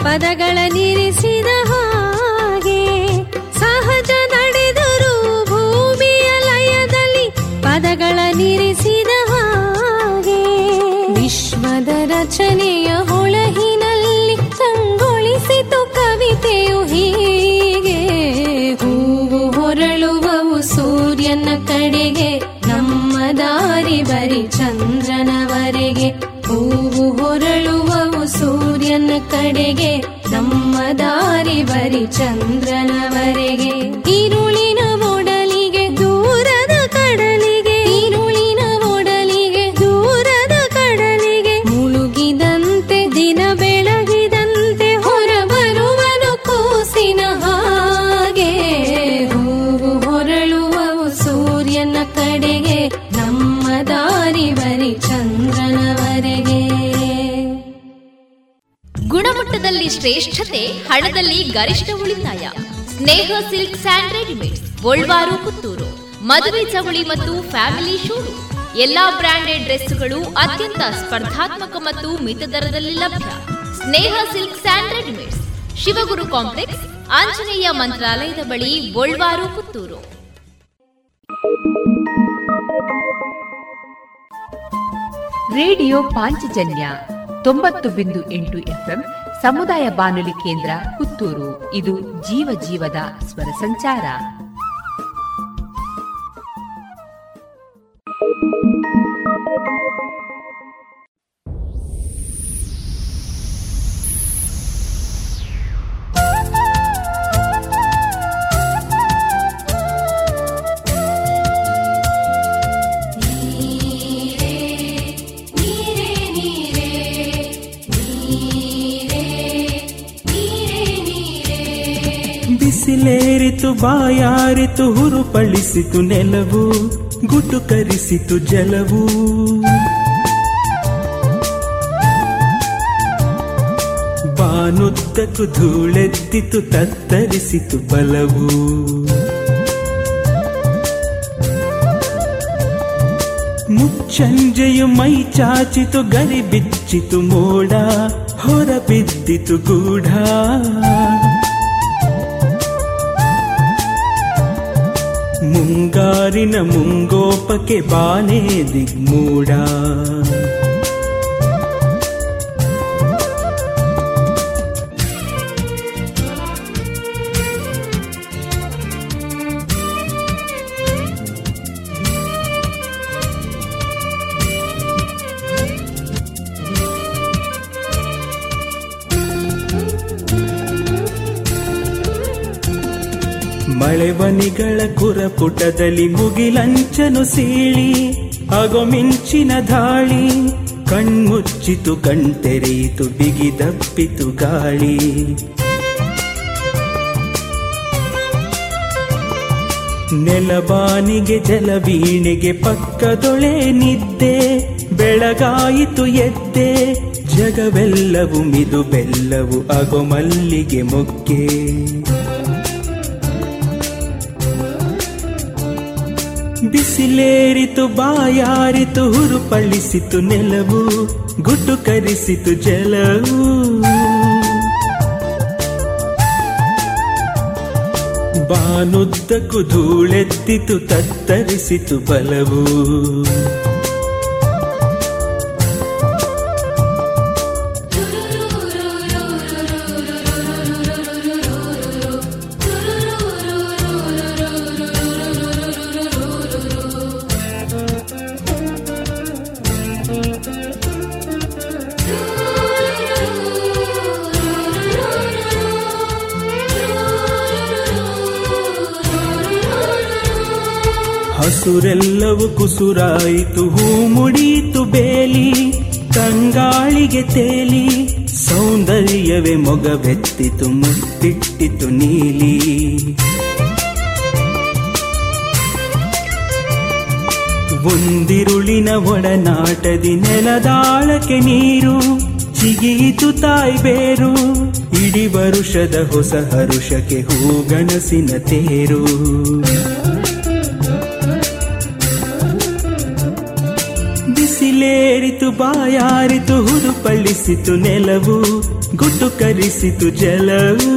ಪದಗಳ ನಿರಿಸಿದ ಹಾಗೆ ಸಹಜ ನಡೆದರು ಭೂಮಿಯ ಲಯದಲ್ಲಿ, ಪದಗಳ ನಿರಿಸಿದ ಹಾಗೆ. ವಿಶ್ವದ ರಚನೆಯ ಹೊಳಹಿನಲ್ಲಿ ಸಂಗೊಳಿಸಿತು ಕವಿತೆಯು ಹೀಗೆ. ಹೂವು ಹೊರಳುವವು ಸೂರ್ಯನ ಕಡೆಗೆ, ನಮ್ಮ ದಾರಿ ಬರಿ ಚಂದ್ರನವರೆಗೆ. ಹೂವು ಹೊರಳುವವು ಸೂರ್ಯನ ಕಡೆಗೆ, ನಮ್ಮ ದಾರಿ ಬರಿ ಚಂದ್ರನವರೆಗೆ. ಈರುಳಿನ ಒಡಲಿಗೆ ದೂರದ ಕಡಲಿಗೆ, ಈರುಳಿನ ಒಡಲಿಗೆ ದೂರದ ಕಡಲಿಗೆ ಮುಳುಗಿದಂತೆ ದಿನ ಬೆಳಗಿದಂತೆ ಹೊರಬರುವನು ಕೂಸಿನ ಹಾಗೆ. ಹೂವು ಹೊರಳುವವು ಸೂರ್ಯನ ಕಡೆಗೆ, ನಮ್ಮ ದಾರಿ ಬರಿ ಚಂದ್ರನವರೆಗೆ. ಗುಣಮಟ್ಟದಲ್ಲಿ ಶ್ರೇಷ್ಠತೆ, ಹಣದಲ್ಲಿ ಗರಿಷ್ಠ ಉಳಿತಾಯ. ಸ್ನೇಹ ಸಿಲ್ಕ್ ಸ್ಯಾಂಡ್ ರೆಡಿಮೇಡ್ಸ್, ಗೋಲ್ವಾರು ಪುತ್ತೂರು. ಮದುವೆ ಚವಳಿ ಮತ್ತು ಫ್ಯಾಮಿಲಿ ಶೂರು, ಎಲ್ಲಾ ಬ್ರಾಂಡೆಡ್ ಡ್ರೆಸ್ಗಳು ಅತ್ಯಂತ ಸ್ಪರ್ಧಾತ್ಮಕ ಮತ್ತು ಮಿತ ದರದಲ್ಲಿ ಲಭ್ಯ. Sneha silk and readymades, Shivaguru complex, Anjaneya ಮಂತ್ರಾಲಯದ ಬಳಿ, ಗೋಲ್ವಾರು ಪುತ್ತೂರು. ರೇಡಿಯೋ ಪಾಂಚಜನ್ಯ ತೊಂಬತ್ತು ಬಿಂದು ಎಂಟು ಎಫ್ಎಂ ಸಮುದಾಯ ಬಾನುಲಿ ಕೇಂದ್ರ ಪುತ್ತೂರು. ಇದು ಜೀವ ಜೀವದ ಸ್ವರ ಸಂಚಾರ. ಬಿಸಿಲೇರಿತು ಬಾಯಾರಿತು ಹುರುಪಳಿಸಿತು ನೆಲವು, ಗುಟುಕರಿಸಿತು ಜಲವು. ಬಾನುದ್ದಕ್ಕೂ ಧೂಳೆತ್ತಿತು ತತ್ತರಿಸಿತು ಬಲವು. ಮುಚ್ಚಂಜೆಯು ಮೈ ಚಾಚಿತು ಗರಿ ಬಿಚ್ಚಿತು ಮೋಡ, ಹೊರಬಿದ್ದಿತು ಗೂಢ. ಮುಂಗಾರಿನ ಮುಂಗೋಪಕ್ಕೆ ಬಾನೇ ದಿಗ್ಮೂಡ. ಮಳೆವನಿಗಳ ಕುರಪುಟದಲ್ಲಿ ಮುಗಿಲಂಚನು ಸೀಳಿ, ಆಗೋ ಮಿಂಚಿನ ಧಾಳಿ. ಕಣ್ಮುಚ್ಚಿತು ಕಣ್ತೆರೆಯಿತು ಬಿಗಿದಪ್ಪಿತು ಗಾಳಿ. ನೆಲಬಾನಿಗೆ ಜಲವೀಣೆಗೆ ಪಕ್ಕದೊಳೆ ನಿದ್ದೆ, ಬೆಳಗಾಯಿತು ಎದ್ದೆ. ಜಗವೆಲ್ಲವೂ ಮಿದು ಬೆಲ್ಲವು, ಆಗೋ ಮಲ್ಲಿಗೆ ಮೊಗ್ಗೆ. ಬಿಸಿಲೇರಿತು ಬಾಯಾರಿತು ಹುರುಪಳಿಸಿತು ನೆಲವು, ಗುಟುಕರಿಸಿತು ಜಲವು. ಬಾನುದ್ದಕ್ಕೂ ಧೂಳೆತ್ತಿತು ತತ್ತರಿಸಿತು ಬಲವು. ಹಸುರೆಲ್ಲವೂ ಕುಸುರಾಯಿತು, ಹೂ ಮುಡಿಯಿತು ಬೇಲಿ. ಗಂಗಾಳಿಗೆ ತೇಲಿ ಸೌಂದರ್ಯವೇ ಮೊಗವೆತ್ತಿತು ಮುತ್ತಿಟ್ಟಿತು ನೀಲಿ. ಒಂದಿರುಳಿನ ಒಡನಾಟದಿ ನೆಲದಾಳಕ್ಕೆ ನೀರು ಚಿಗಿಯಿತು ತಾಯಿ ಬೇರು, ಇಡೀ ವರುಷದ ಹೊಸ ಹರುಷಕ್ಕೆ ಹೂಗಣಸಿನ ತೇರು. ಬಿಸಿಲೇರಿತು ಬಾಯಾರಿತು ಹುದುಪಳಿಸಿತು ನೆಲವು, ಗುಟ್ಟು ಕರಿಸಿತು ಜಲವು.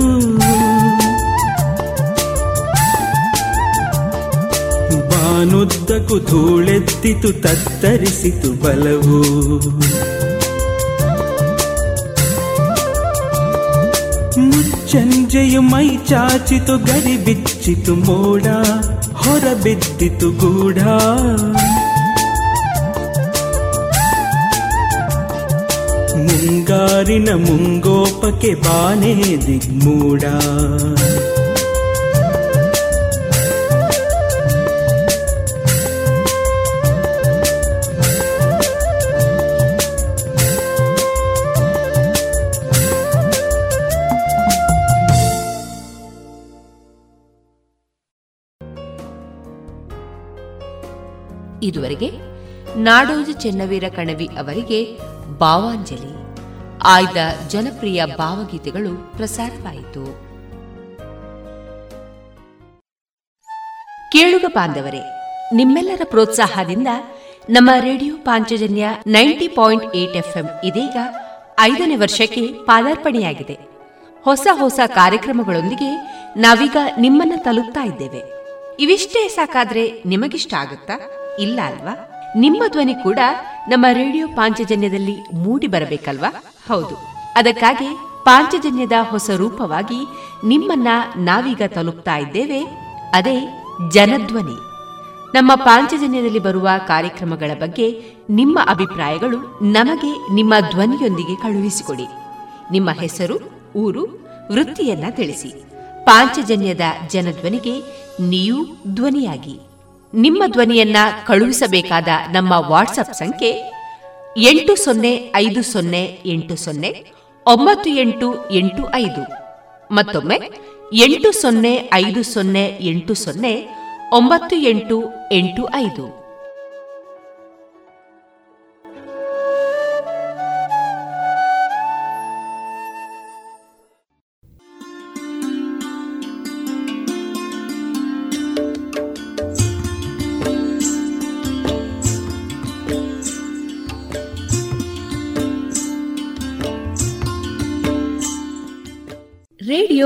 ಬಾನುದ್ದಕ್ಕೂ ಧೂಳೆತ್ತಿತು ತತ್ತರಿಸಿತು ಬಲವು. ಮುಚ್ಚಂಜೆಯು ಮೈ ಚಾಚಿತು ಗರಿ ಬಿಚ್ಚಿತು ಮೋಡ, ಹೊರಬಿದ್ದಿತು ಗೂಢ. ಮುಂಗಾರಿನ ಮುಂಗೋಪಕ್ಕೆ ಬಾನೇ ದಿಗ್ಮೂಡ. ಇದುವರೆಗೆ ನಾಡೋಜ ಚೆನ್ನವೀರ ಕಣವಿ ಅವರಿಗೆ ಭಾವಾಂಜಲಿ ಆಯ್ದ ಜನಪ್ರಿಯ ಭಾವಗೀತೆಗಳು ಪ್ರಸಾರವಾಯಿತು. ಕೇಳುಗ ಬಾಂಧವರೇ, ನಿಮ್ಮೆಲ್ಲರ ಪ್ರೋತ್ಸಾಹದಿಂದ ನಮ್ಮ radio Panchajanya ninety point eight FM ಇದೀಗ ಐದನೇ ವರ್ಷಕ್ಕೆ ಪಾದಾರ್ಪಣೆಯಾಗಿದೆ. ಹೊಸ ಹೊಸ ಕಾರ್ಯಕ್ರಮಗಳೊಂದಿಗೆ ನಾವೀಗ ನಿಮ್ಮನ್ನ ತಲುಪ್ತಾ ಇದ್ದೇವೆ. ಇವಿಷ್ಟೇ ಸಾಕಾದ್ರೆ ನಿಮಗಿಷ್ಟ ಆಗುತ್ತಾ? ಇಲ್ಲ ಅಲ್ವಾ? ನಿಮ್ಮ ಧ್ವನಿ ಕೂಡ ನಮ್ಮ ರೇಡಿಯೋ ಪಾಂಚಜನ್ಯದಲ್ಲಿ ಮೂಡಿ ಬರಬೇಕಲ್ವಾ? ಹೌದು, ಅದಕ್ಕಾಗಿ ಪಾಂಚಜನ್ಯದ ಹೊಸ ರೂಪವಾಗಿ ನಿಮ್ಮನ್ನ ನಾವೀಗ ತಲುಪ್ತಾ ಇದ್ದೇವೆ. ಅದೇ ಜನಧ್ವನಿ. ನಮ್ಮ ಪಾಂಚಜನ್ಯದಲ್ಲಿ ಬರುವ ಕಾರ್ಯಕ್ರಮಗಳ ಬಗ್ಗೆ ನಿಮ್ಮ ಅಭಿಪ್ರಾಯಗಳು ನಮಗೆ ನಿಮ್ಮ ಧ್ವನಿಯೊಂದಿಗೆ ಕಳುಹಿಸಿಕೊಡಿ. ನಿಮ್ಮ ಹೆಸರು, ಊರು, ವೃತ್ತಿಯನ್ನ ತಿಳಿಸಿ. ಪಾಂಚಜನ್ಯದ ಜನಧ್ವನಿಗೆ ನೀವು ಧ್ವನಿಯಾಗಿ. ನಿಮ್ಮ ಧ್ವನಿಯನ್ನ ಕಳುಹಿಸಬೇಕಾದ ನಮ್ಮ ವಾಟ್ಸಪ್ ಸಂಖ್ಯೆ ಎಂಟು ಸೊನ್ನೆ ಐದು ಸೊನ್ನೆ ಎಂಟು ಸೊನ್ನೆ ಒಂಬತ್ತು ಎಂಟು ಎಂಟು ಐದು. ಮತ್ತೊಮ್ಮೆ ಎಂಟು ಸೊನ್ನೆ ಐದು ಸೊನ್ನೆ ಎಂಟು ಸೊನ್ನೆ ಒಂಬತ್ತು ಎಂಟು ಎಂಟು ಐದು. ರೇಡಿಯೋ